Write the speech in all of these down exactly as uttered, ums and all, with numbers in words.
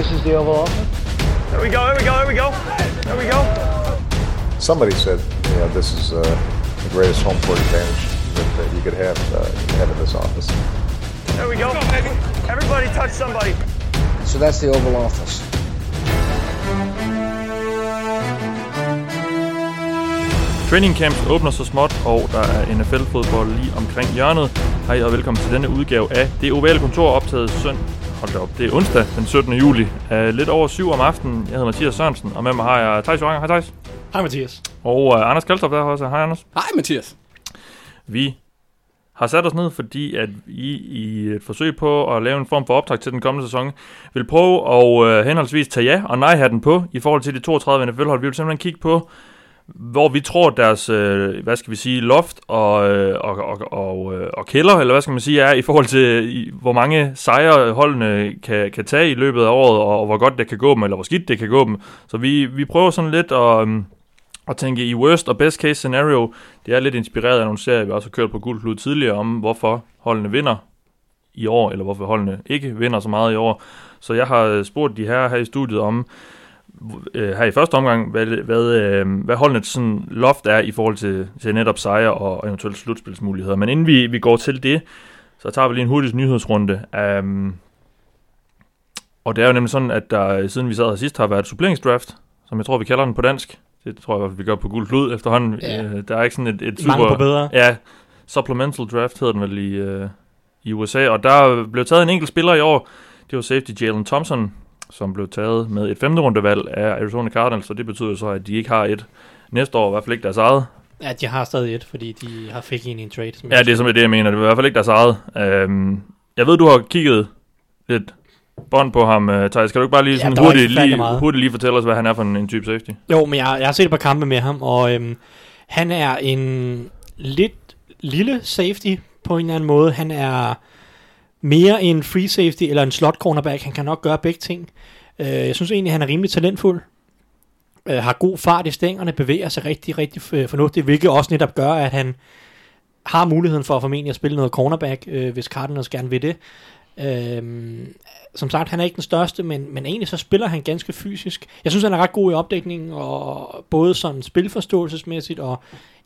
This is the Oval Office. There we go, there we go, there we go. There we go. Somebody said, you know, this is uh, the greatest home court advantage that, that you could have, uh, have in this office. There we go. Everybody touch somebody. So that's the Oval Office. Training camp åbner så småt, og der er N F L-fodbold lige omkring hjørnet. Hej og velkommen til denne udgave af Det Ovale Kontor, optaget søndag. Hold da op, det er onsdag den syttende juli. Uh, lidt over syv om aftenen. Jeg hedder Mathias Sørensen, og med mig har jeg Thijs Joranger. Hej Thijs. Hej Mathias. Og uh, Anders Kjeldstrup der også. Hej Anders. Hej Mathias. Vi har sat os ned, fordi at I i et forsøg på at lave en form for optag til den kommende sæson, vil prøve at uh, henholdsvis tage ja og nej hatten på i forhold til de toogtredive N F L-hold. Vi vil simpelthen kigge på, hvor vi tror deres, øh, hvad skal vi sige, loft og, øh, og, og, og, øh, og kælder, eller hvad skal man sige, er i forhold til, i, hvor mange sejre holdene kan, kan tage i løbet af året, og, og hvor godt det kan gå dem, eller hvor skidt det kan gå dem. Så vi, vi prøver sådan lidt at, øh, at tænke i worst og best case scenario. Det er lidt inspireret af nogle serier, vi også har kørt på Guld Klud tidligere, om hvorfor holdene vinder i år, eller hvorfor holdene ikke vinder så meget i år. Så jeg har spurgt de her her i studiet om, her i første omgang, hvad, hvad, hvad holdets sådan loft er i forhold til, til netop sejre og eventuelt slutspilsmuligheder. Men inden vi, vi går til det, så tager vi lige en hurtig nyhedsrunde. Um, og det er jo nemlig sådan, at der siden vi sad her sidst har været suppleringsdraft, som jeg tror vi kalder den på dansk. Det tror jeg vi gør på Guld Klud efterhånden. Yeah. Der er ikke sådan et, et super... Mange på bedre. Ja, supplemental draft hedder den vel i, uh, i U S A. Og der blev taget en enkelt spiller i år. Det var safety Jalen Thompson, som blev taget med et femte rundevalg af Arizona Cardinals, så det betyder så, at de ikke har et næste år, i hvert fald ikke deres eget. Ja, de har stadig et, fordi de har fik en i en trade. Ja, det er simpelthen det, jeg mener. Det er i hvert fald ikke deres eget. Øhm, jeg ved, du har kigget lidt bånd på ham, Thijs. Kan du ikke bare lige, sådan ja, hurtigt, lige hurtigt lige fortælle os, hvad han er for en, en type safety? Jo, men jeg, jeg har set et par kampe med ham, og øhm, han er en lidt lille safety på en eller anden måde. Han er mere en free safety eller en slot cornerback. Han kan nok gøre begge ting. Uh, jeg synes egentlig, at han er rimelig talentfuld. Uh, har god fart i stængerne, bevæger sig rigtig, rigtig fornuftigt, hvilket også netop gør, at han har muligheden for formentlig at spille noget cornerback, uh, hvis Cardinals gerne vil det. Uh, som sagt, han er ikke den største, men, men egentlig så spiller han ganske fysisk. Jeg synes, han er ret god i opdækningen, og både sådan spilforståelsesmæssigt og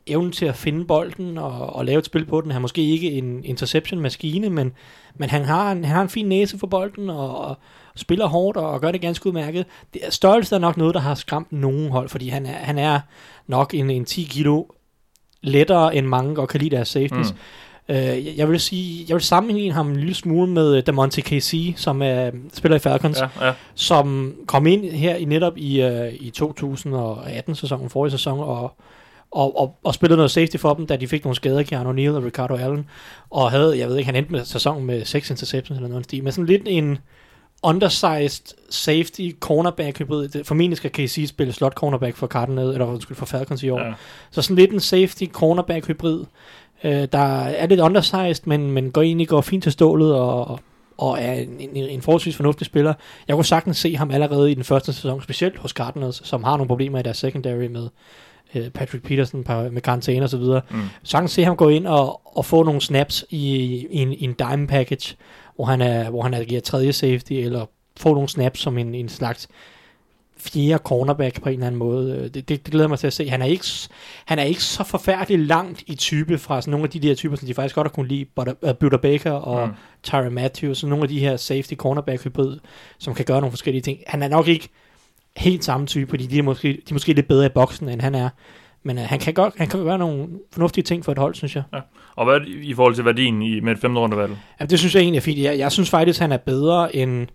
evnen til at finde bolden og, og lave et spil på den. Han er måske ikke en interception-maskine, men, men han, har en, han har en fin næse for bolden og, og spiller hårdt og, og gør det ganske udmærket. Det er, størrelse er nok noget, der har skræmt nogen hold, fordi han er, han er nok en, en ti kilo lettere end mange, og kan lide deres safeties. Mm. Uh, jeg vil sige, jeg vil sammenligne ham en lille smule med De Monte Casey, som uh, spiller i Falcons, ja, ja. som kom ind her i netop i, uh, i to tusind atten-sæsonen, forrige sæson, og Og, og, og spillede noget safety for dem, da de fik nogle skader, Kiano Neal og Ricardo Allen, og havde, jeg ved ikke, han endte med sæsonen med seks interceptions eller noget stil, men sådan lidt en undersized safety cornerback hybrid. Formentlig skal Casey spille slot cornerback for Cardinals, eller undskyld, for Falcons i år. Ja. Så sådan lidt en safety cornerback hybrid, øh, der er lidt undersized, men, men går egentlig går fint til stålet og, og er en, en, en forholdsvis fornuftig spiller. Jeg kunne sagtens se ham allerede i den første sæson, specielt hos Cardinals, som har nogle problemer i deres secondary med Patrick Peterson med karantæne og så videre. Mm. Så se ham gå ind og, og få nogle snaps i, i, en, i en dime package, hvor han er, hvor han agerer tredje safety, eller få nogle snaps som en, en slags fjerde cornerback på en eller anden måde. Det, det, det glæder mig til at se. Han er ikke, han er ikke så forfærdeligt langt i type fra sådan nogle af de der typer, som de faktisk godt har kunnet lide, Butler Baker og mm. Tyrann Mathieu, så nogle af de her safety cornerback hybrid, som kan gøre nogle forskellige ting. Han er nok ikke helt samme type, fordi de er måske, de er måske lidt bedre i boksen, end han er. Men uh, han, kan gøre, han kan gøre nogle fornuftige ting for et hold, synes jeg. Ja. Og hvad i forhold til værdien i, med et femte rundevalg? Ja, det synes jeg egentlig er fint. Jeg, jeg synes faktisk, han er bedre end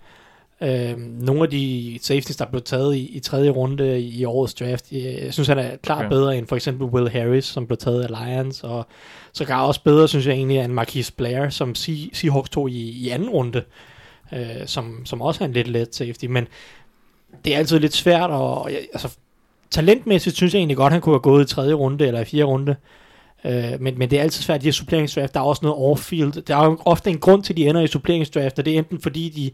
øh, nogle af de safeties, der blev taget i, i tredje runde i årets draft. Jeg synes, han er klart okay. bedre end for eksempel Will Harris, som blev taget af Lions. Og sågar også bedre, synes jeg egentlig, end Marquise Blair, som Seahawks tog i, i anden runde, øh, som, som også er en lidt let safety. Men det er altid lidt svært, og jeg, altså, talentmæssigt synes jeg egentlig godt, han kunne have gået i tredje runde eller i fjerde runde, øh, men, men det er altid svært, de her suppleringsdraft, der er også noget off-field, der er jo ofte en grund til, de ender i suppleringsdraft, og det er enten fordi, de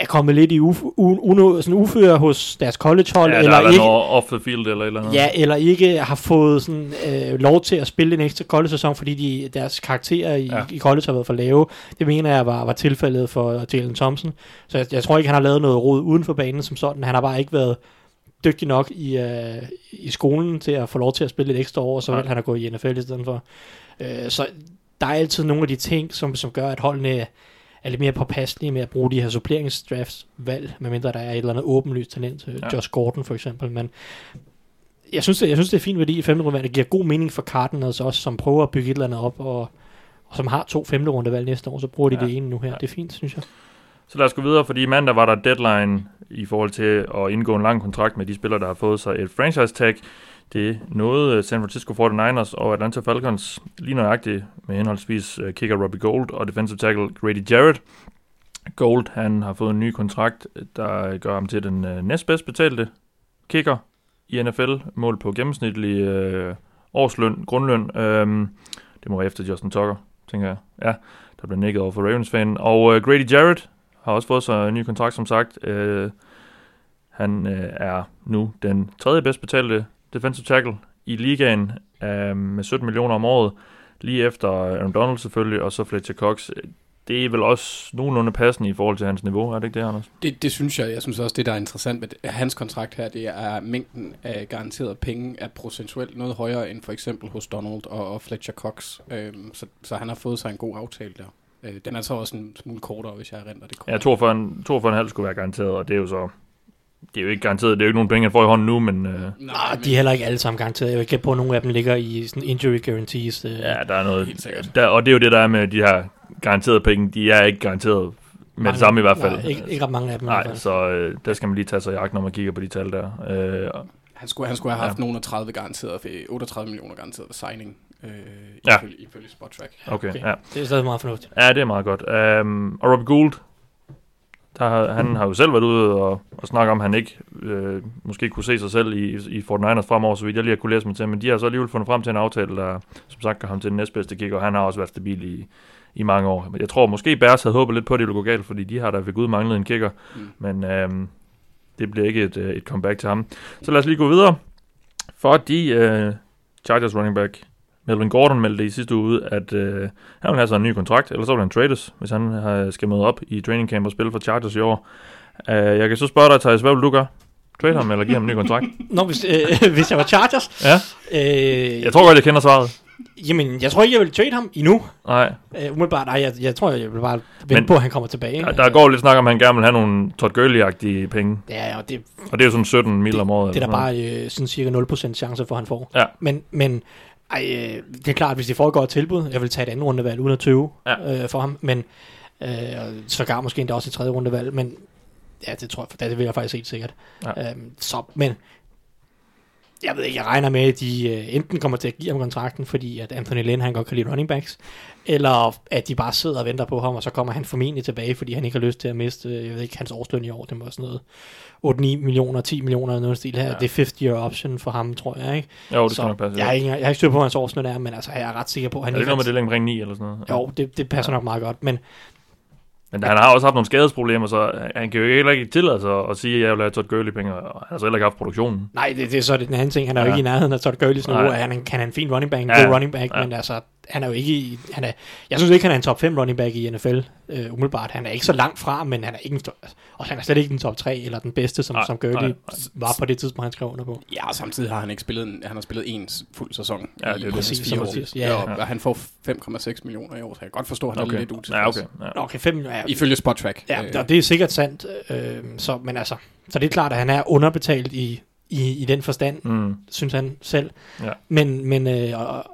er kommet lidt i uf- u- sådan uføre hos deres collegehold, ja, eller ikke off the field eller eller noget. Ja, eller ikke har fået sådan øh, lov til at spille en ekstra college-sæson, fordi de, deres karakterer i, ja. i college har været for lave. Det mener jeg var, var tilfældet for Jalen Thompson. Så jeg, jeg tror ikke, han har lavet noget rod uden for banen som sådan. Han har bare ikke været dygtig nok i, øh, i skolen til at få lov til at spille et ekstra år, og så ja. vil han have gået i N F L i stedet for. Øh, så der er altid nogle af de ting, som, som gør, at holdene er lidt mere påpasselige med at bruge de her suppleringsdraftsvalg, medmindre der er et eller andet åbenlyst talent, ja. Josh Gordon for eksempel. Men jeg synes, det, jeg synes, det er fint værdi i femte rundevalg. Det giver god mening for Cardinals også, som prøver at bygge et eller andet op, og, og som har to femte rundevalg næste år, så bruger de ja. det ene nu her. Ja. Det er fint, synes jeg. Så lad os gå videre, fordi i mandag var der deadline i forhold til at indgå en lang kontrakt med de spillere, der har fået sig et franchise tag. Det nåede San Francisco forty-niners og Atlanta Falcons lige nøjagtigt med henholdsvis kicker Robbie Gould og defensive tackle Grady Jarrett. Gould, han har fået en ny kontrakt, der gør ham til den næstbedst betalte kicker i N F L, mål på gennemsnitlig øh, årsløn, grundløn. Øhm, det må være efter Justin Tucker, tænker jeg. Ja, der blev nikket over for Ravens-fanen. Og øh, Grady Jarrett har også fået sig en ny kontrakt, som sagt. Øh, han øh, er nu den tredje bedst betalte defensive tackle i ligaen øh, med sytten millioner om året, lige efter Aaron Donald selvfølgelig, og så Fletcher Cox. Det er vel også nogenlunde passende i forhold til hans niveau, er det ikke det, Anders? Det, det synes jeg. Jeg synes også, det der er interessant med hans kontrakt her, det er mængden af garanterede penge er procentuelt noget højere end for eksempel hos Donald og, og Fletcher Cox. Øh, så, så han har fået sig en god aftale der. Øh, den er så også en smule kortere, hvis jeg render det kortere. Ja, toogfyrre komma fem skulle være garanteret, og det er jo så... Det er jo ikke garanteret, det er jo ikke nogen penge, jeg får i hånden nu, men... Øh... Nå, de er heller ikke alle sammen garanteret. Jeg vil gætte på, at nogle af dem ligger i sådan injury guarantees. Øh... Ja, der er noget... Der, og det er jo det, der er med de her garanterede penge. De er ikke garanteret med mange, det samme i hvert fald. Nej, ikke, ikke ret mange af dem. Nej, så øh, der skal man lige tage sig i jagt, når man kigger på de tal der. Øh, han, skulle, han skulle have haft ja. nogen af tredive garanteret, otteogtredive millioner garanteret ved signing. Øh, ja. Ifølge, ifølge SpotTrack. Okay, okay. Ja. Det er stadig meget fornuftigt. Ja, det er meget godt. Um, og Robbie Gould... Der, han har jo selv været ude og, og snakke om, at han ikke øh, måske kunne se sig selv i, i forty-niners fremover, så vidt jeg lige har kunne læse mig til. Men de har så alligevel fundet frem til en aftale, der som sagt gør ham til den næstbedste kicker, og han har også været stabil i, i mange år. Jeg tror måske Bears havde håbet lidt på, at det ville gå galt, fordi de har da ved Gud manglet en kicker. Mm. Men øh, det bliver ikke et, et comeback til ham. Så lad os lige gå videre, fordi øh, Chargers running back Melvin Gordon meldte i sidste uge ud, at øh, han vil have sig en ny kontrakt, eller så vil han trades, hvis han øh, skal møde op i training camp og spille for Chargers i år. Uh, jeg kan så spørge dig, Thijs, hvad vil du gøre? Trade ham eller give ham en ny kontrakt? Nå, hvis, øh, hvis jeg var Chargers? Ja. Øh, jeg tror godt, jeg kender svaret. Jamen, jeg tror ikke, jeg vil trade ham endnu. Nej. Øh, umiddelbart, nej, jeg, jeg tror, jeg vil bare vente Men, på, at han kommer tilbage. Der, der går lidt snak om, at han gerne vil have nogle Todd Gurley-agtige penge. Ja, og det... Og det er jo sådan sytten mil om året. Det er der bare øh, sådan cirka nul procent chance for, han får. Ja. Men... men Ej, øh, det er klart, hvis de får et godt tilbud, jeg vil tage et andet rundevalg uden at tøve ja. øh, for ham, men øh, sågar måske endda også et tredje rundevalg, men ja, det tror jeg, det vil jeg faktisk helt sikkert. Ja. Øh, så, men jeg ved ikke, jeg regner med, at de øh, enten kommer til at give ham kontrakten, fordi at Anthony Lynn, han godt kan lide running backs, eller at de bare sidder og venter på ham, og så kommer han formentlig tilbage, fordi han ikke har lyst til at miste, øh, jeg ved ikke, hans årsløn i år, det var sådan noget otte ni millioner, ti millioner eller noget stil her. Ja. Det er fifty year option for ham, tror jeg, ikke? Jo, det så kan nok passe. Jeg har ikke, jeg har ikke styr på, hans årsløn er, men altså, jeg er ret sikker på, at han... Er det ikke noget med det omkring ni eller sådan noget? Ja. Jo, det, det passer ja. nok meget godt, men... Men han har også haft nogle skadesproblemer, så han kan jo heller ikke tillade sig at sige, at jeg vil have Todd Gurley-penge, og han har så heller ikke haft produktionen. Nej, det, det er så det, den anden ting. Han er ja. jo ikke i nærheden af Todd Gurley's niveau. Han kan en fin running back, en ja. god running back, ja. men altså, han er jo ikke i... Han er, jeg synes ikke, han er en top fem running back i N F L, øh, umiddelbart. Han er ikke så langt fra, men han er ikke en, og han er slet ikke den top tre eller den bedste, som, som Gurley var på det tidspunkt, han skrev under på. Ja, og samtidig har han ikke spillet en, han har spillet en fuld sæson. Ja, det er præcis, præcis. Ja, ja. Og han får fem komma seks millioner i år, så jeg kan godt forstå, at han okay. er lidt utilfreds. Ja, okay. Ja. Okay, fem, ja, ifølge SpotTrack. Ja, og det er sikkert sandt. Øh, så, men altså, så det er klart, at han er underbetalt i, i, i den forstand, mm. synes han selv. Ja. Men, men øh, og,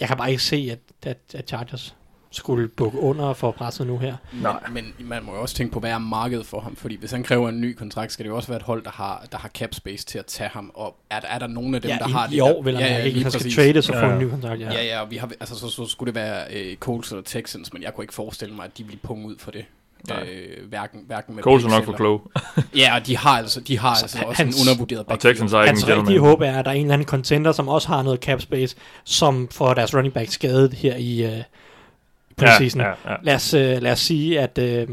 jeg kan bare ikke se, at, at, at Chargers skulle bukke under for presset nu her. Nej, men man må jo også tænke på, hvad er markedet for ham? Fordi hvis han kræver en ny kontrakt, skal det jo også være et hold, der har, der har cap space til at tage ham op. Er, er der nogen af dem, ja, der i, har det? Jo, vil han ja, ja, ikke. Han skal trade så ja. få en ny kontrakt. Ja, ja, ja og vi har, altså, så, så skulle det være øh, Colts eller Texans, men jeg kunne ikke forestille mig, at de bliver punget ud for det. Øh, hverken, hverken med Colts er nok for klog. Ja, og de har altså, de har altså også hans, en undervurderet back. Og Texans er ikke en gentleman. Hans rigtige håb er, at der er en eller anden contender, som også har noget cap space, som får deres running back skadet her i... Øh, Ja, ja, ja. Lad os, øh, lad os sige, at øh,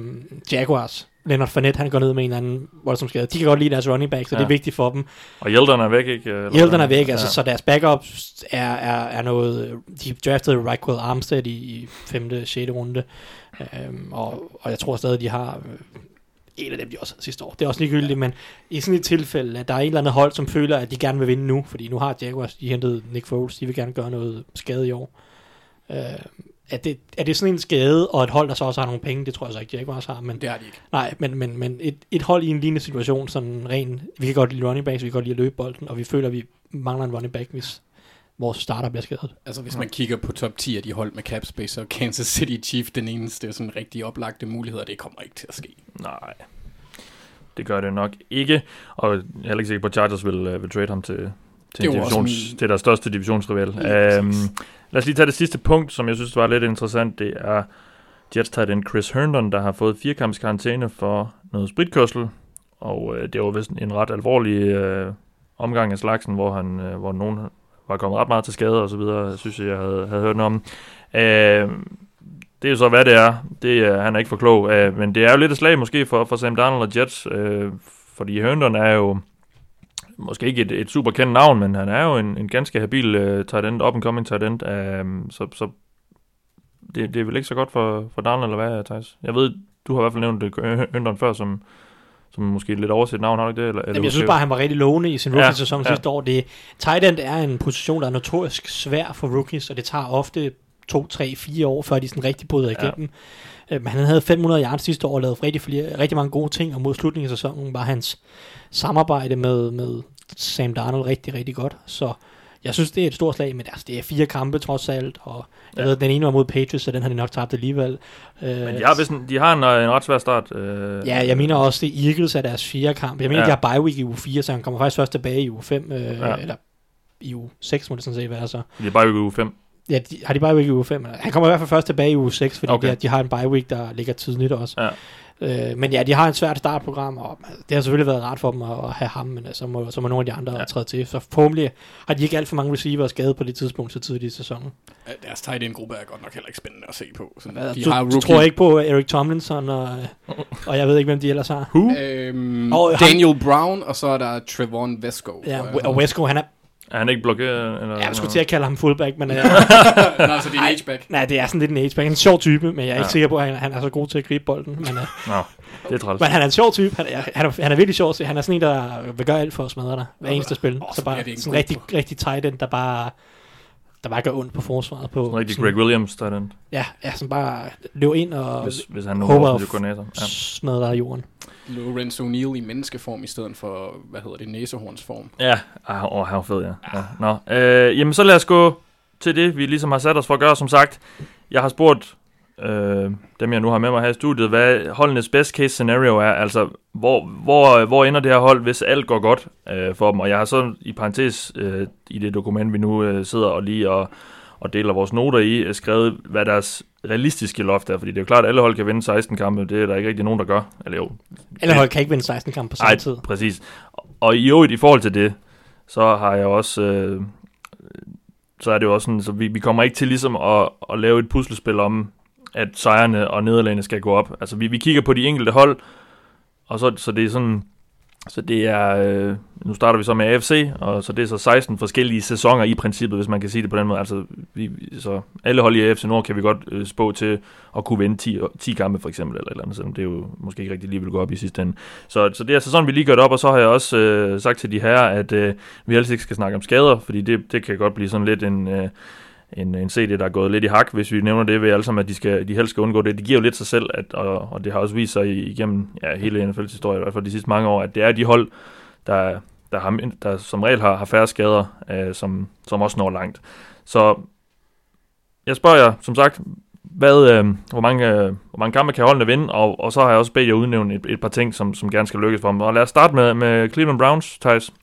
Jaguars Leonard Fournette, han går ned med en eller anden voldsom skade. De kan godt lide deres running backs, så ja. Det er vigtigt for dem. Og Yeldon er væk, ikke? Eller Yeldon er væk, ja. altså, så deres backups er, er, er noget... De draftede Raquel Armstead i, i femte, sjette runde, øhm, og, og jeg tror stadig, de har... En af dem, de også sidste år. Det er også ligegyldigt, ja. Men i sådan et tilfælde, at der er et eller andet hold, som føler, at de gerne vil vinde nu, fordi nu har Jaguars, de hentede Nick Foles, de vil gerne gøre noget skade i år. Øh, er, det, er det sådan en skade, og et hold, der så også har nogle penge, det tror jeg så ikke Jaguars har. Men, det har de ikke. Nej, men, men, men et, et hold i en lignende situation, sådan ren, vi kan godt lide running backs, vi kan godt lide at løbe bolden, og vi føler, at vi mangler en running back, hvis vores starter bliver skadet. Altså hvis man kigger på top ti af de hold med cap space, så Kansas City Chiefs den eneste sådan rigtig oplagte muligheder, det kommer ikke til at ske. Nej, det gør det nok ikke. Og jeg er ikke sikker på, at Chargers vil, vil trade ham til, til, en divisions, min... til deres største divisionsrival. Ja, um, lad os lige tage det sidste punkt, som jeg synes var lidt interessant. Det er Jets tight end Chris Herndon, der har fået fire kamps karantæne for noget spritkørsel. Og øh, det var vist en ret alvorlig øh, omgang af slagsen, hvor, han, øh, hvor nogen... var kommet ret meget til skade og så videre, jeg synes, jeg havde, havde hørt noget om. Øh, det er jo så, hvad det er. Det er han er ikke for klog. Øh, men det er jo lidt et slag måske for, for Sam Darnold og Jets, øh, fordi Herndon er jo måske ikke et, et super kendt navn, men han er jo en, en ganske habil uh, tight end, up-and-coming tight end. Øh, så så det, det er vel ikke så godt for, for Darnold, eller hvad, Thijs? Jeg ved, du har i hvert fald nævnt Herndon før, som... som måske lidt overset navn, har ikke det? Eller, Jamen, jeg synes bare, han var rigtig lovende i sin rookie-sæson ja, ja. sidste år. Det, tight end er en position, der er notorisk svær for rookies, og det tager ofte to, tre, fire år, før de sådan rigtig bryder igennem. Ja. Men han havde fem hundrede yards sidste år og lavede rigtig, flere, rigtig mange gode ting, og mod slutningen af sæsonen var hans samarbejde med, med Sam Darnold rigtig, rigtig godt. Så jeg synes, det er et stort slag, men altså, det er fire kampe trods alt, og jeg ja. ved, den ene var mod Patriots, så den har de nok tabt alligevel. Men de har, en, de har en, en ret svær start. Øh. Ja, jeg mener også, det Eagles er deres fire kamp. Jeg mener, ja. de har bye week i uge fire, så han kommer faktisk først tilbage i uge fem, øh, ja. eller i uge seks, må det sådan set være så. De har bye week i uge fem? Ja, de, har de bye week i uge fem? Han kommer i hvert fald først tilbage i uge seks, fordi okay. de, de har en bye week, der ligger tidligt også. Ja. Men ja, de har et svært startprogram, og det har selvfølgelig været rart for dem at have ham, men så må, så må nogle af de andre ja. træde til. Så formelig har de ikke alt for mange receiver skadet på det tidspunkt så tidligt i sæsonen. Deres tight end gruppe er godt nok heller ikke spændende at se på. Så ja, de du, har du tror ikke på Eric Tomlinson, og, og jeg ved ikke, hvem de ellers har. Who? Øhm, og Daniel han, Brown, og så er der Trevon Wesco. Ja, og Wesco, han er... Er han ikke blokeret? Eller ja, jeg skulle til at kalde ham fullback, men... Jeg... Nej, så det er en H-back. Nej, det er sådan lidt en H-back. Han er en sjov type, men jeg er ikke ja. sikker på, at han, han er så god til at gribe bolden. Men, Nå, det er træls. Men han er en sjov type. Han er, han er, han er virkelig sjov. Han er sådan en, der vil gøre alt for at smadre dig. Hver eneste spil. Oh, så bare sådan en rigtig, rigtig tight end, der bare... Der bare gør ondt på forsvaret. På, rigtig sådan, Greg Williams tight end. Ja, ja, som bare løber ind og... Hvis, hvis han nu håber at f- smadre dig i jorden. Lorenzo Neal i menneskeform i stedet for, hvad hedder det, næsehornsform. Ja, åh, oh, han fed, ja. ja. Nå. Øh, jamen, så lad os gå til det, vi ligesom har sat os for at gøre, som sagt. Jeg har spurgt øh, dem, jeg nu har med mig her i studiet, hvad holdenes best case scenario er. Altså, hvor, hvor, hvor ender det her hold, hvis alt går godt øh, for dem? Og jeg har så i parentes øh, i det dokument, vi nu øh, sidder og lige og, og deler vores noter i, skrevet, hvad deres... realistiske loft der, fordi det er jo klart, at alle hold kan vinde seksten kampe, det er der ikke rigtig nogen, der gør. Eller jo. Alle hold kan ikke vinde seksten kampe på samme tid. Nej, præcis. Og i øvrigt, i forhold til det, så har jeg også, øh, så er det jo også sådan, så vi, vi kommer ikke til ligesom at, at lave et puslespil om, at sejrene og nederlagene skal gå op. Altså, vi, vi kigger på de enkelte hold, og så, så det er sådan, så det er, øh, nu starter vi så med A F C, og så det er så seksten forskellige sæsoner i princippet, hvis man kan sige det på den måde. Altså, vi, så alle hold i A F C Nord kan vi godt øh, spå til at kunne vinde ti, ti kampe for eksempel, eller eller andet, selvom det er jo måske ikke rigtig lige vil gå op i sidste ende. Så, så det er så sådan, vi lige gør det op, og så har jeg også øh, sagt til de her, at øh, vi helst ikke skal snakke om skader, fordi det, det kan godt blive sådan lidt en... Øh, En, en C D, der er gået lidt i hak, hvis vi nævner det ved alle sammen, at de, skal, de helst skal undgå det. Det giver jo lidt sig selv, at, og, og det har også vist sig igennem ja, hele N F L's historie, i hvert fald de sidste mange år, at det er de hold, der, der, har, der som regel har, har færre skader, øh, som, som også når langt. Så jeg spørger jer, som sagt, hvad, øh, hvor, mange, øh, hvor mange kampe kan holdene vinde, og, og så har jeg også bedt jer udnævne et, et par ting, som, som gerne skal lykkes for dem. Og lad os starte med, med Cleveland Browns, Thijs.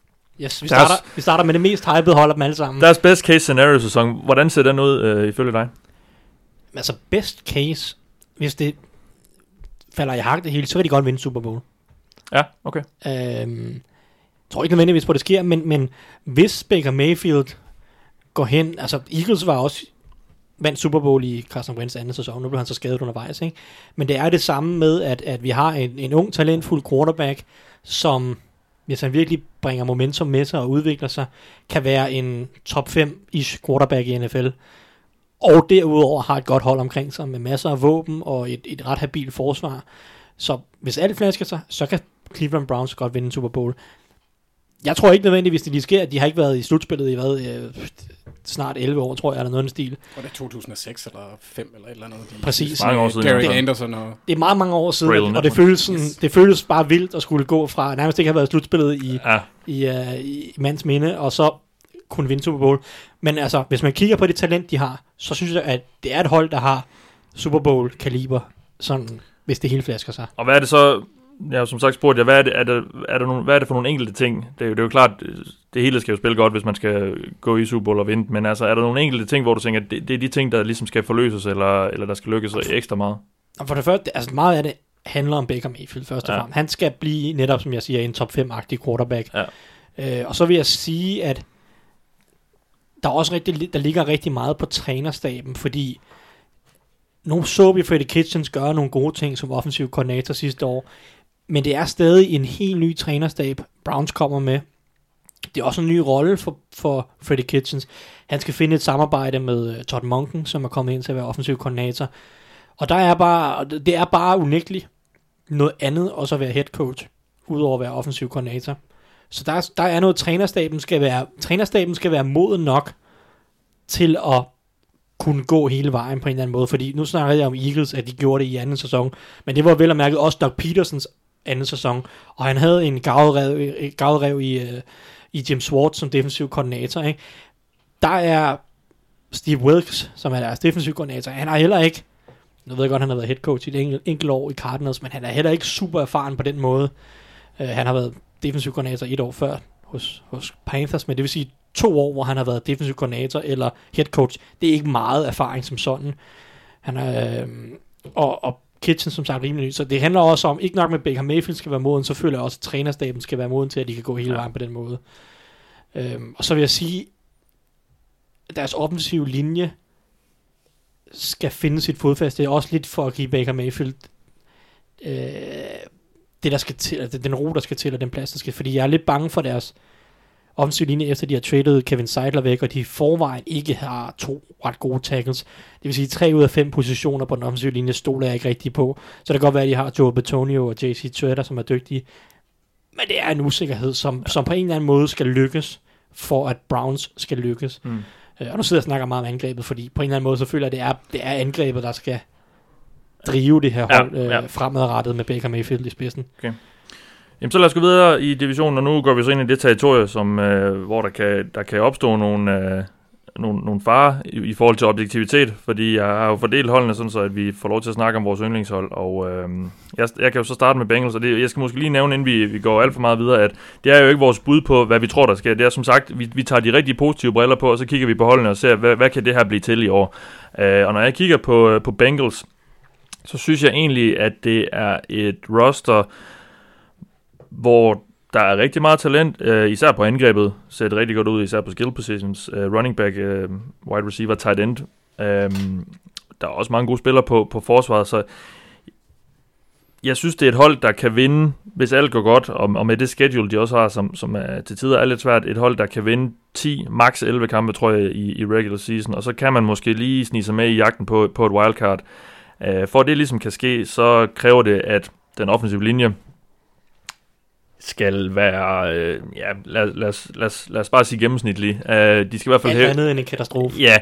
Yes, vi, deres, starter, vi starter med det mest hypede hold af dem alle sammen. Deres best case scenario sæson, hvordan ser den ud øh, ifølge dig? Altså best case, hvis det falder i hak det hele, så kan de godt vinde Super Bowl. Ja, okay. Øhm, jeg tror ikke nødvendigvis på, det sker, men, men hvis Baker Mayfield går hen, altså Eagles var også vandt Super Bowl i Carson Wentz anden sæson, nu blev han så skadet undervejs, ikke? Men det er det samme med, at, at vi har en, en ung, talentfuld quarterback, som, hvis han virkelig bringer momentum med sig og udvikler sig, kan være en top fem-ish quarterback i N F L, og derudover har et godt hold omkring sig, med masser af våben og et, et ret habilt forsvar. Så hvis alt flasker sig, så kan Cleveland Browns godt vinde en Super Bowl. Jeg tror ikke nødvendigvis, det lige sker. De har ikke været i slutspillet i hvad, øh, snart elleve år, tror jeg, eller noget i den stil. Og det er to tusind og seks eller fem eller et eller andet. De Præcis. Mange år siden. Gary det, Anderson og... Det er meget, mange år siden, Breland, og det føles, sådan, yes. det føles bare vildt at skulle gå fra, nærmest ikke har været i slutspillet i, ja. i, uh, i mands minde, og så kunne vinde Super Bowl. Men altså, hvis man kigger på det talent, de har, så synes jeg, at det er et hold, der har Super Bowl-kaliber, sådan, hvis det hele flasker sig. Og hvad er det så... Ja, som sagt spurgte jeg, hvad er det, er der, er der nogle, hvad er det for nogle enkelte ting? Det er, jo, det er jo klart, det hele skal jo spille godt, hvis man skal gå i Super Bowl og vinde, men altså, er der nogle enkelte ting, hvor du tænker, at det, det er de ting, der ligesom skal forløses, eller, eller der skal lykkes ekstra meget? For det første, altså meget af det handler om Baker Mayfield, først og ja. fremmest. Han skal blive netop, som jeg siger, en top fem-agtig quarterback. Ja. Øh, og så vil jeg sige, at der, også rigtig, der ligger rigtig meget på trænerstaben, fordi nu så vi Freddie Kitchens gøre nogle gode ting som offensiv koordinator sidste år, men det er stadig en helt ny trænerstab, Browns kommer med. Det er også en ny rolle for, for Freddie Kitchens. Han skal finde et samarbejde med Todd Monken, som er kommet ind til at være offensiv koordinator. Og der er bare, det er bare unægteligt noget andet også at være head coach, udover at være offensiv koordinator. Så der, der er noget, trænerstaben skal være, trænerstaben skal være moden nok til at kunne gå hele vejen på en eller anden måde. Fordi nu snakkede jeg om Eagles, at de gjorde det i anden sæson. Men det var vel og mærket også Doug Petersons anden sæson, og han havde en gavrev i, øh, i Jim Schwartz som defensiv koordinator, ikke? Der er Steve Wilkes, som er deres defensiv koordinator, han har heller ikke, nu ved jeg godt, han har været head coach i et enkelt, enkelt år i Cardinals, men han er heller ikke super erfaren på den måde. Uh, han har været defensiv koordinator et år før hos, hos Panthers, men det vil sige to år, hvor han har været defensiv koordinator eller head coach. Det er ikke meget erfaring som sådan. Han er, øh, og, og Kitchen som sagt rimelig ny, så det handler også om, ikke nok med Baker Mayfield skal være moden, så føler jeg også, at trænerstaben skal være moden til, at de kan gå hele vejen på den måde. Øhm, og så vil jeg sige, at deres offensive linje skal finde sit fodfæste. Det er også lidt for at give Baker Mayfield øh, det, der skal til, den ro, der skal til, og den plads, der skal, fordi jeg er lidt bange for deres offensive linje, efter de har tradet Kevin Seidler væk, og de i forvejen ikke har to ret gode tackles. Det vil sige, tre ud af fem positioner på den offensive linje stoler jeg ikke rigtig på. Så det kan godt være, at de har Joe Betonio og J C Twitter, som er dygtige. Men det er en usikkerhed, som, som på en eller anden måde skal lykkes, for at Browns skal lykkes. Mm. Og nu sidder jeg og snakker meget om angrebet, fordi på en eller anden måde, så føler jeg, at det er, det er angrebet, der skal drive det her hold ja, ja. Øh, fremadrettet med Baker Mayfield i spidsen. Okay. Jamen, så lad os gå videre i divisionen, og nu går vi så ind i det territorium, som, øh, hvor der kan, der kan opstå nogle, øh, nogle, nogle farer i, i forhold til objektivitet, fordi jeg har jo fordelt holdene sådan, så at vi får lov til at snakke om vores yndlingshold, og øh, jeg, jeg kan jo så starte med Bengals, og det, jeg skal måske lige nævne, inden vi, vi går alt for meget videre, at det er jo ikke vores bud på, hvad vi tror, der sker. Det er som sagt, vi, vi tager de rigtig positive briller på, og så kigger vi på holdene og ser, hvad, hvad kan det her blive til i år. Øh, og når jeg kigger på, på Bengals, så synes jeg egentlig, at det er et roster, hvor der er rigtig meget talent, øh, især på angrebet, ser det rigtig godt ud, især på skill positions, øh, running back, øh, wide receiver, tight end. Øh, der er også mange gode spillere på, på forsvaret, så jeg synes, det er et hold, der kan vinde, hvis alt går godt, og, og med det schedule, de også har, som, som er, til tider er lidt svært, et hold, der kan vinde ti, maks elleve kampe, tror jeg, i, i regular season, og så kan man måske lige snige sig med i jagten på, på et wildcard. Øh, for at det ligesom kan ske, så kræver det, at den offensive linje skal være, øh, ja, lad, lad, lad, lad os bare sige gennemsnitlige. Uh, de skal i hvert fald hæve... andet end en katastrofe. Ja,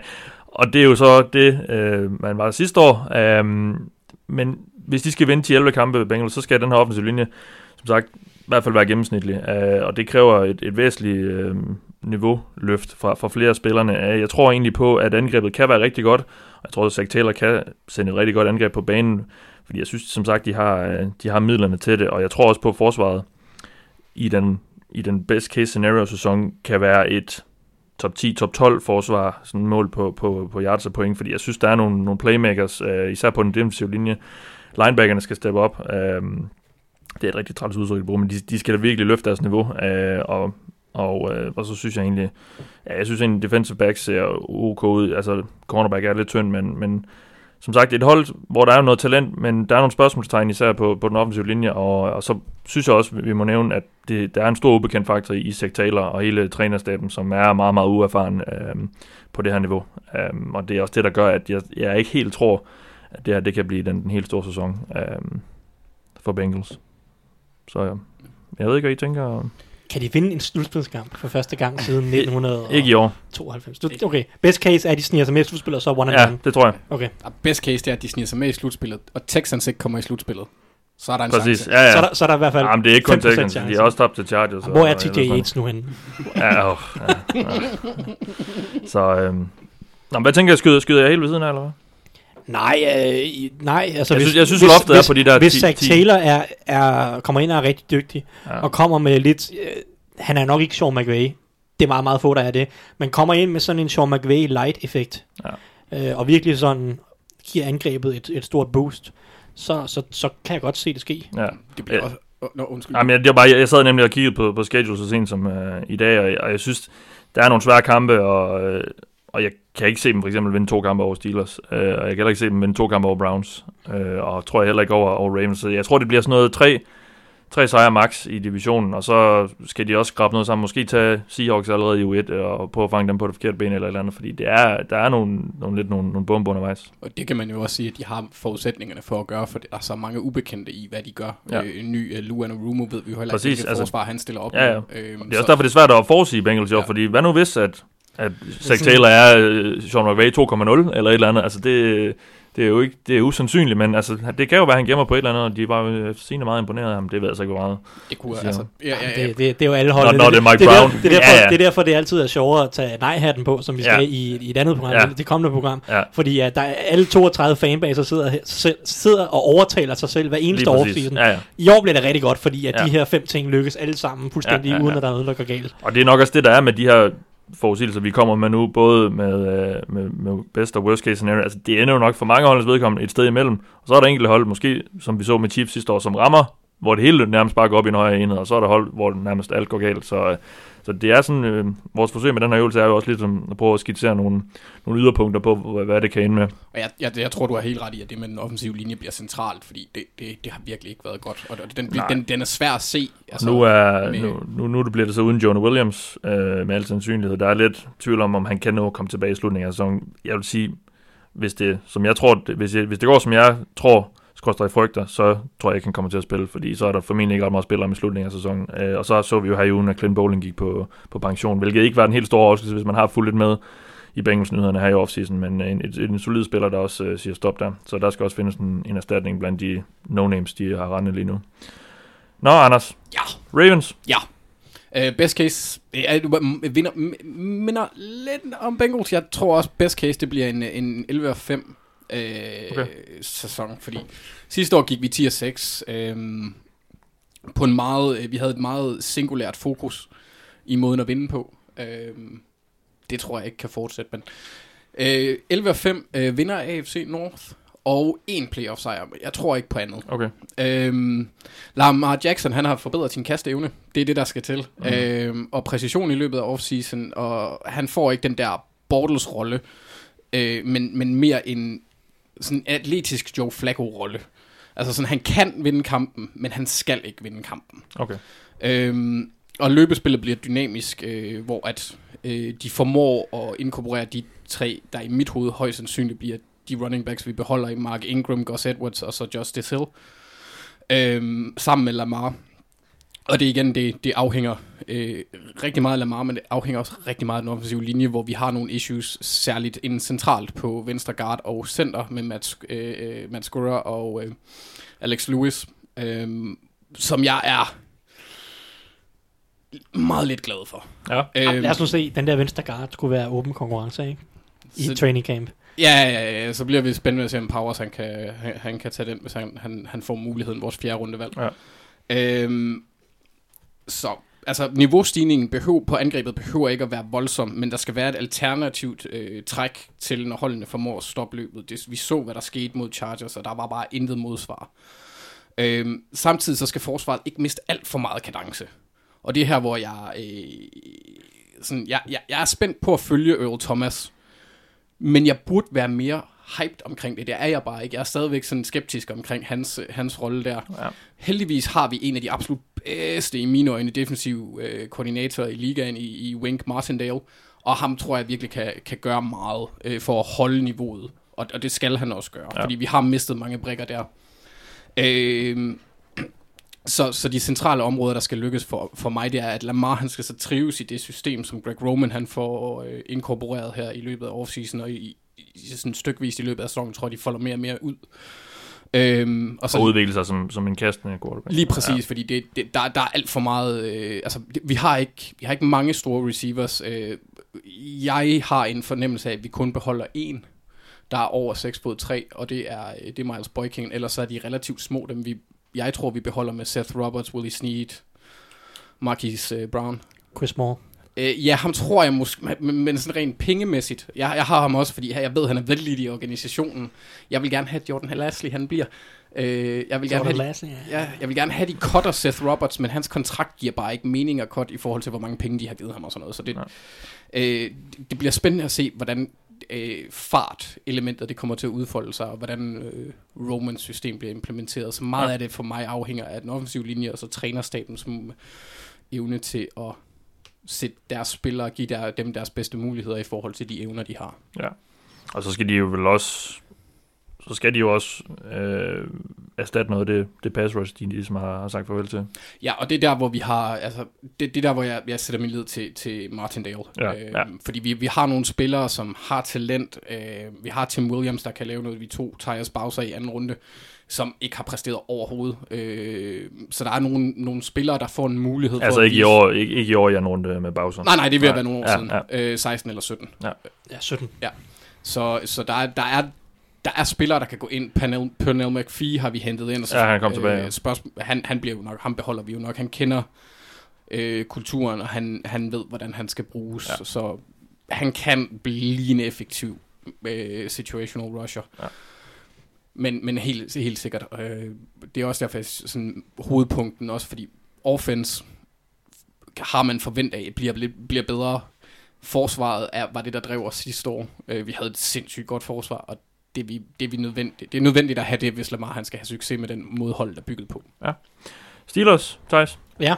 og det er jo så det, øh, man var sidste år. Um, men hvis de skal vinde ti elleve kampe ved Bengals, så skal den her offensiv linje, som sagt, i hvert fald være gennemsnitlig. Uh, og det kræver et, et væsentligt øh, niveauløft fra, fra flere af spillerne. Uh, jeg tror egentlig på, at angrebet kan være rigtig godt, og jeg tror, at Zach Taylor kan sende et rigtig godt angreb på banen, fordi jeg synes, som sagt, de har, de har midlerne til det, og jeg tror også på forsvaret. I den, i den best case scenario sæson kan være et top ti, top tolv forsvar, sådan et mål på, på, på yards og point, fordi jeg synes, der er nogle, nogle playmakers, øh, især på den defensive linje. Linebackerne skal steppe op. Øh, det er et rigtig træls udtryk, men de, de skal da virkelig løfte deres niveau, øh, og, Og, øh, og så synes jeg egentlig, ja, jeg synes egentlig, defensive back ser ok ud. Altså, cornerback er lidt tynd, men, men som sagt, et hold, hvor der er noget talent, men der er nogle spørgsmålstegn, især på, på den offensive linje. Og, og så synes jeg også, vi må nævne, at det, der er en stor ubekendt faktor i Zach Taylor og hele trænerstaben, som er meget, meget uerfaren øh, på det her niveau. Øh, og det er også det, der gør, at jeg, jeg ikke helt tror, at det her det kan blive den, den helt store sæson øh, for Bengals. Så ja. Jeg ved ikke, hvad I tænker. Kan de vinde en slutspilskamp for første gang siden nitten tooghalvfems? Ikke i år. Okay, best case er, at de sniger sig med i slutspillet, og så one and one. Ja, det tror jeg. Okay. Best case det er, at de sniger sig med i slutspillet, og Texans ikke kommer i slutspillet. Så er der en præcis. Chance. Ja, ja. Så, er der, så er der i hvert fald. Jamen, det er ikke kun Texans, de har også tabt til Chargers. Jamen, hvor er T J Yates nu henne? ja, oh, ja, ja. Så, øhm. Nå, hvad tænker jeg, skyder, skyder jeg helt ved siden af, eller hvad? Nej, øh, nej, altså jeg hvis, synes, jeg synes hvis, loftet hvis, er på de der hvis ti, Zach Taylor er, er, kommer ind og er rigtig dygtig, ja. Og kommer med lidt, øh, han er nok ikke Sean McVay, det er meget, meget få, der er det, men kommer ind med sådan en Sean McVay light-effekt, ja. øh, og virkelig sådan giver angrebet et, et stort boost, så, så, så kan jeg godt se det ske. Ja. Det bliver også, oh, no, undskyld. Jamen, jeg, det var bare, jeg, jeg sad nemlig og kiggede på, på schedule så sent som øh, i dag, og, og jeg synes, der er nogle svære kampe, og... Øh, Og jeg kan ikke se dem for eksempel vinde to kampe over Steelers. Øh, og jeg kan heller ikke se dem vinde to kampe over Browns. Øh, og tror jeg heller ikke over, over Ravens. Så jeg tror, det bliver sådan noget tre, tre sejre max i divisionen. Og så skal de også skrabe noget sammen. Måske tage Seahawks allerede i U et og prøve at fange dem på det forkerte ben eller et eller andet. Fordi det er, der er nogle, nogle, lidt nogle, nogle bomber undervejs. Og det kan man jo også sige, at de har forudsætningerne for at gøre. For der er så mange ubekendte i, hvad de gør. Ja. Øh, en ny uh, Luan og Rumo ved vi jo heller ikke, hvilket altså, forsvar han stiller op. Ja, ja. Øhm, det er også så derfor, det er svært at forudsige Bengals i år. Ja. Fordi hvad nu hvis, at... at Zach Taylor er øh, Sean McVay to komma nul eller et eller andet, altså det, det er jo ikke, det er usandsynligt, men altså det kan jo være, at han gemmer på et eller andet, og de var jo sigende meget imponeret af ham, det ved jeg så ikke meget. Det kunne altså, ja, ja, ja. Det, det, det er jo alle holdet. Nå, det, det, det, det, det, det, ja, ja. Det er derfor, det er altid er sjovere at tage nej-hatten på, som vi skal ja. i, i et andet program, ja. Det kommende program, ja. Fordi ja, der er alle toogtredive fanbaser sidder, sidder og overtaler sig selv hver eneste offseason. Ja, ja. I år bliver det rigtig godt, fordi at ja. de her fem ting lykkes alle sammen fuldstændig, ja, ja, ja. uden at der er noget, der går galt. Og det er nok også det, der er med de her forudsigelser, vi kommer med nu, både med, med, med best og worst case scenario, altså det ender jo nok for mange holdes vedkommende et sted imellem, og så er der enkelte hold, måske som vi så med Chiefs sidste år, som rammer, hvor det hele nærmest bare går op i en højere enhed, og så er der hold, hvor nærmest alt går galt, så, så det er sådan, øh, vores forsøg med den her øvelse er jo også lidt som at prøve at skitsere nogle, nogle yderpunkter på, hvad det kan ende med. Og jeg, jeg, jeg tror, du har helt ret i, at det med den offensive linje bliver centralt, fordi det, det, det har virkelig ikke været godt, og den, den, den er svær at se. Altså, nu, er, med... nu, nu, nu bliver det så uden Jonah Williams, øh, med al sandsynlighed. Der er lidt tvivl om, om han kan nå at komme tilbage i slutningen af sæsonen. Jeg vil sige, hvis det, som jeg tror, det, hvis, jeg, hvis det går, som jeg tror, skorstræk frygter, så tror jeg ikke, han kommer til at spille, fordi så er der formentlig ikke ret meget spillere om i slutningen af sæsonen. Øh, og så så vi jo her i ugen, at Clint Bowling gik på, på pension, hvilket ikke var den helt store overraskelse, hvis man har fulgt lidt med i Bengals-nyhederne her i offseason, men en, en, en solid spiller, der også øh, siger stop der. Så der skal også findes en, en erstatning blandt de no-names, de har rendet lige nu. Nå, Anders. Ja. Ravens. Ja. Uh, best case uh, vinder, minder lidt om Bengals. Jeg tror også, best case det bliver en, en elleve og fem. Øh, okay. Sæson, fordi sidste år gik vi ti og seks øh, på en meget, øh, vi havde et meget singulært fokus i måden at vinde på. Øh, det tror jeg ikke kan fortsætte, men øh, elleve og fem øh, vinder A F C North og en playoff sejr. Jeg tror ikke på andet. Okay. Øh, Lamar Jackson, han har forbedret sin kasteevne. Det er det, der skal til. Mm. Øh, og præcision i løbet af offseason, og han får ikke den der Bortles rolle, øh, men, men mere en sådan en atletisk Joe Flacco-rolle. Altså sådan, han kan vinde kampen, men han skal ikke vinde kampen. Okay. Øhm, og løbespillet bliver dynamisk, øh, hvor at øh, de formår at inkorporere de tre, der i mit hoved højst sandsynligt bliver de running backs, vi beholder i Mark Ingram, Gus Edwards og så Justice Hill, øhm, sammen med Lamar. Og det igen, det, det afhænger øh, rigtig meget af Lamar, men det afhænger også rigtig meget af den offensive linje, hvor vi har nogle issues, særligt inden centralt på venstre guard og center med Matt, øh, Matt Skura og øh, Alex Lewis, øh, som jeg er meget lidt glad for. Ja. Øh, Lad os nu se, den der venstre guard skulle være åben konkurrence, ikke? I så, training camp. Ja, ja, ja, så bliver vi spændende at se, om Powers han kan, han, han kan tage den, hvis han, han, han får muligheden, vores fjerde rundevalg. Ja. Øh, Så altså, niveaustigningen behøver, på angrebet behøver ikke at være voldsom, men der skal være et alternativt øh, træk til, når holdene formår at stoppe løbet. Det, vi så, hvad der skete mod Chargers, og der var bare intet modsvar. Øhm, samtidig så skal forsvaret ikke miste alt for meget kadence. Og det er her, hvor jeg, øh, sådan, jeg, jeg, jeg er spændt på at følge Earl Thomas. Men jeg burde være mere hyped omkring det. Det er jeg bare ikke. Jeg er stadigvæk sådan skeptisk omkring hans, hans rolle der. Ja. Heldigvis har vi en af de absolut bedste, i mine øjne, defensiv øh, koordinator i ligaen i, i Wink Martindale. Og ham tror jeg virkelig kan, kan gøre meget øh, for at holde niveauet. Og, og det skal han også gøre, ja. Fordi vi har mistet mange brikker der. Øh, så, så de centrale områder, der skal lykkes for, for mig, det er, at Lamar han skal så trives i det system, som Greg Roman han får øh, inkorporeret her i løbet af offseason, og i, i sådan stykvist i løbet af sæsonen, tror jeg, de folder mere og mere ud. Øhm, og så og udvikle sig som, som en kastende quarterback. Lige præcis, ja. Fordi det, det, der, der er alt for meget. Øh, altså, det, vi, har ikke, vi har ikke mange store receivers. Øh, jeg har en fornemmelse af, at vi kun beholder en, der er over seks fod tre, og det er, det er Miles Boykin. Ellers så er de relativt små, dem vi, jeg tror, vi beholder med Seth Roberts, Willie Snead, Marquise øh, Brown. Chris Moore. Øh, ja, ham tror jeg måske, men sådan rent pengemæssigt. Jeg, jeg har ham også, fordi jeg ved, han er vældig i organisationen. Jeg vil gerne have Jordan Lasley, han bliver. Øh, jeg, vil gerne have, Lasley, ja. Ja, jeg vil gerne have de cutter Seth Roberts, men hans kontrakt giver bare ikke mening at cut i forhold til, hvor mange penge de har givet ham og sådan noget. Så det, øh, det bliver spændende at se, hvordan øh, fart-elementet det kommer til at udfolde sig, og hvordan øh, Romans system bliver implementeret. Så meget ja. af det for mig afhænger af den offensive linje, og så trænerstaben som evne til at sætte deres spillere og give der, dem deres bedste muligheder i forhold til de evner, de har. Ja, og så skal de jo vel også, så skal de jo også øh, erstatte noget af det, det pass rush, de ligesom har, har sagt farvel til. Ja, og det er der, hvor vi har, altså, det, det er der, hvor jeg, jeg sætter min lid til, til Martindale. Ja, øh, ja. Fordi vi, vi har nogle spillere, som har talent. Øh, vi har Tim Williams, der kan lave noget, vi to Tyus Bowser i anden runde, som ikke har præsteret overhovedet. Øh, så der er nogle, nogle spillere, der får en mulighed altså for... Altså ikke, vise... ikke, ikke i år, jeg er en runde med Bowser. Nej, nej, det vil være nogle år ja, siden. Ja. Øh, seksten eller sytten. Ja, ja sytten. Ja. Så, så der, er, der, er, der er spillere, der kan gå ind. Pernell, Pernell McPhee har vi hentet ind. Og så, ja, han kom tilbage. Øh, spørgsmål, han, han bliver jo nok, ham beholder vi jo nok. Han kender øh, kulturen, og han, han ved, hvordan han skal bruges. Ja. Så han kan blive en effektiv øh, situational rusher. Ja. Men, men helt, helt sikkert. Øh, det er også derfor sådan, hovedpunkten, også fordi offense har man forventet af, bliver, bliver bedre. Forsvaret er, var det, der drev os sidste år. Øh, vi havde et sindssygt godt forsvar, og det, vi, det, vi nødvendigt, det er nødvendigt at have det, hvis Lamar han skal have succes med den modhold, der er bygget på. Ja. Steelers, Thijs? Ja.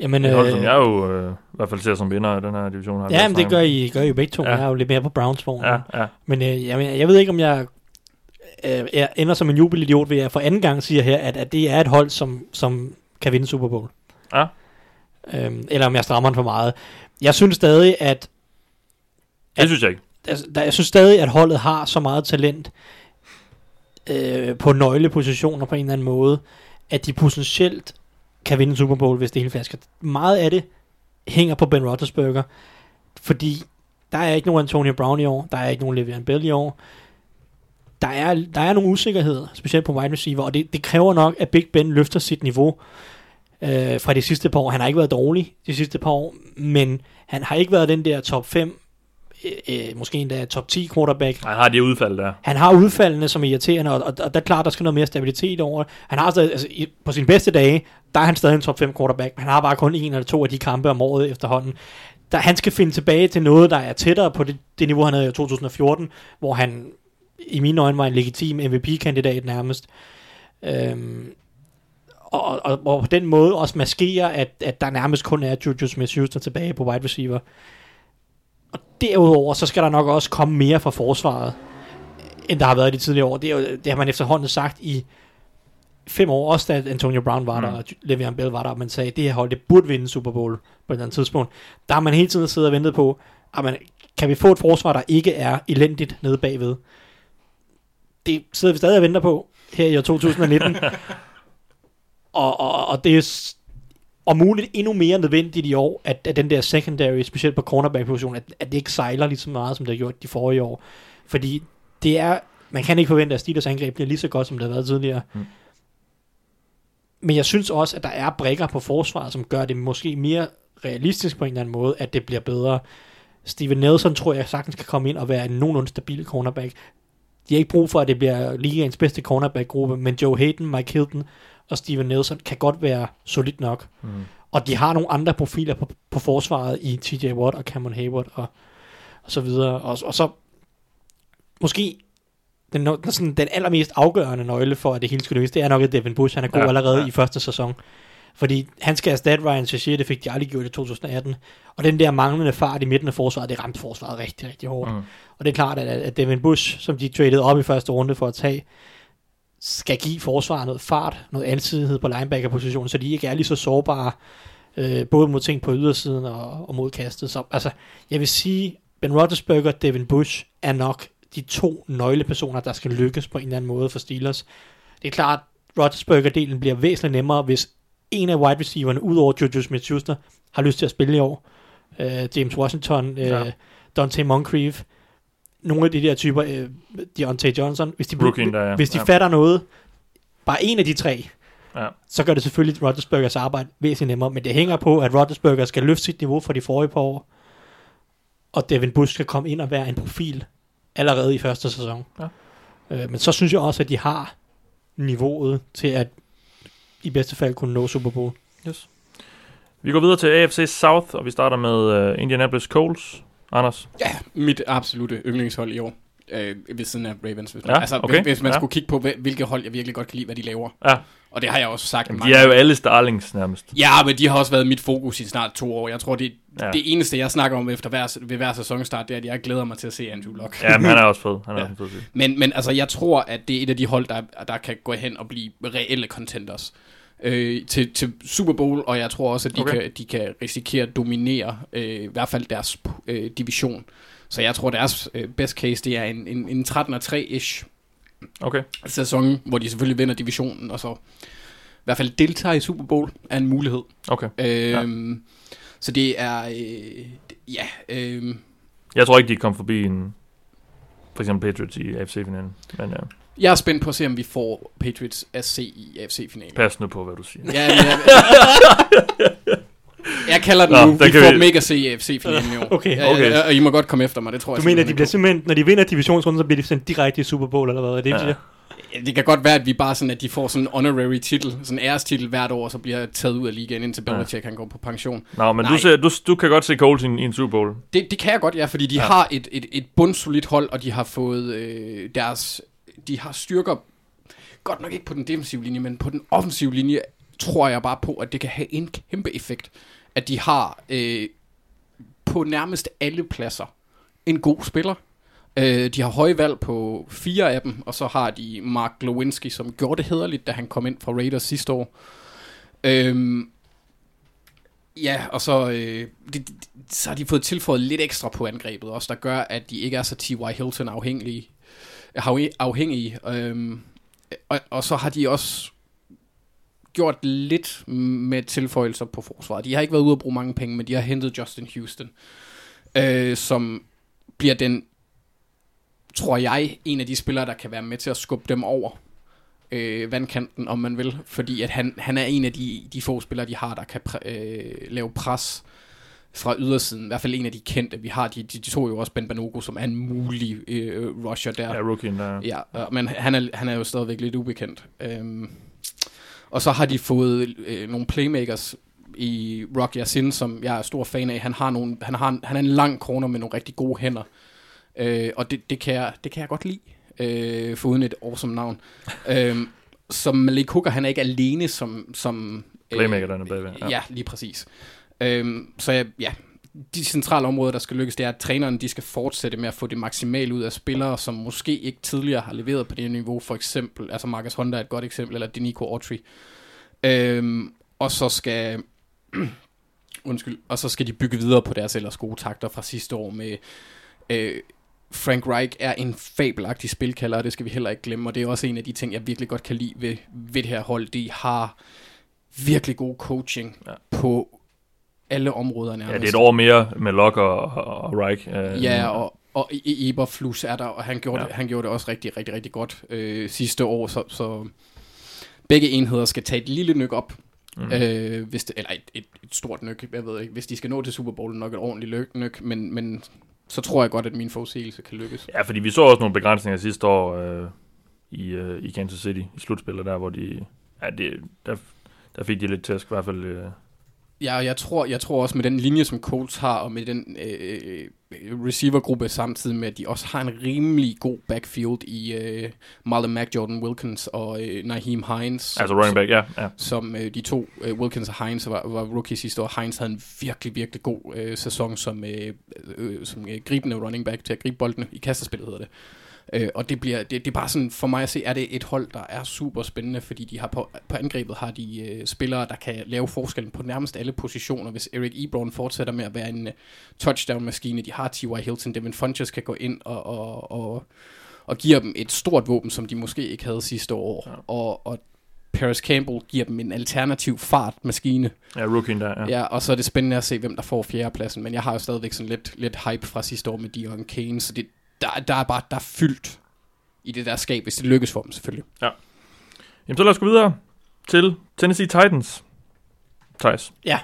Jamen, det holder, øh, jeg jo øh, i hvert fald ser som vinder i den her division. Her ja, men det gør I, gør I jo begge to. Ja. Jeg er jo lidt mere på Browns form. Ja, ja. Men øh, jeg, jeg ved ikke, om jeg... jeg ender som en jubelidiot ved at jeg for anden gang siger her, at, at det er et hold, som, som kan vinde Super Bowl. Ja. Øhm, eller om jeg strammer den for meget. Jeg synes stadig, at... at det synes jeg ikke. Altså, der, jeg synes stadig, at holdet har så meget talent øh, på nøglepositioner på en eller anden måde, at de potentielt kan vinde Super Bowl, hvis det hele flasker. Meget af det hænger på Ben Roethlisberger, fordi der er ikke nogen Antonio Brown i år, der er ikke nogen Le'Veon Bell i år. Der er, der er nogle usikkerheder, specielt på wide receiver, og det, det kræver nok, at Big Ben løfter sit niveau øh, fra de sidste par år. Han har ikke været dårlig de sidste par år, men han har ikke været den der top fem, øh, øh, måske endda top ti quarterback. Han har det udfald der. Han har udfaldene, som er irriterende, og, og, og der er klart, der skal noget mere stabilitet over. Han har stadig, altså, i, på sine bedste dage, der er han stadig en top fem quarterback, men han har bare kun en eller to af de kampe om året efterhånden. Der, han skal finde tilbage til noget, der er tættere på det, det niveau, han havde i to tusind og fjorten, hvor han... i mine øjne var en legitim M V P-kandidat nærmest. Øhm, og, og, og på den måde også maskerer, at, at der nærmest kun er Juju Smith-Schuster tilbage på wide receiver. Og derudover, så skal der nok også komme mere fra forsvaret, end der har været i de tidligere år. Det, er jo, det har man efterhånden sagt i fem år, også da Antonio Brown var mm. der, og Le'Veon Bell var der, og man sagde, at det her hold, det burde vinde Super Bowl på et eller andet tidspunkt. Der har man hele tiden siddet og ventet på, at man, kan vi få et forsvar, der ikke er elendigt nede bagved? Det sidder vi stadig og venter på her i år to tusind og nitten. og, og, og det er om muligt endnu mere nødvendigt i år, at, at den der secondary, specielt på cornerback-positionen, at, at det ikke sejler lige så meget, som det har gjort de forrige år. Fordi det er, man kan ikke forvente, at Steelers angreb bliver lige så godt, som det har været tidligere. Mm. Men jeg synes også, at der er brikker på forsvaret, som gør det måske mere realistisk på en eller anden måde, at det bliver bedre. Steven Nelson tror jeg sagtens kan komme ind og være en nogenlunde stabil cornerback. De har ikke brug for, at det bliver ligaens bedste cornerback-gruppe, men Joe Hayden, Mike Hilton og Steven Nelson kan godt være solidt nok. Mm. Og de har nogle andre profiler på, på forsvaret i T J Watt og Cameron Hayward og, og så videre. Og, og så måske den, sådan, den allermest afgørende nøgle for, at det hele skulle lykkes, det er nok, at Devin Bush, han er god ja, allerede ja. i første sæson. Fordi han skal erstatte Ryan Shazier, det fik de aldrig gjort i to tusind atten. Og den der manglende fart i midten af forsvaret, det ramte forsvaret rigtig, rigtig hårdt. Mm. Og det er klart, at, at Devin Bush, som de tradede op i første runde for at tage, skal give forsvaret noget fart, noget alsidighed på linebackerpositionen, så de ikke er lige så sårbare, øh, både mod ting på ydersiden og, og mod kastet. Så, altså, jeg vil sige, Ben Roethlisberger og Devin Bush er nok de to nøglepersoner, der skal lykkes på en eller anden måde for Steelers. Det er klart, at Roethlisberger-delen bliver væsentligt nemmere, hvis en af wide receiverne, udover Juju Smith-Schuster, har lyst til at spille i år. Uh, James Washington, uh, ja. Dante Moncrief, nogle af de der typer, uh, Deontay Johnson, hvis de, Brooklyn, der, ja. hvis de ja. fatter noget, bare en af de tre, ja. så gør det selvfølgelig Roethlisbergers arbejde væsentligt nemmere, men det hænger på, at Roethlisberger skal løfte sit niveau fra de forrige par år, og Devin Bush skal komme ind og være en profil allerede i første sæson. Ja. Uh, men så synes jeg også, at de har niveauet til at i bedste fald kunne nå Super Bowl. Yes. Vi går videre til A F C South, og vi starter med uh, Indianapolis Colts. Anders? Ja, mit absolutte yndlingshold i år. Øh, ved siden af Ravens. Hvis man, ja, altså, okay. hvis, hvis man ja. skulle kigge på, hvilke hold jeg virkelig godt kan lide, hvad de laver. Ja. Og det har jeg også sagt. Jamen, mange de er jo alle darlings nærmest. Ja, men de har også været mit fokus i snart to år. Jeg tror, det, ja. det eneste, jeg snakker om efter hver, ved hver sæsonstart, det er, at jeg glæder mig til at se Andrew Luck. Ja, men han er også fed. Han er ja. også fed. Men, men altså, jeg tror, at det er et af de hold, der, der kan gå hen og blive reelle contenders øh, til, til Super Bowl, og jeg tror også, at de, okay. kan, de kan risikere at dominere øh, i hvert fald deres øh, division. Så jeg tror, deres best case, det er en, en, en tretten og tre-ish okay. sæson, hvor de selvfølgelig vinder divisionen, og så i hvert fald deltager i Super Bowl er en mulighed. Okay. Øhm, ja. Så det er, øh, ja. Øh, jeg tror ikke, de kom forbi en, for eksempel Patriots i A F C-finalen, men ja. Jeg er spændt på at se, om vi får Patriots S C i A F C-finalen. Pas nu på, hvad du siger. Ja, ja, ja. Jeg kalder den nu, vi får vi... mega C i A F C-finalen i år. Okay. Ja, okay. Og I må godt komme efter mig, det tror jeg. Du mener, de bliver simpelthen, når de vinder divisionsrunden, så bliver de sendt direkte i Super Bowl, eller hvad er det, ja. siger? Det kan godt være, at vi bare sådan, at de får sådan en honorary titel, sådan en ærestitel hvert år, og så bliver taget ud af ligaen, indtil Belichick ja. han går på pension. Nå, men Nej. Du, ser, du, du kan godt se Colts i, i en Super Bowl. Det, det kan jeg godt, ja, fordi de ja. har et, et, et bundsolidt hold, og de har fået øh, deres, de har styrker, godt nok ikke på den defensive linje, men på den offensive linje, tror jeg bare på, at det kan have en kæmpe effekt, at de har øh, på nærmest alle pladser en god spiller. Øh, de har høje valg på fire af dem, og så har de Mark Glowinski, som gjorde det hæderligt, da han kom ind fra Raiders sidste år. Øh, ja, og så, øh, det, så har de fået tilføjet lidt ekstra på angrebet også, der gør, at de ikke er så T Y Hilton afhængige. afhængige. Øh, og, og så har de også gjort lidt med tilføjelser på forsvaret. De har ikke været ude at bruge mange penge, men de har hentet Justin Houston, øh, som bliver den, tror jeg, en af de spillere, der kan være med til at skubbe dem over øh, vandkanten, om man vil, fordi at han, han er en af de, de få spillere, de har, der kan præ, øh, lave pres fra ydersiden, i hvert fald en af de kendte. Vi har de, de, de to jo også Ben Banogo, som er en mulig øh, rusher der. Ja, rookien der. Ja, øh, men han er, han er jo stadigvæk lidt ubekendt. Øh, Og så har de fået øh, nogle playmakers i Rock Yassin, som jeg er stor fan af. Han har nogle, han har en, han er en lang corner med nogle rigtig gode hænder, øh, og det, det kan jeg, det kan jeg godt lide, øh, foruden et awesome navn. øh, som Malik Hooker, han er ikke alene som som øh, playmaker derne bagved. Ja. ja, lige præcis. Øh, så jeg, ja, de centrale områder, der skal lykkes, det er, at trænerne, de skal fortsætte med at få det maksimale ud af spillere, som måske ikke tidligere har leveret på det niveau, for eksempel, altså Marcus Honda er et godt eksempel, eller Denico Autry. Øhm, og så skal undskyld, og så skal de bygge videre på deres ellers gode takter fra sidste år med øh, Frank Reich er en fabelagtig spilkalder, og det skal vi heller ikke glemme, og det er også en af de ting, jeg virkelig godt kan lide ved, ved det her hold. De har virkelig god coaching ja. på alle områderne. Ja, det er et år mere med Lok og, og, og Reich. Øh. Ja, og, og Eberflus er der, og han gjorde, ja. det, han gjorde det også rigtig, rigtig, rigtig godt øh, sidste år, så, så begge enheder skal tage et lille nyk op, mm. øh, hvis det, eller et, et, et stort nyk, jeg ved ikke, hvis de skal nå til Super Bowl, nok et ordentligt nyk, men, men så tror jeg godt, at min forudsigelse kan lykkes. Ja, fordi vi så også nogle begrænsninger sidste år øh, i, øh, i Kansas City, i slutspillet der, hvor de, ja, det, der, der fik de lidt tæsk, i hvert fald øh, Ja, jeg tror, jeg tror også med den linje, som Colts har, og med den øh, receivergruppe samtidig med, at de også har en rimelig god backfield i øh, Marlon Mack, Jordan Wilkins og øh, Naheem Hines. Altså running back, ja. Yeah, yeah. Som øh, de to, øh, Wilkins og Hines, var, var rookie sidste år. Hines havde en virkelig, virkelig god øh, sæson som, øh, øh, som øh, gribende running back til at gribe boldene i kasterspillet, hedder det. Øh, og det bliver det, det er bare sådan, for mig at se, er det et hold, der er super spændende, fordi de har på, på angrebet har de øh, spillere, der kan lave forskellen på nærmest alle positioner. Hvis Eric Ebron fortsætter med at være en øh, touchdown-maskine, de har T Y Hilton, Devin Funches kan gå ind og, og, og, og giver dem et stort våben, som de måske ikke havde sidste år, ja. og, og Paris Campbell giver dem en alternativ fartmaskine. Ja, rookien der, ja. Ja, og så er det spændende at se, hvem der får fjerdepladsen, men jeg har jo stadigvæk sådan lidt, lidt hype fra sidste år med Dion Kane, så det Der, der er bare der er fyldt i det der skab, hvis det lykkes for dem selvfølgelig. Ja. Jamen så lad os gå videre til Tennessee Titans. Thijs. Ja.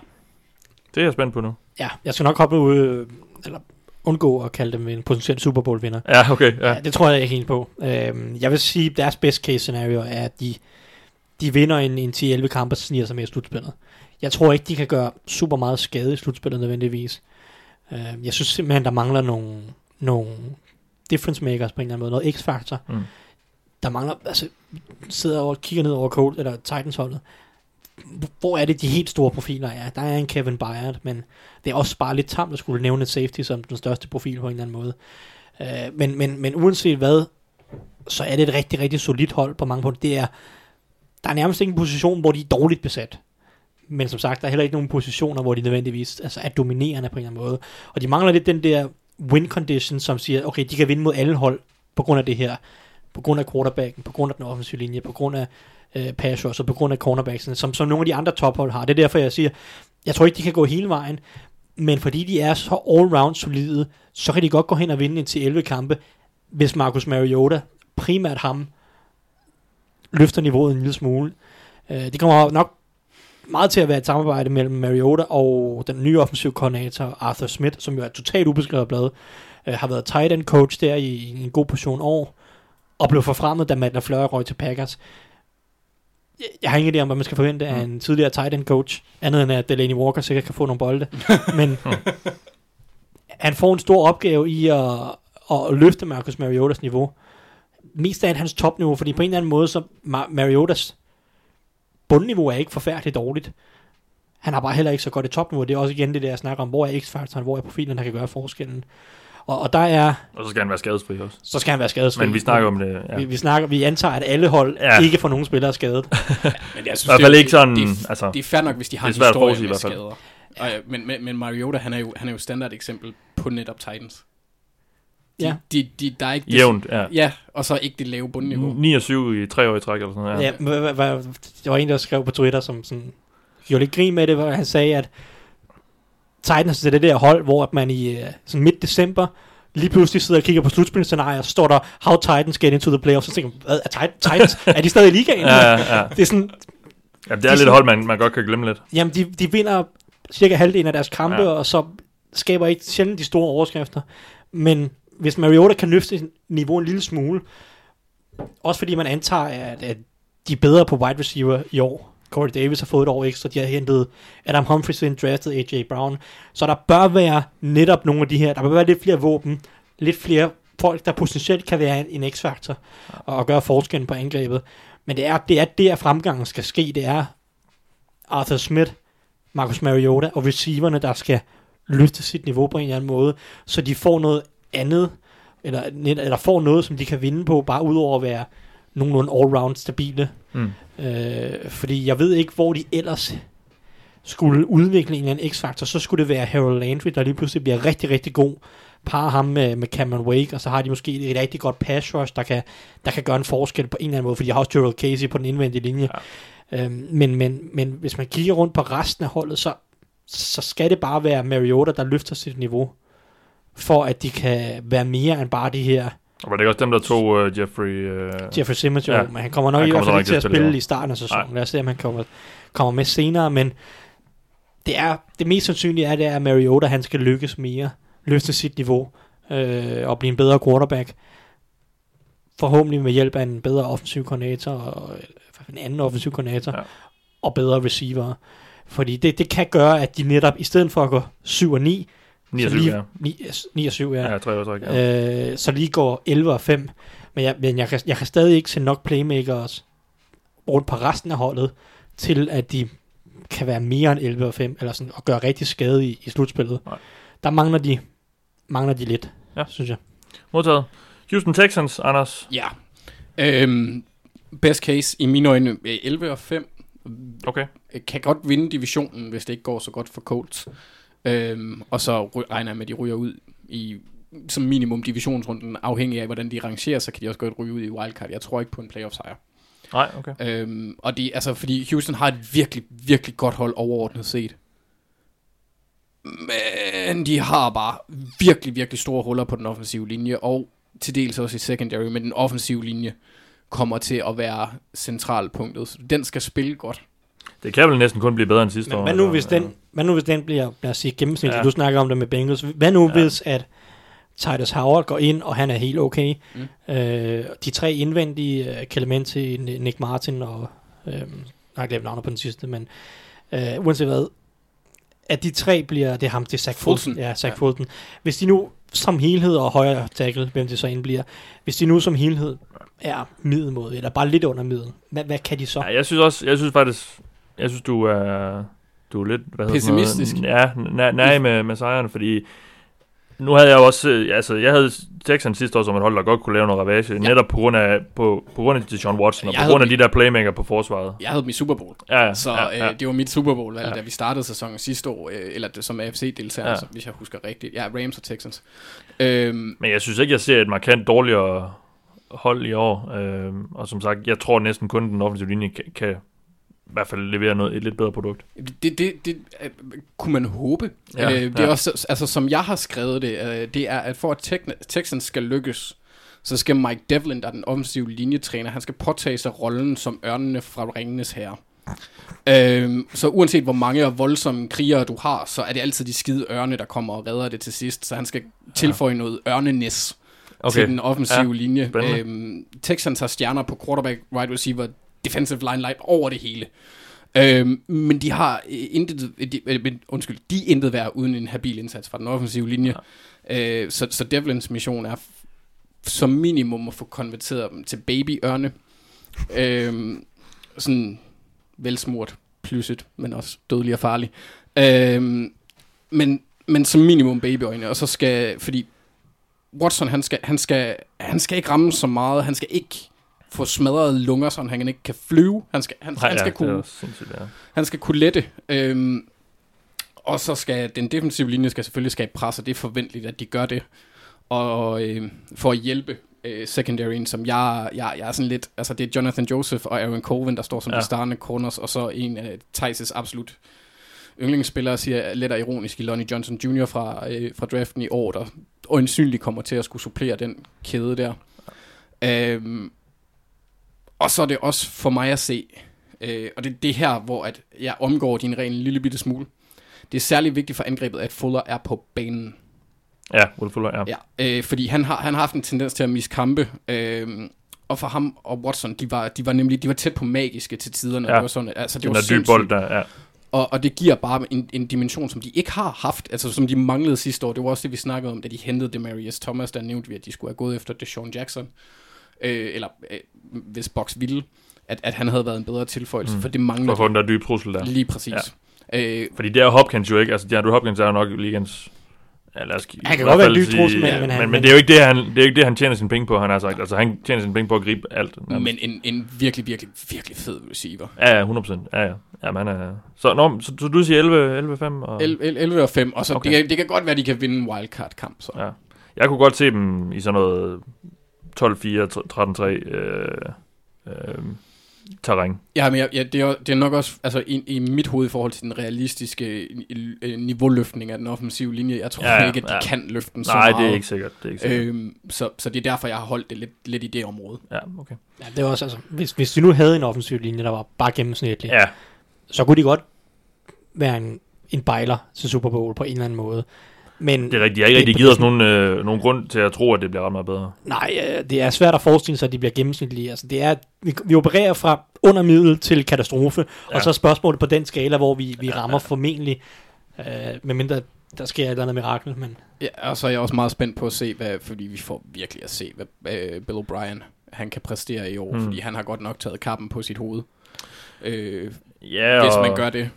Det er jeg spændt på nu. Ja, jeg skal nok hoppe ud, eller undgå at kalde dem en potentiel Super Bowl vinder. Ja, okay. Ja. Ja, det tror jeg ikke helt på. Øhm, jeg vil sige, at deres best case scenario er, at de, de vinder en, en ti elleve kamp og sniger sig med i slutspillet. Jeg tror ikke, de kan gøre super meget skade i slutspillet nødvendigvis. Øhm, jeg synes simpelthen, der mangler nogle... nogle difference makers på en eller anden måde, noget x-faktor. Mm. Der mangler, altså sidder og kigger ned over Colts eller Titans holdet. Hvor er det de helt store profiler er? Der er en Kevin Byard, men det er også bare lidt tamt at skulle nævne et safety som den største profil på en eller anden måde. Uh, men, men, men uanset hvad, så er det et rigtig, rigtig solidt hold på mange punkter. Det er, der er nærmest ikke en position, hvor de er dårligt besat. Men som sagt, der er heller ikke nogen positioner, hvor de nødvendigvis altså, er dominerende på en eller anden måde. Og de mangler lidt den der win condition, som siger, okay, de kan vinde mod alle hold på grund af det her, på grund af quarterbacken, på grund af den offensive linje, på grund af øh, pass rush, og på grund af cornerbacksene, som, som nogle af de andre tophold har. Det er derfor, jeg siger, jeg tror ikke, de kan gå hele vejen, men fordi de er så all-round solide, så kan de godt gå hen og vinde indtil elleve kampe, hvis Marcus Mariota, primært ham, løfter niveauet en lille smule. Øh, det kommer nok meget til at være et samarbejde mellem Mariota og den nye offensive koordinator Arthur Smith, som jo er totalt ubeskrevet blad, øh, har været tight end coach der i, i en god position år, og blev forfremmet, da Matt LaFleur røg til Packers. Jeg, jeg har ingen idé om, hvad man skal forvente af mm. en tidligere tight end coach, andet end at Delaney Walker sikkert kan få nogle bolde, men mm. han får en stor opgave i at, at løfte Marcus Mariotas niveau. Mest af hans topniveau, fordi på en eller anden måde, så Mar- Mariotas bundniveau er ikke forfærdeligt dårligt. Han har bare heller ikke så godt et topniveau. Det er også igen det der, jeg snakker om, hvor er x-faktoren, hvor er profilen, der kan gøre forskellen. Og, og der er... Og så skal han være skadesfri også. Så skal han være skadesfri. Men vi snakker om det, ja. Vi, vi, snakker, vi antager, at alle hold ja. ikke får nogen spillere skadet. Ja, men jeg synes, det, er, det, ikke sådan, det, det, altså, det er fair nok, hvis de har en historie forsige, med skader. Ja. Og, men, men, men Mariota, han er jo, han er jo standard eksempel på netop Titans. De, ja. de, de, der er ikke det, jævnt, ja. Ja, og så ikke det lave bundniveau. ni og syv i tre år i træk, eller sådan noget. Ja, ja m- m- m- der var en, der skrev på Twitter, som sådan, gjorde lidt grin med det, hvor han sagde, at Titans er det der hold, hvor man i sådan midt december lige pludselig sidder og kigger på slutspilscenarier, og står der, how Titans get into the playoffs, og så tænker man, hvad er Titans? Er de stadig i ligaen? Ja, ja, ja. Det er sådan... Jamen, det er de lidt sådan, hold, man, man godt kan glemme lidt. Jamen, de, de vinder cirka halvdelen af deres kampe, ja. og så skaber ikke sjældent de store overskrifter, men... Hvis Mariota kan løfte sin niveau en lille smule, også fordi man antager, at, at de er bedre på wide receiver i år. Corey Davis har fået et år ekstra, de har hentet Adam Humphries ind, draftet A J Brown. Så der bør være netop nogle af de her, der bør være lidt flere våben, lidt flere folk, der potentielt kan være en x-faktor og gøre forskellen på angrebet. Men det er, det er der, fremgangen skal ske. Det er Arthur Smith, Marcus Mariota og receiverne, der skal løfte sit niveau på en eller anden måde, så de får noget andet, eller, eller får noget, som de kan vinde på, bare udover at være nogenlunde all-round stabile. Mm. Øh, fordi jeg ved ikke, hvor de ellers skulle udvikle en eller anden x-faktor. Så skulle det være Harold Landry, der lige pludselig bliver rigtig, rigtig god. Par ham med, med Cameron Wake, og så har de måske et rigtig godt pass rush, der kan, der kan gøre en forskel på en eller anden måde, fordi jeg har også Gerald Casey på den indvendige linje. Ja. Øh, men, men, men hvis man kigger rundt på resten af holdet, så, så skal det bare være Mariota, der løfter sit niveau, for at de kan være mere end bare de her... Og var det også dem, der tog uh, Jeffrey... Uh... Jeffrey Simmons, ja. Men han kommer nok han kommer i hvert fald til at spille, spille i starten af sæsonen. Lad os se, om han kommer, kommer med senere, men det, er, det mest sandsynlige er, det er, at Mariota, han skal lykkes mere, løfte sit niveau øh, og blive en bedre quarterback. Forhåbentlig med hjælp af en bedre offensiv koordinator, og en anden offensiv koordinator, ja. og bedre receiver. Fordi det, det kan gøre, at de netop, i stedet for at gå syv og ni, ni og syv, ja. Ja, tre og tre, ja. Øh, så lige går elleve og fem. Men, jeg, men jeg, kan, jeg kan stadig ikke se nok playmakers rundt på resten af holdet, til at de kan være mere end elleve og fem, eller sådan, og gøre rigtig skade i, i slutspillet. Nej. Der mangler de, mangler de lidt, ja, synes jeg. Modtaget. Houston Texans, Anders. Ja. Øhm, best case i mine øjne, elleve og fem. Okay. Kan godt vinde divisionen, hvis det ikke går så godt for Colts. Øhm, og så regner jeg med, at de ryger ud i som minimum divisionsrunden, afhængig af, hvordan de rangerer, så kan de også godt ryge ud i wildcard. Jeg tror ikke på en playoff-sejr. Nej, okay. Øhm, og det, altså, fordi Houston har et virkelig, virkelig godt hold overordnet set. Men de har bare virkelig, virkelig store huller på den offensive linje, og til dels også i secondary, men den offensive linje kommer til at være centralpunktet. Så den skal spille godt. Det kan vel næsten kun blive bedre end sidste men, år. Hvad nu, eller, hvis den, ja. Hvad nu hvis den bliver, lad os sige, gennemsnitlig? Ja. Du snakker om det med Bengals. Hvad nu ja. hvis, at Titus Howard går ind, og han er helt okay. Mm. Øh, de tre indvendige, uh, Kellemente, Nick Martin og... Øh, jeg har glemt navnet på den sidste, men... Øh, uanset hvad, at de tre bliver... Det er ham, det er Zach Fulton. Fulton. Ja, Zach ja. Fulton. Hvis de nu som helhed og højre tackle, hvem det så end bliver, hvis de nu som helhed er middelmåde, eller bare lidt under middel, hvad, hvad kan de så? Ja, jeg synes også... Jeg synes faktisk... Jeg synes, du er... Du er lidt... Hvad pessimistisk. Hedder, ja, nej med, med sejrene, fordi... Nu havde jeg også, altså jeg havde Texans sidste år som et hold, der godt kunne lave noget ravage, ja. netop på grund af, på, på grund af Deshaun Watson, og jeg på grund af de der playmaker på forsvaret. Jeg havde dem i Super Bowl, ja, så ja, ja. Øh, det var mit Super Bowl, ja. da vi startede sæsonen sidste år, øh, eller som A F C-deltager, ja. altså, hvis jeg husker rigtigt. Ja, Rams og Texans. Øhm, Men jeg synes ikke, jeg ser et markant dårligere hold i år, øhm, og som sagt, jeg tror næsten kun, den offensive linje kan, kan i hvert fald levere noget, et lidt bedre produkt. Det, det, det øh, kunne man håbe. Ja, øh, det ja. er også, altså, som jeg har skrevet det, øh, det er, at for at Texans skal lykkes, så skal Mike Devlin, der er den offensive linjetræner, han skal påtage sig rollen som ørnene fra Ringenes Herre. Øh, så uanset hvor mange og voldsomme krigere du har, så er det altid de skide ørne, der kommer og redder det til sidst. Så han skal tilføje ja. noget ørnenes okay. til den offensive ja. linje. Øh, Texans har stjerner på quarterback, wide receiver, defensive line light over det hele. Øhm, men de har intet, de, undskyld, de intet værd uden en habil indsats fra den offensive linje. Ja. Øh, så, så Devlins mission er f- som minimum at få konverteret dem til babyørne. øhm, sådan velsmurt, pludset, men også dødelig og farlig. Øhm, men, men som minimum babyørne, og så skal, fordi Watson, han skal, han skal, han skal ikke ramme så meget, han skal ikke få smadret lunger, så han ikke kan flyve. Han skal, han, Nej, han skal ja, kunne, ja. han skal kunne lette. Øhm, og så skal den defensive linje skal selvfølgelig skabe pres, og det er forventeligt, at de gør det. Og øh, for at hjælpe øh, secondaryen, som jeg, jeg, jeg er sådan lidt, altså det er Jonathan Joseph og Aaron Colvin, der står som ja. de startende corners, og så en af Theis' absolut yndlingsspillere, siger lidt og ironisk, Lonnie Johnson junior fra, øh, fra draften i år, der øjensynligt kommer til at skulle supplere den kæde der. Ja. Øhm, Og så er det også for mig at se, øh, og det er det her, hvor at jeg omgår din regel en lille bitte smule. Det er særlig vigtigt for angrebet, at Fuller er på banen. Ja, Will Fuller er. Ja, øh, fordi han har, han har haft en tendens til at misse kampe, øh, og for ham og Watson, de var, de var nemlig de var tæt på magiske til tiderne. Ja, det var sådan, altså, det var sindssygt. Bold der, ja. Og, og det giver bare en, en dimension, som de ikke har haft, altså som de manglede sidste år. Det var også det, vi snakkede om, da de hentede Demarius Thomas, der nævnte vi, at de skulle have gået efter DeSean Jackson. Øh, eller øh, hvis Box ville, at, at han havde været en bedre tilføjelse, mm. for det mangler. For den der dybe trussel der. Lige præcis. Ja. Øh, Fordi der er Hopkins jo ikke, altså der er Hopkins er jo nok ligens, ja, lad os, han kan godt være en dybe trussel, men, ja, men, men, men det er jo ikke det, han, det er ikke det, han tjener sin penge på, han har sagt. Altså han tjener sin penge på at gribe alt. Nærmest. Men en, en virkelig, virkelig, virkelig fed receiver. Ja, ja, hundrede procent. Ja, ja. Jamen, han er... så, nå, så, så du siger elleve og fem? Og... elleve og fem, og så okay. det, kan, det kan godt være, de kan vinde en wildcard-kamp. Så. Ja. Jeg kunne godt se dem i sådan noget... tolv fire, tretten tre øh, øh, terræn. Ja, men jeg, ja, det, er, det er nok også altså, i, i mit hoved i forhold til den realistiske niveauløftning af den offensive linje. Jeg tror ja, ja, ikke, at de ja. kan løfte den så Nej, meget. Nej, det er ikke sikkert. Det er ikke sikkert. Øhm, så, så det er derfor, jeg har holdt det lidt, lidt i det område. Ja, okay. Ja, det var også, altså, hvis, hvis de nu havde en offensiv linje, der var bare gennemsnitlig, ja. så kunne de godt være en, en bejler til Super Bowl på en eller anden måde. Men det er rigtigt, de har ikke rigtig givet os nogen, øh, nogen grund til at tro, at det bliver ret meget bedre. Nej, det er svært at forestille sig, at de bliver gennemsnitlige. Altså, det er, vi, vi opererer fra undermiddel til katastrofe, ja. Og så er spørgsmålet på den skala, hvor vi, vi rammer formentlig, øh, medmindre der sker et eller andet mirakel. Men... Ja, og så er jeg også meget spændt på at se, hvad, fordi vi får virkelig at se, hvad øh, Bill O'Brien han kan præstere i år, hmm. fordi han har godt nok taget kappen på sit hoved, øh, yeah, hvis man gør det.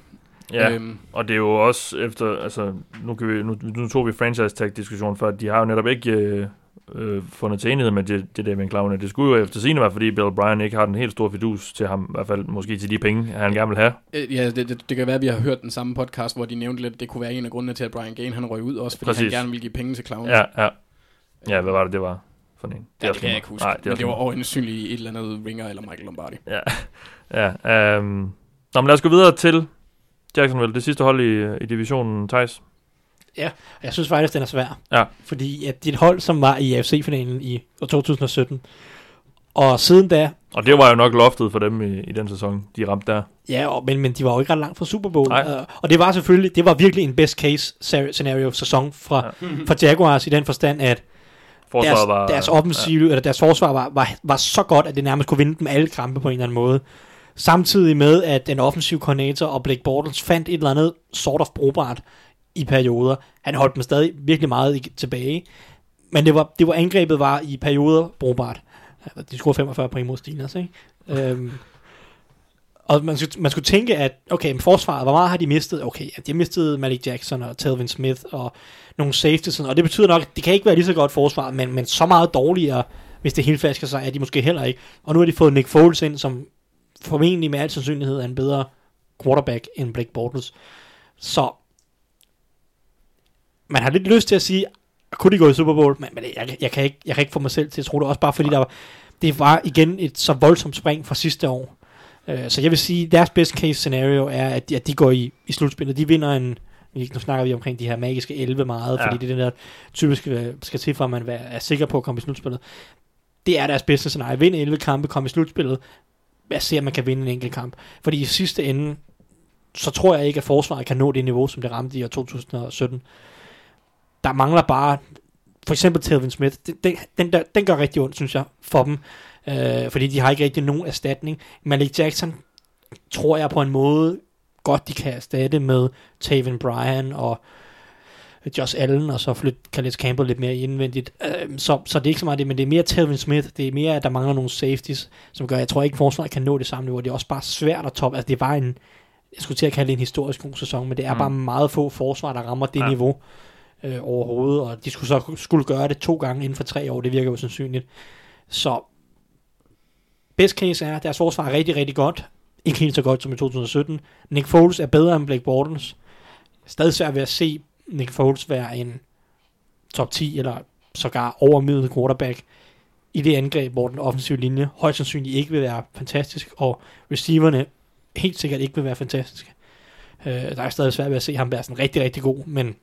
Ja, øhm. og det er jo også efter, altså nu, kan vi, nu, nu tog vi franchise tag-diskussionen før, de har jo netop ikke øh, øh, fundet til enighed med det, det der med Clowney. Det skulle jo efter sigende være, fordi Bill O'Brien ikke har den helt store fidus til ham, i hvert fald måske til de penge, han gerne vil have. Ja, det, det, det kan være, at vi har hørt den samme podcast, hvor de nævnte lidt, at det kunne være en af grundene til, at Brian Gain han røg ud også, fordi Præcis. han gerne ville give penge til Clowney. Ja, ja. Ja, hvad var det, det var? For en. Det, ja, det kan jeg ikke huske, Nej, det men det var overensynligt et eller andet Ringer eller Michael Lombardi. Ja, ja. Øhm. Nå, men lad os gå videre til Jacksonville, det sidste hold i, i divisionen, Thijs. Ja, jeg synes faktisk, den er svær. Ja. Fordi at det er et hold, som var i A F C-finalen i to tusind sytten. Og siden da... Og det var jo nok loftet for dem i, i den sæson, de ramte der. Ja, og, men, men de var jo ikke ret langt fra Super Bowl. Og, og det var selvfølgelig, det var virkelig en best case scenario sæson fra, ja. fra Jaguars i den forstand, at deres, var, deres offensiv, ja. eller deres forsvar var, var, var så godt, at det nærmest kunne vinde dem alle kampe på en eller anden måde. Samtidig med, at den offensive koordinator og Blake Bortles fandt et eller andet sort of brugbart i perioder. Han holdt dem stadig virkelig meget tilbage. Men det var, det var angrebet var i perioder brugbart. De scorede femogfyrre point mod Steelers, ikke? øhm, og man skulle, man skulle tænke, at okay, men forsvaret, hvor meget har de mistet? Okay, ja, de har mistet Malik Jackson og Telvin Smith og nogle safeties. Og det betyder nok, at det kan ikke være lige så godt forsvar, men, men så meget dårligere, hvis det hele flasker sig, er de måske heller ikke. Og nu har de fået Nick Foles ind, som... formentlig med al sandsynlighed er en bedre quarterback end Blake Bortles. Så man har lidt lyst til at sige, kunne de gå i Super Bowl? Men, men jeg, jeg, kan ikke, jeg kan ikke få mig selv til at tro det, også bare fordi der var, det var igen et så voldsomt spring fra sidste år. Uh, så jeg vil sige, deres best case scenario er, at de, at de går i, i slutspillet. De vinder en, nu snakker vi omkring de her magiske elleve meget, ja. fordi det er den der typiske, skal til for, at man er sikker på at komme i slutspillet. Det er deres bedste scenario. Vinde elleve kampe, komme i slutspillet. Jeg ser, at man kan vinde en enkelt kamp. Fordi i sidste ende, så tror jeg ikke, at forsvaret kan nå det niveau, som det ramte i to tusind sytten. Der mangler bare, for eksempel Telvin Smith, den, den, der, den gør rigtig ondt, synes jeg, for dem. Øh, fordi de har ikke rigtig nogen erstatning. Malik Jackson, tror jeg på en måde, godt de kan erstatte med Taven Bryan og Josh Allen, og så flytte Calais Campbell lidt mere indvendigt. Øh, så, så det er ikke så meget det, men det er mere Telvin Smith, det er mere, at der mangler nogle safeties, som gør, jeg tror ikke, forsvaret kan nå det samme niveau. Det er også bare svært at toppe. Altså, det var en, jeg skulle til at kalde det en historisk god sæson, men det er mm. bare meget få forsvar, der rammer det ja. niveau øh, overhovedet, og de skulle så skulle gøre det to gange inden for tre år, det virker jo sandsynligt. Så best case er, at deres forsvar er rigtig, rigtig godt. Ikke helt så godt som i to tusind sytten. Nick Foles er bedre end Blake Bortles. Stadig svært ved at se Nick Foles være en top ti eller sågar overmiddel quarterback i det angreb, hvor den offensive linje højst sandsynligt ikke vil være fantastisk, og receiverne helt sikkert ikke vil være fantastiske. Øh, der er stadig svært ved at se ham være sådan rigtig, rigtig god, men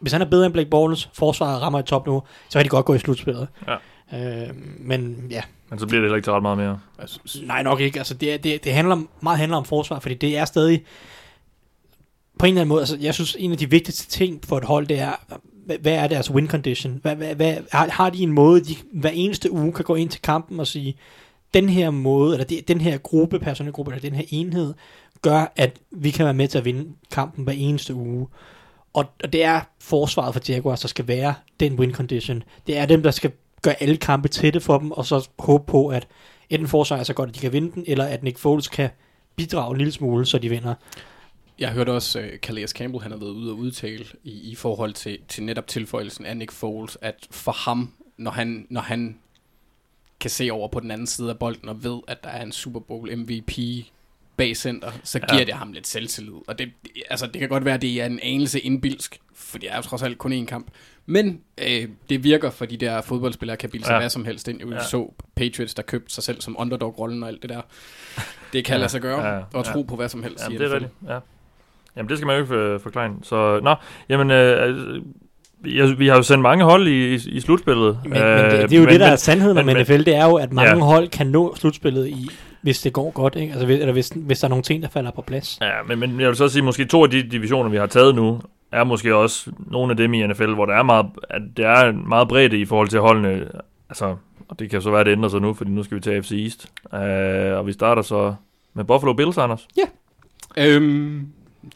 hvis han er bedre end Blake Bortles, forsvaret rammer i top nu, så kan de godt gå i slutspillet. Ja. Øh, men ja. Men så bliver det heller ikke til ret meget mere. Nej, nok ikke. Altså, det, det, det handler meget handler om forsvar, fordi det er stadig på en eller anden måde, altså jeg synes, en af de vigtigste ting for et hold, det er, hvad er deres win condition? Hvad, hvad, hvad, har de en måde, de hver eneste uge kan gå ind til kampen og sige, den her måde, eller den her gruppe, personelgruppe, eller den her enhed, gør, at vi kan være med til at vinde kampen hver eneste uge. Og, og det er forsvaret for Jaguars, der skal være den win condition. Det er dem, der skal gøre alle kampe tætte for dem, og så håbe på, at enten forsvaret er så godt, at de kan vinde den, eller at Nick Foles kan bidrage en lille smule, så de vinder. Jeg hørte også, at uh, Calais Campbell han har været ude og udtale i, i forhold til, til netop tilføjelsen af Nick Foles, at for ham, når han, når han kan se over på den anden side af bolden og ved, at der er en Super Bowl M V P bagcenter, så giver ja. det ham lidt selvtillid. Og det, altså, det kan godt være, at det er en anelse indbilsk, for det er jo trods alt kun én kamp. Men øh, det virker, for de der fodboldspillere kan bilde sig ja. hvad som helst ind. Jeg ja. så Patriots, der købte sig selv som underdog-rollen og alt det der. Det kan ja. lade sig gøre, ja. Ja. og tro ja. på hvad som helst. Jamen, det er rigtigt, ja. Jamen, det skal man jo ikke forklare. Så, nå, jamen, øh, jeg, vi har jo sendt mange hold i, i, i slutspillet. Men, øh, men det, det er jo men, det, der er sandheden om N F L, det er jo, at mange ja. hold kan nå slutspillet i, hvis det går godt, ikke? Altså, hvis, eller hvis, hvis der er nogle ting, der falder på plads. Ja, men, men jeg vil så sige, måske to af de divisioner, vi har taget nu, er måske også nogle af dem i N F L, hvor der er meget, at der er meget bredt i forhold til holdene. Altså, og det kan så være, at det ændrer sig nu, fordi nu skal vi til A F C East. Uh, og vi starter så med Buffalo Bills, Anders. Ja. Yeah. Øhm,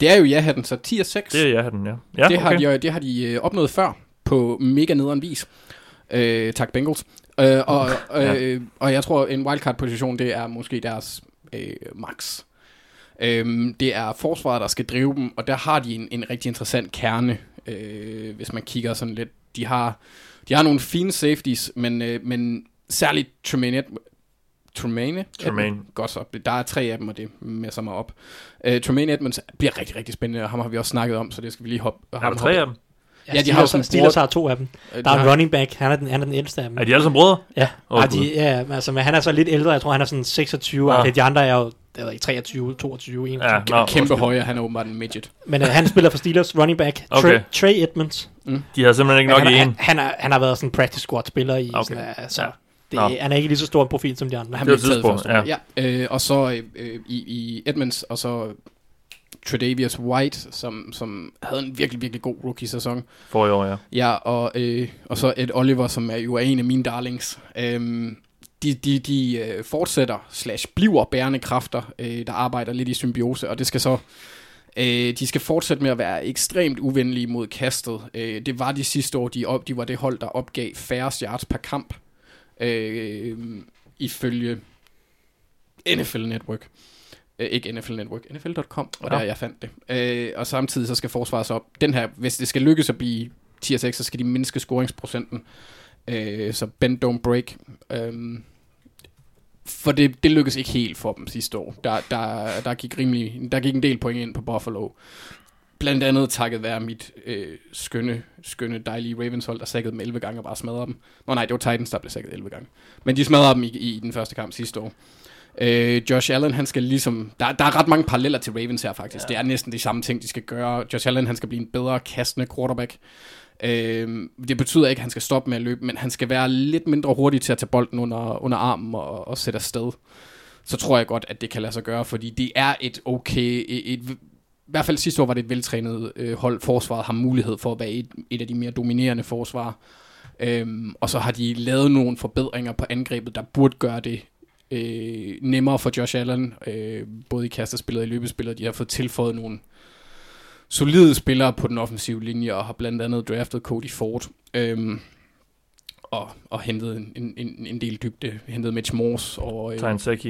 det er jo ja-hatten, så ti og seks. Det er ja-hatten, ja. ja det, okay. har de, det har de opnået før på mega nederen vis. Øh, tak, Bengals. Øh, og, ja. øh, og jeg tror, en wildcard-position, det er måske deres øh, max. Øhm, det er forsvaret, der skal drive dem, og der har de en, en rigtig interessant kerne, øh, hvis man kigger sådan lidt. De har, de har nogle fine safeties, men, øh, men særligt Tremaine, Tremaine, Tremaine. Godt så, der er tre af dem, og det messer mig op. øh, Tremaine Edmonds bliver rigtig, rigtig spændende, og ham har vi også snakket om, så det skal vi lige hoppe. Er der tre af dem? Ja, ja, de har sådan Steelers har to af dem. Der de er en har... running back, han er den han er den ældste af dem. Er de alle som brødre? Ja. Oh, ja, de, ja, altså men han er så lidt ældre. Jeg tror han er sådan seksogtyve, ja. Og de andre er jo der i treogtyve, toogtyve, enogtyve. Ja, no, kæmpe højere, han er åbenbart en midget. Men uh, han spiller for Steelers running back, okay. Tra- Trey Edmonds. Mm. De har simpelthen ikke men nok i en. Han har han har været sådan practice squad spiller i, okay. Sådan, uh, så ja. Det, no. Han er ikke lige så stor en profil som de andre. Han det er tidspunkt. Ja. ja. Øh, og så øh, i, i Edmonds og så Tre'Davious White, som, som havde en virkelig, virkelig god rookie-sæson. For i år, ja. Ja, og, øh, og så Ed Oliver, som er jo en af mine darlings. Øhm, de de, de fortsætter, slash bliver bærende kræfter, øh, der arbejder lidt i symbiose, og det skal så... Øh, de skal fortsætte med at være ekstremt uvenlige mod kastet. Øh, det var de sidste år, de, op, de var det hold, der opgav færre yards per kamp, øh, ifølge N F L Network. Ikke N F L Network, N F L punktum com, og ja. Der jeg fandt det. Øh, og samtidig så skal forsvaret så op. Den her, hvis det skal lykkes at blive ti og seks, så skal de mindske scoringsprocenten. Øh, så bend, don't break. Øh, for det, det lykkedes ikke helt for dem sidste år. Der, der, der, gik, rimelig, der gik en del point ind på Buffalo. Blandt andet takket være mit øh, skønne, skønne, dejlige Ravens-hold, der sækkede dem elleve gange og bare smadrede dem. Nå nej, det var Titans, der blev sækket elleve gange. Men de smadrede dem i, i den første kamp sidste år. Øh, Josh Allen, han skal ligesom... Der, der er ret mange paralleller til Ravens her, faktisk. Ja. Det er næsten de samme ting, de skal gøre. Josh Allen, han skal blive en bedre kastende quarterback. Øh, det betyder ikke, at han skal stoppe med at løbe, men han skal være lidt mindre hurtig til at tage bolden under, under armen og, og sætte afsted. Så tror jeg godt, at det kan lade sig gøre, fordi det er et okay... Et, et, i hvert fald sidste år var det et veltrænet øh, hold. Forsvaret har mulighed for at være et, et af de mere dominerende forsvar. Øh, og så har de lavet nogle forbedringer på angrebet, der burde gøre det Øh, nemmere for Josh Allen, øh, både i kastespillet og i løbespillet. De har fået tilføjet nogle solide spillere på den offensive linje, og har blandt andet draftet Cody Ford, øh, og, og hentet en, en, en del dybde, hentet Mitch Morse og øh, Tyne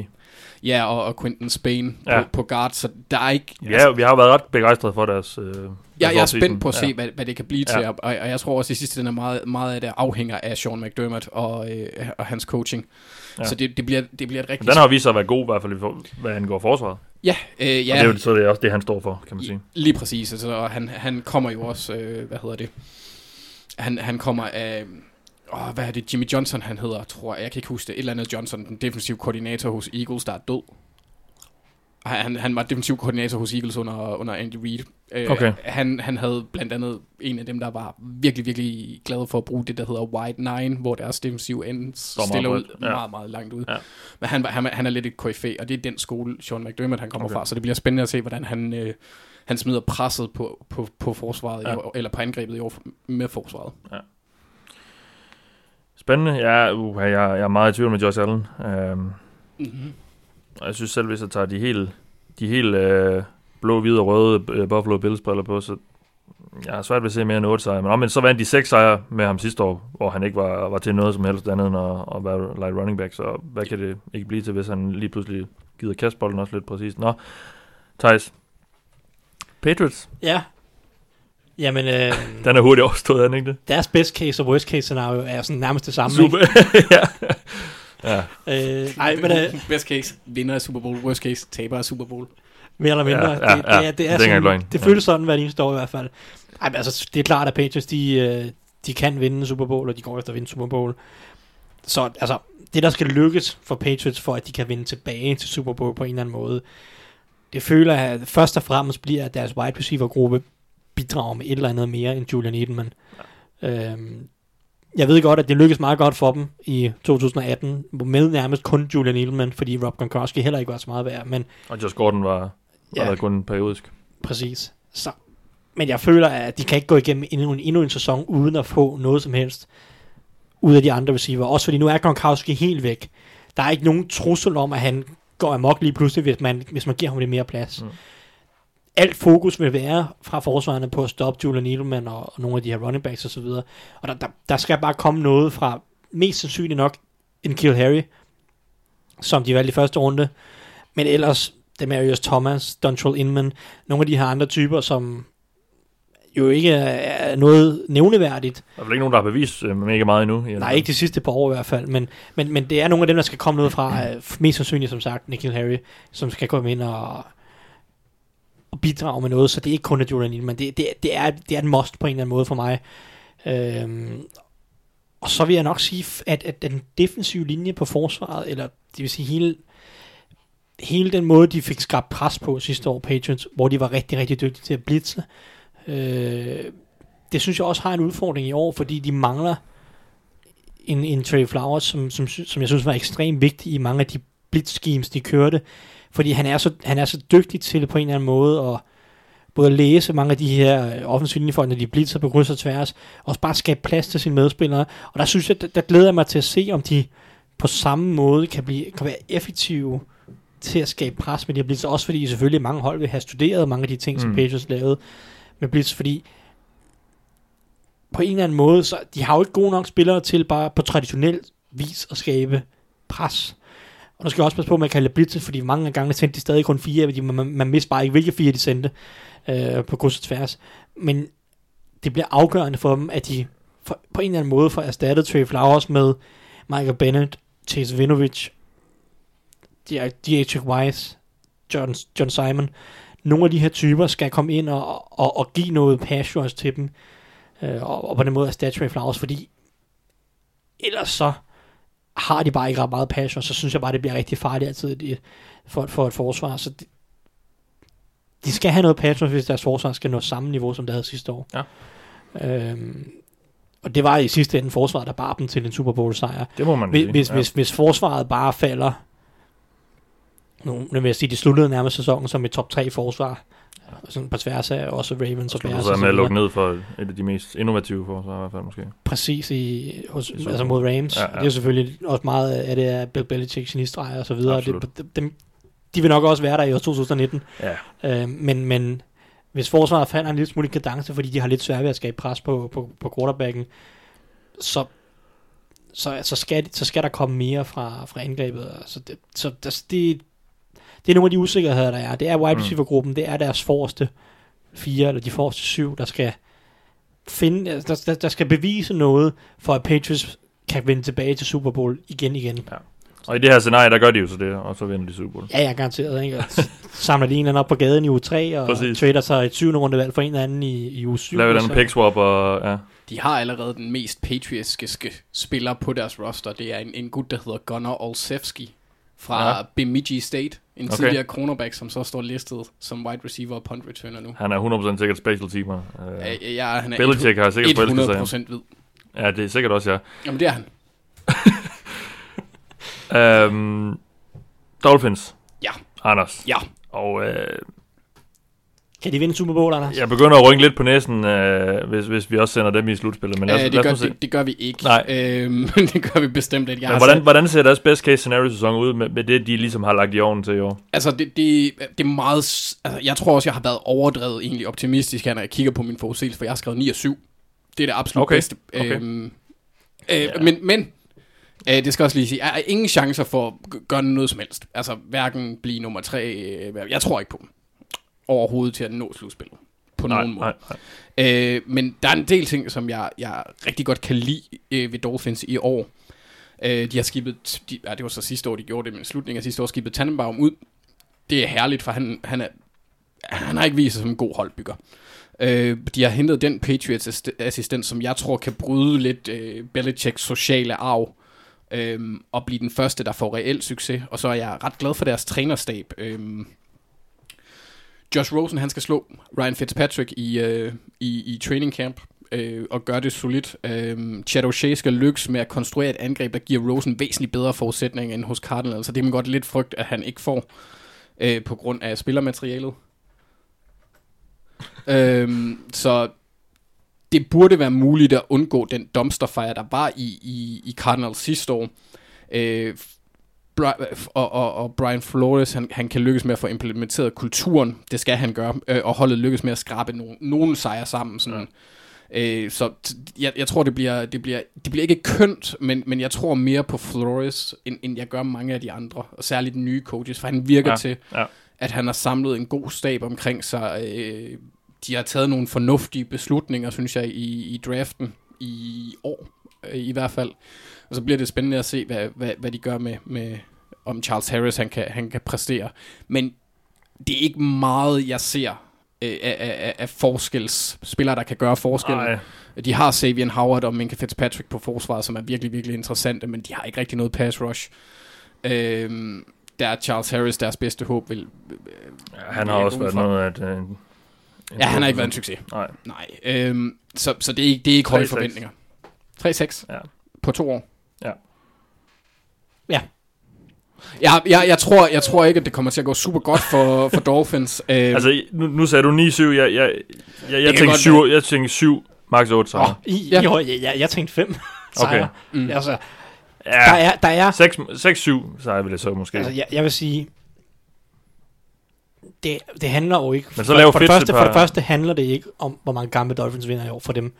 ja, og, og Quentin Spain ja. på, på guard, så der er ikke... Ja, altså, vi har været ret begejstrede for deres... Øh, ja, jeg er spændt på at se, ja. hvad, hvad det kan blive ja. til, og, og jeg tror også i sidste ende, meget, meget af det afhænger af Sean McDermott og, øh, og hans coaching. Ja. Så det, det, bliver, det bliver et rigtigt... Men den har vist at være god, i hvert fald, hvad han går forsvaret. Ja, øh, ja. Og det er jo så det er også det, han står for, kan man sige. Lige præcis, altså, og han, han kommer jo også, øh, hvad hedder det? Han, han kommer af... Åh, hvad er det? Jimmy Johnson, han hedder, tror jeg. Jeg kan ikke huske det. Et eller andet Johnson, den defensive koordinator hos Eagles, der er død. Han, han var defensiv koordinator hos Eagles under, under Andy Reid. Øh, okay. han, han havde blandt andet en af dem, der var virkelig, virkelig glad for at bruge det, der hedder Wide Nine, hvor deres defensiv end stiller ud ja. meget, meget langt ud. Ja. Men han, han, han er lidt et koryfæ, og det er den skole, Sean McDermott, han kommer okay. fra, så det bliver spændende at se, hvordan han, øh, han smider presset på, på, på forsvaret, ja. år, eller på angrebet i år med forsvaret. Ja. Spændende. Ja, uh, jeg, jeg er meget i tvivl med Josh Allen. Uh, mm-hmm. Og jeg synes selv, hvis jeg tager de helt, de helt øh, blå, hvide og røde øh, Buffalo Bills-briller på, så jeg har svært ved at se mere end otte sejre. Men omvendt så vandt de seks sejre med ham sidste år, hvor han ikke var, var til noget som helst andet end at, at være light running back. Så hvad kan det ikke blive til, hvis han lige pludselig gider kastbolden også lidt præcis? Nå, Thijs. Patriots? Ja. Jamen, øh, den er hurtigt overstået, er den ikke det? Deres best case og worst case scenario er sådan nærmest det samme. Super, ja. Ja. Øh, nej, men øh, best case vinder af Super Bowl, worst case taber af Super Bowl. Mere eller mindre. Ja, ja, det, ja, det er, det er sådan, det føles ja. sådan hver eneste år i hvert fald. Ej, men altså det er klart at Patriots de de kan vinde Super Bowl, og de går efter at vinde Super Bowl. Så altså det der skal lykkes for Patriots for at de kan vinde tilbage til Super Bowl på en eller anden måde. Det føler jeg først og fremmest bliver at deres wide receiver gruppe bidrager med et eller andet mere end Julian Edelman. Ja. Øhm, Jeg ved godt, at det lykkedes meget godt for dem i to tusind atten, med nærmest kun Julian Edelman, fordi Rob Gronkowski heller ikke var så meget værd. Men og Josh Gordon var, var ja, kun periodisk. Præcis. Så Men jeg føler, at de kan ikke gå igennem endnu en, endnu en sæson, uden at få noget som helst ud af de andre receiver. Også fordi nu er Gronkowski helt væk. Der er ikke nogen trussel om, at han går amok lige pludselig, hvis man, hvis man giver ham lidt mere plads. Mm. Alt fokus vil være fra forsvarerne på at stoppe Julian Edelman og, og nogle af de her running backs osv. Og, og der, der, der skal bare komme noget fra, mest sandsynligt nok, en Kill Harry, som de valgte i første runde. Men ellers, Demarius Thomas, Dontrell Inman, nogle af de her andre typer, som jo ikke er noget nævneværdigt. Der er vel ikke nogen, der har bevist mega meget endnu? Nej, ikke de sidste par år i hvert fald, men, men, men det er nogle af dem, der skal komme noget fra, mest sandsynligt som sagt, Nikhil Harry, som skal komme ind og, og bidrage med noget, så det er ikke kun af Julian Edelman, det, det, det, er, det er en must på en eller anden måde for mig. Øhm, og så vil jeg nok sige, at, at den defensive linje på forsvaret, eller det vil sige hele, hele den måde, de fik skabt pres på sidste år, Patriots, hvor de var rigtig, rigtig dygtige til at blitse, Øh, det synes jeg også har en udfordring i år, fordi de mangler en, en Trey Flowers, som, som, som jeg synes var ekstremt vigtig i mange af de blitz-schemes, de kørte, fordi han er, så, han er så dygtig til på en eller anden måde at både læse mange af de her offensive linjefolk, når de blitzer på kryds og tværs, og bare skabe plads til sine medspillere, og der synes jeg, der, der glæder jeg mig til at se, om de på samme måde kan, blive, kan være effektive til at skabe pres med de her blitzer, også fordi selvfølgelig mange hold vil have studeret mange af de ting, mm. som Patriots lavede med blitz, fordi på en eller anden måde, så de har jo ikke gode nok spillere til bare på traditionel vis at skabe pres. Og nu skal jeg også passe på, at man kalder blitzen, fordi mange af gangene sendte de stadig kun fire, fordi man, man mister bare ikke, hvilke fire de sendte øh, på kryds og tværs. Men det bliver afgørende for dem, at de for, på en eller anden måde får erstattet Trey Flowers med Michael Bennett, Chase Vinovich, D H Wise, John, John Simon. Nogle af de her typer skal komme ind og, og, og give noget passion til dem, øh, og, og på den måde erstatte Trey Flowers, fordi ellers så har de bare ikke ret meget passion, så synes jeg bare, det bliver rigtig farligt altid for, for et forsvar. Så de, de skal have noget passion, hvis deres forsvar skal nå samme niveau, som det havde sidste år. Ja. Øhm, og det var i sidste ende forsvaret, der bar dem til en Super Bowl-sejr. Det må man hvis, sige. Hvis, ja. hvis, hvis forsvaret bare falder. Nu vil jeg sige, de sluttede nærmest sæsonen som et top tre forsvar. Sådan på tværs af også Ravens og Bears. Og så med at lukke ned for et af de mest innovative forsvar i hvert fald måske. Præcis, i, hos, I altså mod Rams. Ja, ja. Det er jo selvfølgelig også meget af det er Bill Belichick, genistreger og så videre. Det, dem, de vil nok også være der i år to tusind nitten. Ja. Øh, men, men hvis forsvaret falder en lille smule kadence, fordi de har lidt svært ved at skabe pres på, på, på quarterbacken, så... Så, så, skal, så skal der komme mere fra, fra angrebet. Så, det, så det, det, det er nogle af de usikkerheder, der er. Det er wide receiver-gruppen, det er deres forreste fire, eller de forreste syv, der skal, finde, der, der, der skal bevise noget, for at Patriots kan vende tilbage til Super Bowl igen igen. Ja. Og i det her scenarie, der gør de jo så det, og så vinder de Super Bowl. Ja, jeg er garanteret. Ikke? Samler de en eller anden op på gaden i uge tre, og præcis. Trader sig et syvende rundevalg for en eller anden i, i uge syv. Laver et andet pick swap, og ja. De har allerede den mest patriotiske spiller på deres roster. Det er en, en gut, der hedder Gunnar Olszewski fra ja. Bemidji State. En okay. tidligere cornerback, som så står listet som wide receiver og punt returner nu. Han er hundrede procent sikkert special teamer. Ja, ja, han er Belichick har sikkert hundrede procent hvid. Ja, det er sikkert også, ja. Jamen, det er han. øhm, Dolphins. Ja. Anders. Ja. Og... Øh, kan de vinde Super Bowl, Anders? Jeg begynder at rynke lidt på næsen, øh, hvis, hvis vi også sender dem i slutspillet. Men lad os, Æh, det, lad os gør, det, det gør vi ikke. Nej. Øhm, det gør vi bestemt ikke. Men hvordan, hvordan ser deres best case scenario sæson ud med, med det, de ligesom har lagt i ovnen til i år? Altså, det, det, det er meget... Altså, jeg tror også, jeg har været overdrevet egentlig optimistisk, når jeg kigger på min forudsigelse, for jeg har skrevet ni og syv. Det er det absolut okay. bedste. Okay. Øhm, øh, ja. Men... men Uh, det skal også lige sige, jeg har ingen chancer for at g- gøre noget som helst. Altså hverken blive nummer tre, øh, jeg tror ikke på dem overhovedet til at nå slutspillet på nej, nogen måde. Nej, nej. Uh, men der er en del ting, som jeg, jeg rigtig godt kan lide uh, ved Dolphins i år. Uh, de har skibet, de, ja, det var så sidste år, de gjorde det, men i slutningen af sidste år skibet Tannenbaum ud. Det er herligt, for han, han, er, han har ikke vist sig som en god holdbygger. Øh, de har hentet den Patriots-assistent, som jeg tror kan bryde lidt øh, Belichicks sociale arv. Øhm, og blive den første, der får reel succes. Og så er jeg ret glad for deres trænerstab. øhm, Josh Rosen, han skal slå Ryan Fitzpatrick i, øh, i, i training camp øh, og gøre det solidt. øhm, Chad O'Shea skal lykkes med at konstruere et angreb, der giver Rosen væsentligt bedre forudsætninger end hos Cardinals. Så det er man godt lidt frygt, at han ikke får øh, på grund af spillermaterialet. øhm, så det burde være muligt at undgå den dumpsterfire, der var i, i, i Cardinals sidste år. Øh, Og, og, og Brian Flores, han, han kan lykkes med at få implementeret kulturen, det skal han gøre, øh, og holdet lykkes med at skrabe nogen, nogen sejre sammen. Sådan. Mm. Øh, så jeg, jeg tror, det bliver, det, bliver, det bliver ikke kønt, men, men jeg tror mere på Flores, end, end jeg gør mange af de andre, og særligt de nye coaches, for han virker ja, til, ja. at han har samlet en god stab omkring sig. Øh, de har taget nogle fornuftige beslutninger, synes jeg, i, i draften i år, øh, i hvert fald. Og så bliver det spændende at se, hvad, hvad, hvad de gør med, med, om Charles Harris han kan, han kan præstere. Men det er ikke meget, jeg ser øh, af, af, af forskelsspillere, der kan gøre forskellen. Ej. De har Xavier Howard og Minka Fitzpatrick på forsvaret, som er virkelig, virkelig interessante, men de har ikke rigtig noget pass rush. Øh, der er Charles Harris deres bedste håb. Vil, øh, ja, han har også været noget af et, øh, ja, han har ikke været en succes. Nej. Nej. Øh, så, så det er ikke, det er ikke høje forventninger. tre seks ja. På to år. Ja. Ja. Jeg, jeg, jeg, tror, jeg tror ikke, at det kommer til at gå super godt for, for Dolphins. Æm... Altså, nu, nu sagde du ni syv. Jeg, jeg, jeg, jeg, jeg tænkte syv, jeg tænkte syv, max otte sejre. Oh, ja. Jo, jeg, jeg, jeg tænkte fem sejre. Okay. Mm. Altså, ja. Der er, der er... seks syv sejre vil jeg så måske. Altså, jeg, jeg vil sige, det, det handler jo ikke... Men så for, for, det første, par... for det første handler det ikke om, hvor mange gamle Dolphins vinder i år for dem.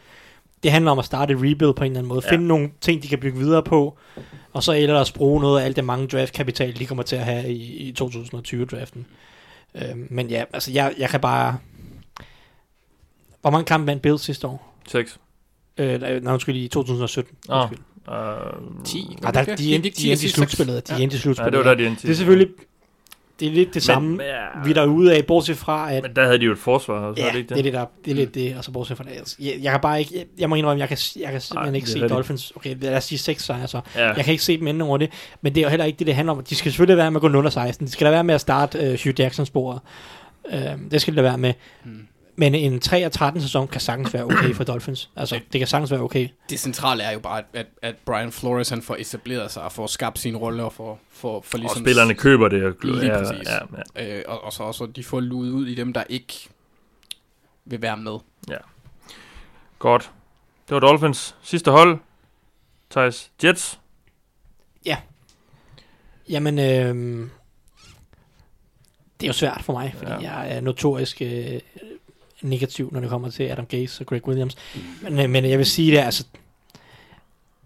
Det handler om at starte et rebuild på en eller anden måde. Ja. Finde nogle ting, de kan bygge videre på. Og så ellers bruge noget af alt det mange draftkapital, de kommer til at have i, i tyve tyve-draften. Øhm, men ja, altså jeg, jeg kan bare... Hvor mange kampe vandt Bills sidste år? seks Øh, nej, undskyld, i tyve sytten Oh. Undskyld. Uh, ti Ah, der, de, de endte i slutspillet. De endte i slutspillet. Ja, det var der, de endte. Det er selvfølgelig... Det er lidt det men, samme, ja. vi der er ude af, bortset fra, at... Men der havde de jo et forsvar, så ja, er det ikke det? Ja, det, det er lidt det, og så bortset fra det. Jeg, jeg kan bare ikke... Jeg, jeg må indrømme, jeg kan, jeg kan simpelthen Ej, ikke se Dolphins... Okay, lad os sige seks sejre, så. Ja. Jeg kan ikke se dem enden over det, men det er jo heller ikke det, det handler om. De skal selvfølgelig være med at gå nul seksten De skal da være med at starte øh, Hugh Jackson-sporet. Øh, det skal det være med. Hmm. Men en tre og tretten sæson kan sagtens være okay for Dolphins. Altså, det, det kan sagtens være okay. Det centrale er jo bare, at, at Brian Flores, han får etableret sig og får skabt sine roller og får... For, for ligesom og spillerne køber det. Lige ja, præcis. Ja, ja. Øh, og, og så også, de får luet ud i dem, der ikke vil være med. Ja. Godt. Det var Dolphins sidste hold. Thijs, Jets. Ja. Jamen, øh, det er jo svært for mig, fordi ja. jeg er notorisk øh, negativ, når det kommer til Adam Gase og Greg Williams. Men, øh, men jeg vil sige, det er, altså,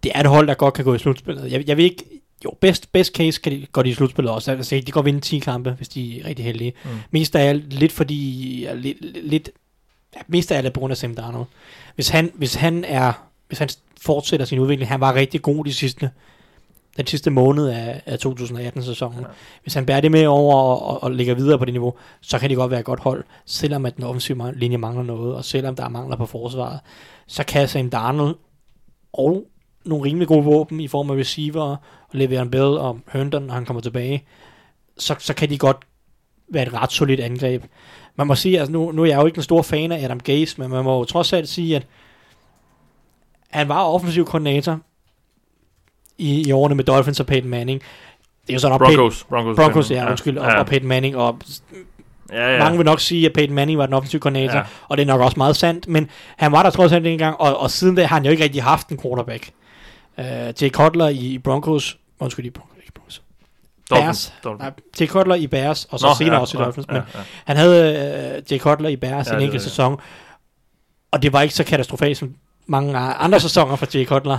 det er et hold, der godt kan gå i slutspillet. Jeg, jeg vil ikke... Jo, best, best case kan de, går de i slutspillet også. Altså, de går vinde ti kampe, hvis de er rigtig heldige. Mm. Mest af alt lidt fordi... Lidt, lidt, ja, mest af alt er på grund af Sam Darnold. Hvis han, hvis, han er, hvis han fortsætter sin udvikling... Han var rigtig god de sidste, den sidste måned af, af tyve atten sæsonen Ja. Hvis han bærer det med over og, og, og ligger videre på det niveau... Så kan det godt være et godt hold. Selvom at den offensive linje mangler noget... Og selvom der er mangler på forsvaret... Så kan Sam Darnold... Og nogle rimelig gode våben i form af receiver... og Le'Veon Bell og Herndon, når han kommer tilbage, så, så kan de godt være et ret solidt angreb. Man må sige, altså nu, nu er jeg jo ikke en stor fan af Adam Gase, men man må jo trods alt sige, at han var offensiv koordinator i, i årene med Dolphins og Peyton Manning. Det er jo sådan, Broncos. Peyton, Broncos, Broncos, ja, undskyld, ja. Og, og Peyton Manning, og ja, ja. mange vil nok sige, at Peyton Manning var den offensiv koordinator, ja. og det er nok også meget sandt, men han var der trods alt dengang, og, og siden da har han jo ikke rigtig haft en quarterback. Uh, Jay Cutler i Broncos, undskyld, i Broncos, Bears, nej, Jay Cutler i Bears, og så Nå, senere ja, også i Dolphins, ja, ja. men han havde uh, Jay Cutler i Bears ja, en enkelt sæson, og det var ikke så katastrofalt som mange andre sæsoner for Jay Cutler,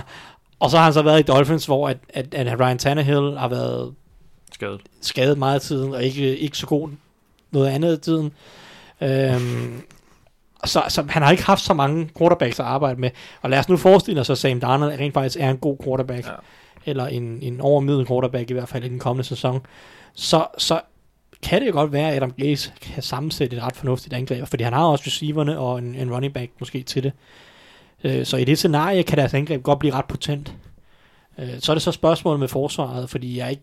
og så har han så været i Dolphins, hvor at, at, at Ryan Tannehill har været skadet, skadet meget af tiden, og ikke, ikke så god noget andet af tiden, um, Så, så han har ikke haft så mange quarterbacks at arbejde med. Og lad os nu forestille os, at Sam Darnold rent faktisk er en god quarterback. Ja. Eller en, en overmiddel quarterback i hvert fald i den kommende sæson. Så, så kan det jo godt være, at Adam Gase kan sammensætte et ret fornuftigt angreb. Fordi han har også receiverne og en, en running back måske til det. Øh, så i det scenarie kan deres angreb godt blive ret potent. Øh, så er det så spørgsmålet med forsvaret. Fordi jeg er ikke,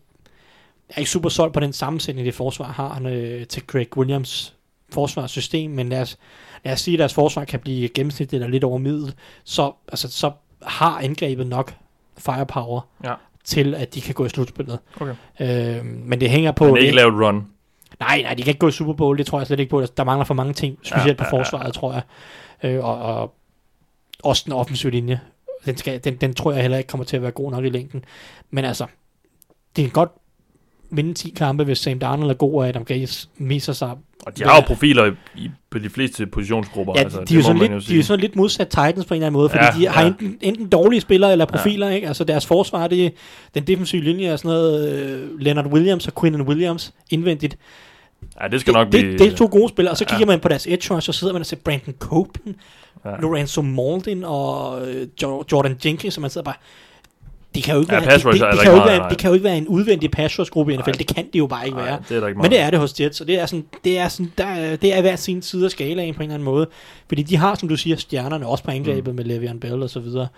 jeg er ikke super solgt på den sammensætning, det forsvar har øh, til Greg Williams forsvarssystem, men lad os, lad os sige, at deres forsvar kan blive gennemsnitligt eller lidt over middel, så, altså, så har angrebet nok firepower ja. til, at de kan gå i slutspillet. Okay. Øh, men det hænger på... Men ikke lave et run. Nej, nej, de kan ikke gå i Super Bowl, det tror jeg slet ikke på. Der mangler for mange ting, specielt ja, på forsvaret, ja, ja, tror jeg. Øh, og, og også den offensive linje. Den, skal, den, den tror jeg heller ikke kommer til at være god nok i længden. Men altså, det kan godt vinde ti kampe, hvis Sam Darnold er god, og Adam Gaze misser sig. Og de har jo profiler i, i, på de fleste positionsgrupper. Ja, altså, de, er det jo lidt, jo de er jo sådan lidt modsat Titans på en eller anden måde, fordi ja, de har ja. enten, enten dårlige spillere eller profiler. Ja. Ikke? Altså deres forsvar, det, den defensive linje er sådan noget uh, Leonard Williams og Quinnen Williams indvendigt. Ja, det skal det, nok det, blive... Det, det er to gode spillere, og så kigger ja. man på deres edge, og så sidder man og ser Brandon Copeland, ja. Lorenzo Maldin og uh, Jordan Jenkins, som man sidder bare... Det kan jo ikke være, være en udvendig passrushgruppe i N F L. Det kan det jo bare ikke nej, være. Det ikke men det er det hos Jets, og det er sådan, det er sådan, der, det er hver sin side af skalaen på en eller anden måde, fordi de har, som du siger, stjernerne også på angrebet mm. med Le'Veon Bell og så videre.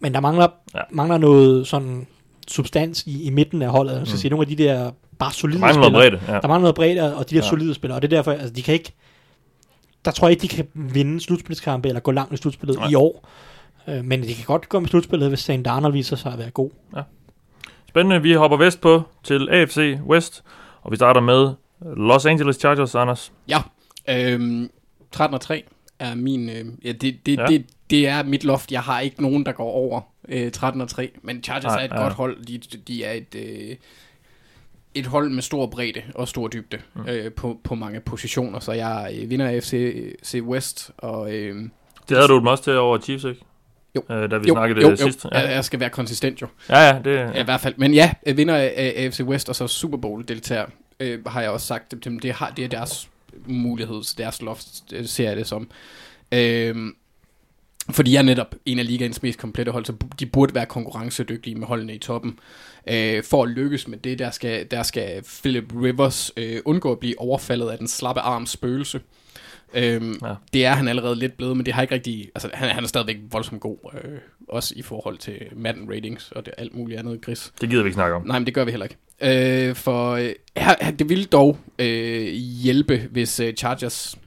Men der mangler ja. mangler noget sådan substans i, i midten af holdet. Mm. Så siger nogle af de der bare solide der spillere. Bredde, ja. Der mangler noget bredde, og de der ja. solide spillere, og det er derfor, altså de kan ikke. Der tror jeg ikke, de kan vinde slutspilskampe eller gå langt i slutspillet ja. i år. Men det kan godt gå med slutspillet, hvis Sam Darnold viser sig at være god. Ja. Spændende. Vi hopper vest på til A F C West, og vi starter med Los Angeles Chargers, Anders. Ja, øhm, tretten og tre er min... Øh, ja, det, det, ja. Det, det er mit loft. Jeg har ikke nogen, der går over øh, tretten og tre, men Chargers nej, er et nej. godt hold. De, de er et, øh, et hold med stor bredde og stor dybde mm. øh, på, på mange positioner, så jeg øh, vinder A F C West. Og, øh, det havde du dem også til over Chiefs, ikke? Jo, øh, da vi jo, snakkede jo, det sidst. Ja. Jeg, jeg skal være konsistent jo. Ja, ja, det ja. I hvert fald. Men ja, vinder af A F C West og så Super Bowl deltager, øh, har jeg også sagt til dem. Det, har, det er deres mulighed, så deres loft ser jeg det som. Øh, fordi jeg er netop en af ligaens mest komplette hold, så de burde være konkurrencedygtige med holdene i toppen. Øh, for at lykkes med det, der skal, der skal Philip Rivers øh, undgå at blive overfaldet af den slappe arms spøgelse. Øhm, ja. Det er han allerede lidt blevet, men det har ikke rigtig, altså han, han er stadigvæk voldsomt god, øh, også i forhold til Madden ratings og det, alt muligt andet gris. Det gider vi ikke snakke om. Nej, men det gør vi heller ikke. Øh, for øh, det ville dog øh, hjælpe, hvis øh, Chargers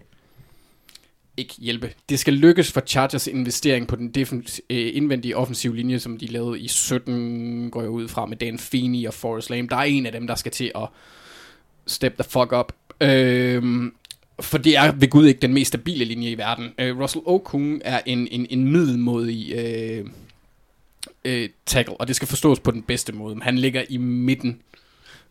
ikke hjælpe. Det skal lykkes for Chargers investering på den defens- øh, indvendige offensive linje, som de lavede i sytten, går jeg ud fra med Dan Feeney og Forrest Lamb. Der er en af dem, der skal til at step the fuck up. Øh, For det er ved Gud ikke den mest stabile linje i verden. Uh, Russell Okung er en, en, en middelmodig uh, uh, tackle, og det skal forstås på den bedste måde. Han ligger i midten,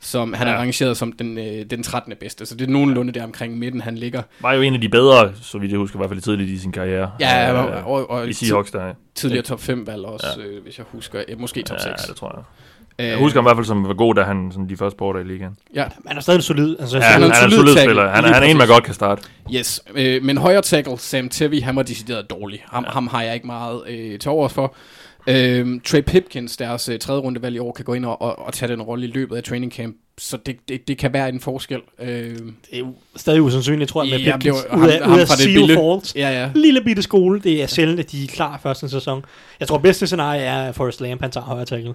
som han ja. er rangeret som den, uh, den trettende bedste, så det er nogenlunde der omkring midten, han ligger. Var jo en af de bedre, så vidt jeg husker, i hvert fald tidligt i sin karriere. Ja, og, og, og, og i Seahawks, der tidligere top fem-valg også, ja. øh, hvis jeg husker. Ja, måske top seks. Ja, det tror jeg. Jeg husker ham i hvert fald, som var god, da han sådan, de første par år i ligaen. Ja, han er stadig solid. Altså, ja, han er en solid, solid spiller. Han, han er en, man godt kan starte. Yes, øh, men højre tackle, Sam Tevy, han var decideret dårlig. Ham, ja. ham har jeg ikke meget øh, til overs for. Øh, Trey Pipkins, deres øh, tredje rundevalg i år, kan gå ind og, og, og tage den rolle i løbet af training camp. Så det, det, det kan være en forskel. Øh, det er jo stadig usandsynligt, tror jeg, med ja, Pipkins. Ud af, ham, ud af Seal Falls. Ja, ja. Lille bitte skole. Det er sjældent, at de er klar første sæson. Jeg tror, bedste scenarie er, at Forrest Lamp, han tager højre tackle.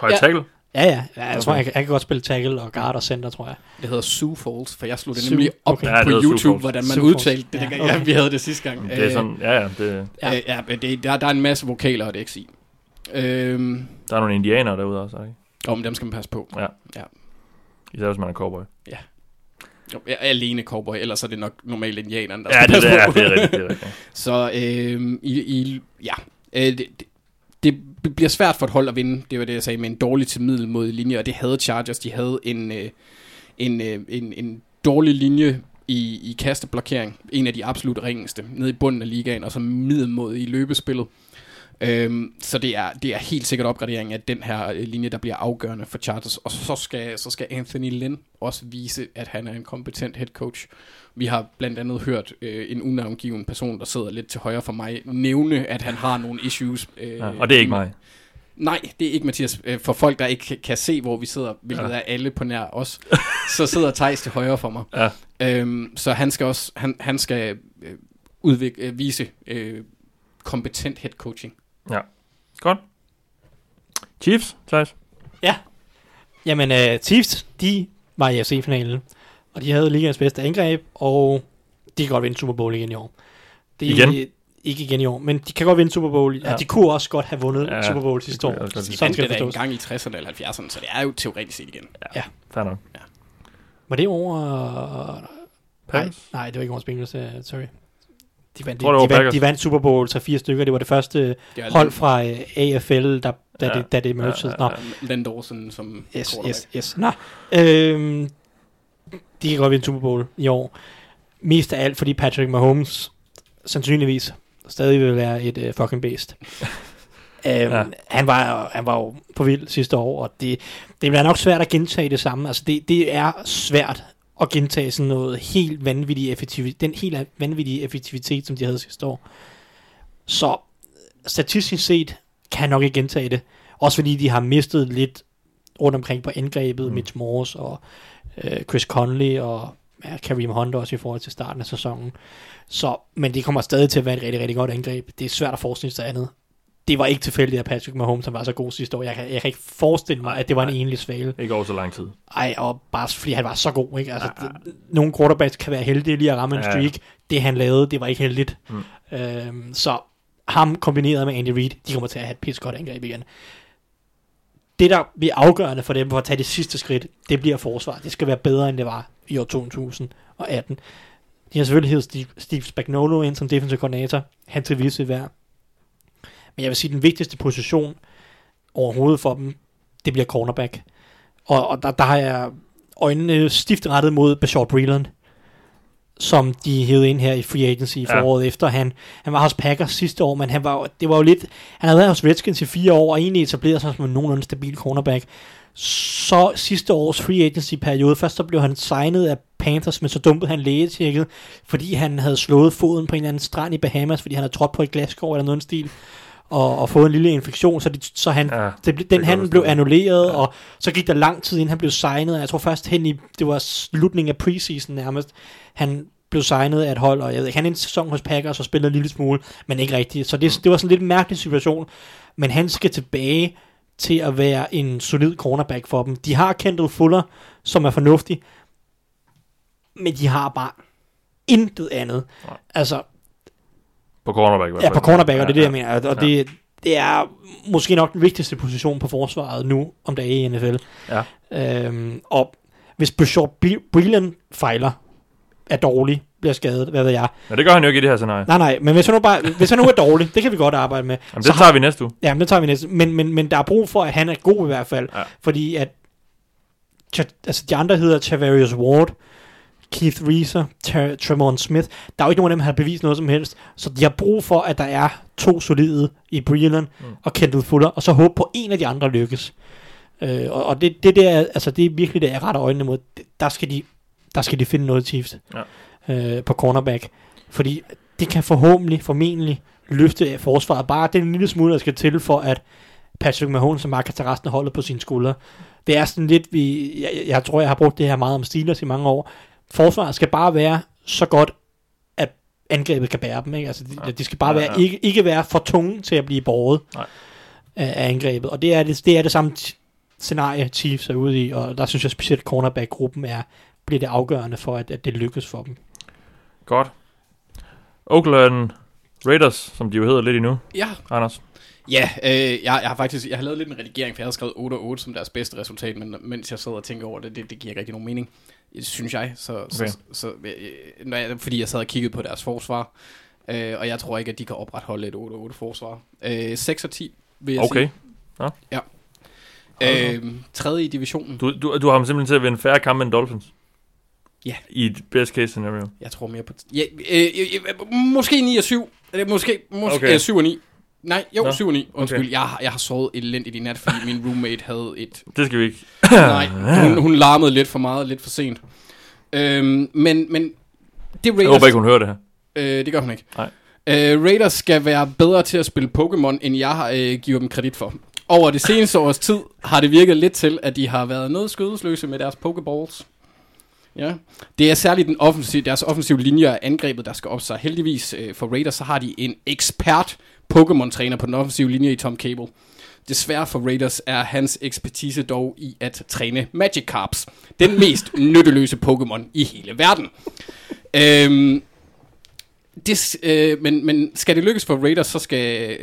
Høj tackle? Ja, ja, ja. Jeg tror, jeg, jeg kan godt spille tackle og guard og center, tror jeg. Det hedder Sioux Falls, for jeg slog det nemlig op okay. ja, på YouTube, hvordan man udtalte det. Ja, okay. ja, vi havde det sidste gang. Det er sådan, ja, ja. Det... Ja, ja det, der, der er en masse vokaler, og det er ikke sige. Øhm... Der er nogle indianere derude også, ikke? Jo, men dem skal man passe på. Ja. ja. Især hvis man er cowboy. Ja. Jo, jeg er alene cowboy, ellers er det nok normalt indianerne, der ja, skal det, passe på. Ja, det er rigtigt. Det er rigtigt. Så, øhm, i, i, ja. Øh, det, det, det bliver svært for et hold at vinde, det var det, jeg sagde, med en dårlig til middelmodig linje, og det havde Chargers. De havde en, en, en, en, en dårlig linje i, i kasteblokering, en af de absolut ringeste, nede i bunden af ligaen, og så middelmodig i løbespillet. Øhm, så det er, det er helt sikkert opgradering af den her linje, der bliver afgørende for Chargers, og så skal, så skal Anthony Lynn også vise, at han er en kompetent head coach. Vi har blandt andet hørt øh, en unavngiven person, der sidder lidt til højre for mig, nævne, at han har nogle issues. Øh, ja, og det er ikke mig. Nej, det er ikke Mathias. For folk, der ikke kan se, hvor vi sidder, hvilket ja. er alle på nær os, så sidder Thijs til højre for mig. Ja. Øhm, så han skal også han, han skal øh, udvikle, øh, vise øh, kompetent head coaching. Ja, godt. Chiefs, Thijs? Ja. Jamen, øh, Chiefs, de var i A F C-finalen. Og de havde ligaens bedste angreb, og de kan godt vinde Super Bowl igen i år. Det er igen? Ikke, ikke igen i år, men de kan godt vinde Super Bowl. Ja. Ja, de kunne også godt have vundet ja, Super Bowl sidste år. Det er en gang i tresserne eller halvfjerdserne, så det er jo teoretisk igen. Ja, ja. Fair nok. Ja. Var det over... Nej, nej, det var ikke over Bengals, uh, sorry. De vandt, tror, de, de, vandt, de vandt Super Bowl, så fire stykker. Det var det første ja, hold fra uh, A F L, der, da, ja, det, da det emerged. Ja, ja, ja. Landorsen som yes, quarterback. Yes, yes. Nå, øhm, de kan godt vinde Super Bowl i år. Mest af alt, fordi Patrick Mahomes sandsynligvis stadig vil være et uh, fucking beast. øhm, ja. Han var han var jo på vild sidste år, og det, det bliver nok svært at gentage det samme. Altså, det, det er svært at gentage sådan noget helt vanvittig effektivitet, den helt vanvittige effektivitet, som de havde sidste år. Så statistisk set kan jeg nok ikke gentage det. Også fordi de har mistet lidt rundt omkring på angrebet, mm. Mitch Morse og øh, Chris Conley og ja, Kareem Hunt også i forhold til starten af sæsonen. Så, men det kommer stadig til at være et rigtig, rigtig godt angreb. Det er svært at forestille sig andet. Det var ikke tilfældigt, at Patrick Mahomes var så god sidste år. Jeg kan, jeg kan ikke forestille mig, at det var en enlig svale. Ikke over så lang tid. Nej, og bare fordi han var så god. Ikke? Altså, ja, ja. D- nogle quarterbacks kan være heldige lige at ramme en streak. Ja, ja. Det han lavede, det var ikke heldigt. Mm. Øhm, så ham kombineret med Andy Reid, de kommer til at have et pis godt angreb igen. Det, der bliver afgørende for dem for at tage det sidste skridt, det bliver forsvar. Det skal være bedre, end det var i år to tusind atten. De har selvfølgelig heddet Steve, Steve Spagnuolo ind som defensive koordinator. Han til vise hver. Men jeg vil sige, den vigtigste position overhovedet for dem, det bliver cornerback. Og, og der, der har jeg øjnene stift rettet mod Bajor Breland, som de hævede ind her i free agency i foråret ja. efter. Han, han var hos Packers sidste år, men han var, det var jo lidt... Han havde været hos Redskins i fire år, og egentlig etablerede sig som en nogenlunde stabil cornerback. Så sidste års free agency-periode, først så blev han signet af Panthers, men så dumpede han lægetjekket, fordi han havde slået foden på en eller anden strand i Bahamas, fordi han havde trådt på et glaskår eller noget stil. Og, og fået en lille infektion, så, det, så han, ja, det, den det handel blev annulleret, ja. Og så gik der lang tid, inden han blev signet. Jeg tror først hen i, det var slutningen af preseason nærmest, han blev signet af et hold, og jeg ved ikke, han endte sæson hos Packers og spillede en lille smule, men ikke rigtigt. Så det, det var sådan lidt en mærkelig situation, men han skal tilbage til at være en solid cornerback for dem. De har Kendall Fuller, som er fornuftig, men de har bare intet andet. Nej. Altså, på cornerback i hvert fald. Ja, på cornerback, og det er ja, det, jeg mener. Og ja. det, det er måske nok den vigtigste position på forsvaret nu, om der er i N F L. Ja. Øhm, og hvis Bajor Breland fejler, er dårlig, bliver skadet, hvad ved jeg. Ja, det gør han jo ikke i det her scenarie. Nej, nej, men hvis han nu, bare, hvis han nu er dårlig, det kan vi godt arbejde med. Jamen, det tager har, vi næste uge. Ja, men det tager vi næste uge. Men, men, men der er brug for, at han er god i hvert fald. Ja. Fordi at altså, de andre hedder Tavarius Ward, Keith Reeser, Ter- Tremont Smith. Der er jo ikke nogen af dem, der har bevist noget som helst. Så de har brug for, at der er to solide i Breland mm. og Kendall Fuller, og så håbe på, en af de andre lykkes. Øh, og og det, det, der, altså, det er virkelig det, jeg retter øjnene mod. Der skal de, der skal de finde noget Chiefs ja. øh, på cornerback. Fordi det kan forhåbentlig, formentlig løfte forsvaret. Bare den lille smule, der skal til for, at Patrick Mahomes som bare kan tage resten af holdet på sine skuldre. Det er sådan lidt, vi, jeg, jeg tror, jeg har brugt det her meget om Steelers i mange år. Forsvaret skal bare være så godt, at angrebet kan bære dem. Ikke? Altså, de, ja, de skal bare være, ja, ja. Ikke, ikke være for tunge til at blive båret af angrebet. Og det er det, det, er det samme t- scenarie, Chiefs er ude i. Og der synes jeg specielt, at cornerback-gruppen er, bliver det afgørende for, at, at det lykkes for dem. Godt. Oakland Raiders, som de jo hedder lidt endnu. Ja. Anders. Ja, øh, jeg, jeg har faktisk jeg har lavet lidt en redigering, for jeg havde skrevet otte og otte som deres bedste resultat, men mens jeg sad og tænkte over det, det, det giver ikke rigtig nogen mening. Synes jeg, så, okay. så, så, når jeg, fordi jeg sad og kiggede på deres forsvar, øh, og jeg tror ikke, at de kan opretholde et otte otte forsvar. Øh, seks og ti, vil jeg okay. sige. Okay. Ja. ja. Øh, tredje i divisionen. Du, du, du har dem simpelthen til at vinde færre kampe end Dolphins? Ja. I et best case scenario? Jeg tror mere på... T- ja, øh, øh, måske ni og syv. Måske, måske okay. syv og ni. Nej, jo, no. syv og ni. Undskyld, okay. jeg, jeg har sovet elendigt i nat, fordi min roommate havde et... Det skal vi ikke. Nej, hun, hun larmede lidt for meget, lidt for sent. Øhm, men, men... Det Raiders, jeg håber ikke, hun hører det her. Øh, det gør hun ikke. Nej. Øh, Raiders skal være bedre til at spille Pokémon, end jeg øh, giver dem kredit for. Over det seneste års tid har det virket lidt til, at de har været noget skødesløse med deres Pokeballs. Ja. Det er særligt den offensiv, deres offensive linje af angrebet, der skal op sig. Heldigvis øh, for Raiders, så har de en ekspert... Pokémon-træner på den offensive linje i Tom Cable. Desværre for Raiders er hans ekspertise dog i at træne Magikarps, den mest nytteløse Pokémon i hele verden. øhm, det, øh, men, men skal det lykkes for Raiders, så skal...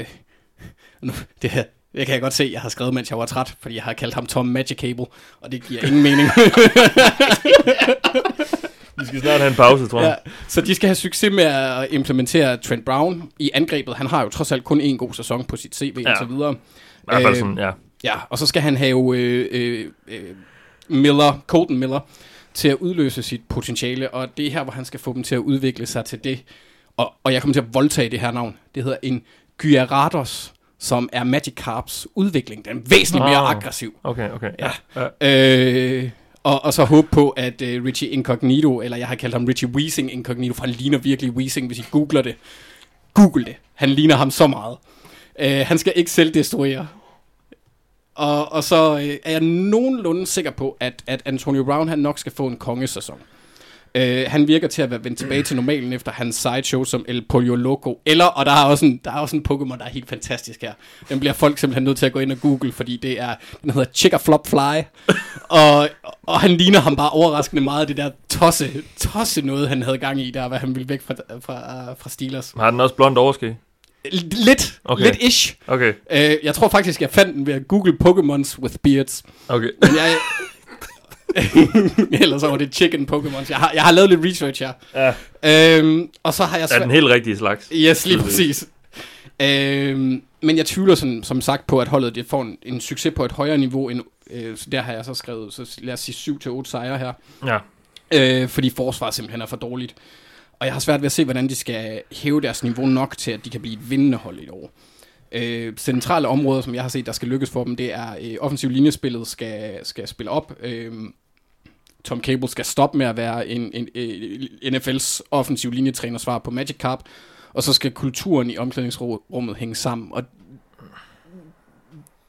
Øh, det her Det kan jeg godt se, jeg har skrevet, mens jeg var træt, fordi jeg har kaldt ham Tom Magic Cable, og det giver ingen mening. Vi skal snart have en pause, tror jeg. Ja, så de skal have succes med at implementere Trent Brown i angrebet. Han har jo trods alt kun en god sæson på sit C V, ja, og så videre. I hvert fald sådan, ja. Ja, og så skal han have øh, øh, Miller, Colton Miller, til at udløse sit potentiale, og det er her, hvor han skal få dem til at udvikle sig til det. Og, og jeg kommer til at voldtage det her navn. Det hedder en Gyarados, som er Magic Carps udvikling. Den er væsentligt mere oh. aggressiv. Okay, okay. Ja. Ja. Øh, og, og så håbe på, at uh, Richie Incognito, eller jeg har kaldt ham Richie Weasing Incognito, for han ligner virkelig Weasing, hvis I googler det. Google det. Han ligner ham så meget. Øh, han skal ikke selv destruere. Og, og så øh, er jeg nogenlunde sikker på, at, at Antonio Brown, han nok skal få en kongesæson. Øh, han virker til at være vendt tilbage til normalen efter hans sideshow som El Pollo Loco. Eller, og der er også en, der er også en Pokémon, der er helt fantastisk her. Den bliver folk simpelthen nødt til at gå ind og google, fordi det er, den hedder Chicka Flop Fly. Og, og han ligner ham bare overraskende meget, det der tosse, tosse noget, han havde gang i der, hvad han ville væk fra, fra, fra Steelers. Har den også blond overskæg? Lidt, okay. Lidt ish. Okay. Øh, jeg tror faktisk, jeg fandt den ved at google Pokémons with beards. Okay. Men jeg... Ellers over det chicken Pokémon. Jeg har, jeg har lavet lidt research her. Ja. Øhm, og så har jeg... Svæ- er den helt rigtige slags? Yes, lige præcis. øhm, men jeg tvivler som, som sagt på, at holdet det får en, en succes på et højere niveau end... Øh, der har jeg så skrevet, så lad os sige syv til otte sejre her. Ja. Øh, fordi forsvaret simpelthen er for dårligt. Og jeg har svært ved at se, hvordan de skal hæve deres niveau nok til, at de kan blive et vindende hold i et år. Øh, centrale områder, som jeg har set, der skal lykkes for dem, det er øh, offensiv linjespillet skal, skal spille op. Øh, Tom Cable skal stoppe med at være en, en, en N F L's offensiv linjetræner, svar på Magic Carp. Og så skal kulturen i omklædningsrummet hænge sammen. Og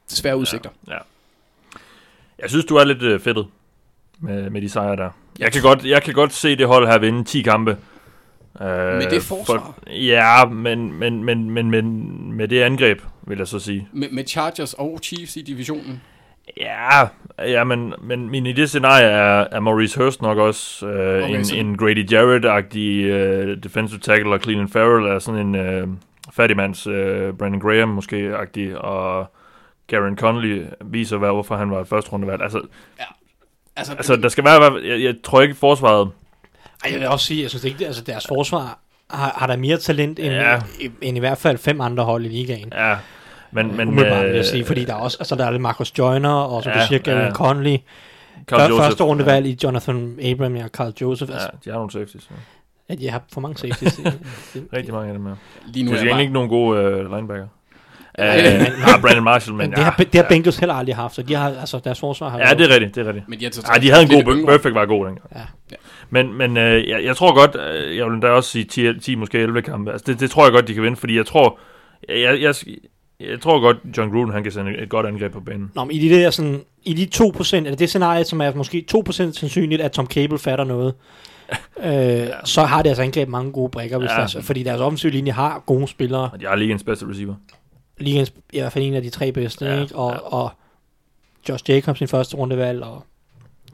svære udsigter. Ja, ja. Jeg synes, du er lidt øh, fedtet med, med de sejre der. Jeg kan, godt, jeg kan godt se det hold her vinde ti kampe. Med det forsvar? For, ja, men, men, men, men, men med det angreb, vil jeg så sige. Med, med Chargers og Chiefs i divisionen? Ja, ja men, men, men i det scenarie er, er Maurice Hurst nok også øh, okay, en, så... en Grady Jarrett-agtig øh, defensive tackle, og Cleveland Farrell er sådan en øh, fattigmands øh, Brandon Graham måske-agtig, og Karen Conley viser, hvorfor han var første rundevalg. Altså, ja. altså, altså der skal være... Jeg, jeg tror ikke forsvaret... Ej, jeg vil også sige, jeg synes ikke, altså deres forsvar har, har der mere talent end, ja. end, end i hvert fald fem andre hold i ligaen. Ja, men... men umiddelbart vil jeg sige, fordi der er også, altså der er Marcus Joyner, og som ja, du siger, Gavin ja. Conley. Carl Joseph, første rundevalg ja. i Jonathan Abram og Carl Joseph. Altså, ja, de har nogle safeties. Ja, de har for mange safeties. Rigtig mange af dem, ja. Lige nu er egentlig bare... ikke nogen gode uh, linebacker. Har uh, Brandon Marshall, men, men det har, ja, har ja. Bengals heller aldrig haft, så de har, altså deres forsvar har... Ja, det er rigtigt, det er rigtigt. Men de, ja, de havde en god, b- Perfect var god dengang. Ja. Ja. Men, men øh, jeg, jeg tror godt, øh, jeg vil da også sige ti, ti måske elleve kampe, altså det, det tror jeg godt, de kan vinde, fordi jeg tror, jeg, jeg, jeg, jeg tror godt, John Gruden, han kan sende et godt angreb på banen. Nå, men i de der sådan, i de to procent, eller det scenarie, som er måske to procent sandsynligt, at Tom Cable fatter noget, øh, ja. så har deres angreb mange gode brikker, hvis ja. deres, fordi deres offensive linje har gode spillere. Og de har ligens bedste receiver. Ligens, i hvert fald en af de tre bedste, ja. ikke? Og, ja. og Josh Jacobs i første rundevalg, og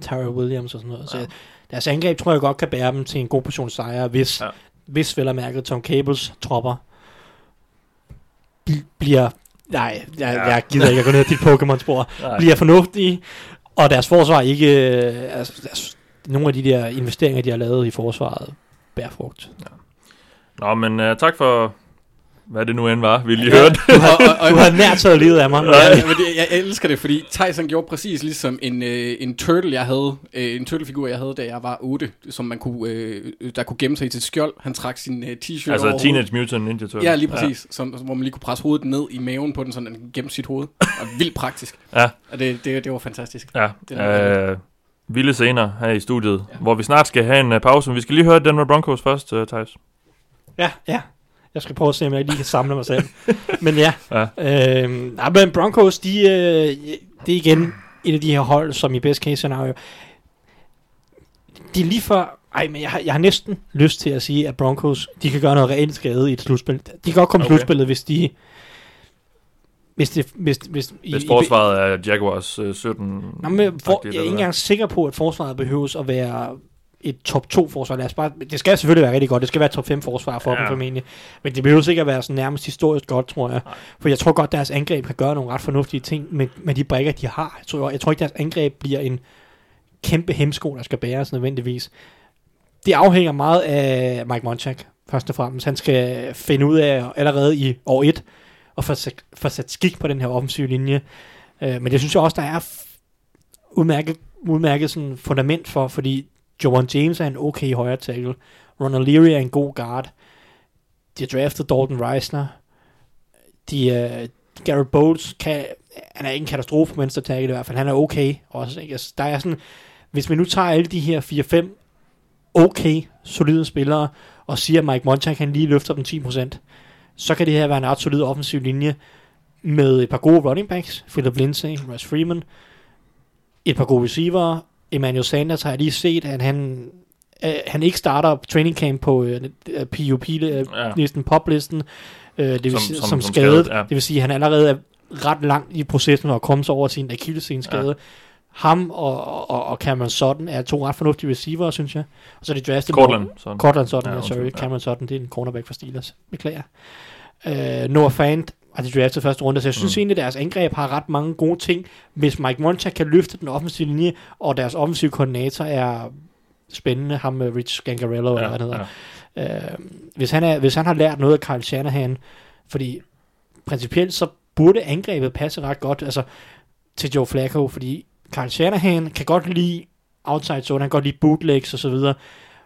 Tyrell Williams og sådan noget, ja. så deres angreb tror jeg godt kan bære dem til en god portion sejre, hvis, ja. hvis vel og mærket Tom Cables tropper bl- bliver, nej, jeg, ja. jeg gider ikke at gå ned af dit Pokémon-spor, bliver fornuftige, og deres forsvar ikke, altså deres, nogle af de der investeringer, de har lavet i forsvaret, bærer frugt. Ja. Nå, men uh, tak for... Hvad det nu end var, vil I ja, høre det? Du har, har nært taget livet af mig. Ja, ja, det, jeg elsker det, fordi Tyson gjorde præcis ligesom en, øh, en turtle, jeg havde, øh, en turtlefigur, jeg havde, da jeg var otte, som man kunne, øh, der kunne gemme sig i sit skjold. Han trak sin øh, t-shirt altså over Teenage Mutant Ninja Turtle. Ja, lige præcis. Ja. Som, hvor man lige kunne presse hovedet ned i maven på den, så den gemte sit hoved. Og vildt praktisk. Ja. Og det, det, det var fantastisk. Ja. Det var øh, vilde scener her i studiet, ja. hvor vi snart skal have en uh, pause. Men vi skal lige høre Denver Broncos først, uh, Thijs. Ja, ja. Jeg skal prøve at se, om jeg lige kan samle mig selv. Men ja. ja. Øhm, nej, men Broncos, de, øh, det er igen et af de her hold, som i best case scenario. De er lige før... Ej, men jeg har, jeg har næsten lyst til at sige, at Broncos, de kan gøre noget reelt skade i et slutspil. De kan godt komme okay. slutspillet, hvis de... Hvis, det, hvis, hvis, i, hvis forsvaret er Jaguars øh, sytten... Nej, men for, jeg er ikke engang sikker på, at forsvaret behøves at være... et top to forsvar. Lad os bare, det skal selvfølgelig være rigtig godt. Det skal være et top fem forsvar for ja. dem formentlig. Men det behøver sikkert være sådan nærmest historisk godt, tror jeg. Nej. For jeg tror godt, deres angreb kan gøre nogle ret fornuftige ting med, med de brækker, de har. Jeg tror, jeg tror ikke, deres angreb bliver en kæmpe hemsko, der skal bæres nødvendigvis. Det afhænger meget af Mike Munchak, først og fremmest. Han skal finde ud af allerede i år et og få sat, få sat skik på den her offensive linje. Men det synes jeg også, der er udmærket, udmærket sådan fundament for, fordi Joanne James er en okay højre tackle. Ron O'Leary er en god guard. De har draftet Dalton Reisner. De, uh, Garrett Bowles, kan, han er ikke en katastrofe på venstre tackle i hvert fald. Han er okay også. Ikke? Altså, der er sådan, hvis vi nu tager alle de her fire fem okay, solide spillere, og siger, at Mike Munchak kan lige løfte dem ti procent, så kan det her være en ret solid offensiv linje med et par gode running backs, Philip Lindsay, Russ Freeman, et par gode receiver. Emmanuel Sanders har jeg lige set, at han, øh, han ikke starter training camp på øh, P U P, øh, ja. næsten poplisten, øh, det vil som, sige, som, som skadet. Ja. Det vil sige, at han allerede er ret langt i processen og kommer så over sin akillessenskade. Ja. Ham og, og, og Cameron Sutton er to ret fornuftige receiver, synes jeg. Og så er de draftet Cortland Sutton. Cortland Sutton, ja, sorry. Cameron ja. Sutton, det er en cornerback for Steelers. Beklager. Øh, Noah Fant har de draftet første runde, så jeg synes mm. egentlig, at deres angreb har ret mange gode ting. Hvis Mike Munchak kan løfte den offensive linje, og deres offensive koordinator er spændende, ham med Rich Gangarello, ja, eller hvad han hedder. Ja. Øh, hvis, han er, hvis han har lært noget af Kyle Shanahan, fordi principielt så burde angrebet passe ret godt altså, til Joe Flacco, fordi Kyle Shanahan kan godt lide outside zone, han kan godt lide bootlegs og så videre,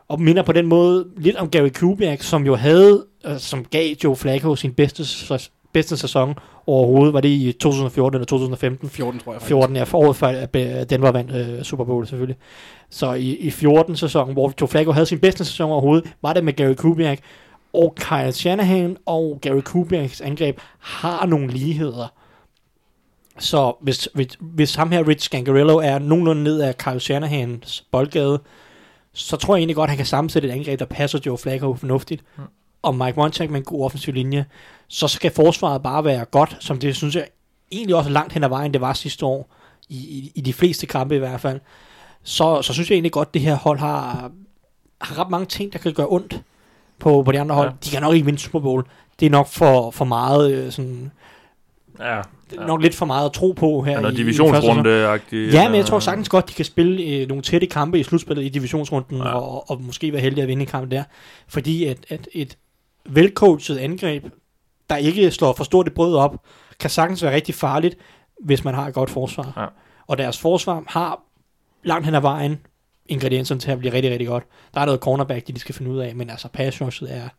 og minder på den måde lidt om Gary Kubiak, som jo havde, som gav Joe Flacco sin bedste, bedste sæson overhovedet, var det i to tusind og fjorten eller to tusind og femten? fjorten, tror jeg. fjorten, ja, for året før Denver vandt øh, Super Bowl selvfølgelig. Så i, i fjorten-sæsonen, hvor Joe Flacco havde sin bedste sæson overhovedet, var det med Gary Kubiak, og Kyle Shanahan og Gary Kubiaks angreb har nogle ligheder. Så hvis, hvis, hvis ham her, Rich Gangarello, er nogenlunde ned af Kyle Shanahans boldgade, så tror jeg egentlig godt, at han kan sammensætte et angreb, der passer Joe Flacco fornuftigt. Mm. Og Mike Munchak med en god offensiv linje. Så skal forsvaret bare være godt, som det synes jeg egentlig også langt hen ad vejen, det var sidste år, i, i, i de fleste kampe i hvert fald. Så, så synes jeg egentlig godt, at det her hold har, har ret mange ting, der kan gøre ondt på, på de andre hold. Ja. De kan nok ikke vinde Super Bowl. Det er nok for, for meget øh, sådan... Ja, ja. Nok lidt for meget at tro på her. Eller divisionsrunde-agtigt. Ja, men jeg tror sagtens godt, de kan spille øh, nogle tætte kampe i slutspillet i divisionsrunden, ja. og, og måske være heldige at vinde kampen der. Fordi at, at et velcoachet angreb, der ikke slår for stort et brød op, kan sagtens være rigtig farligt, hvis man har et godt forsvar. Ja. Og deres forsvar har langt hen ad vejen ingredienserne til at blive rigtig, rigtig godt. Der er noget cornerback, de, de skal finde ud af, men altså pass rushet er,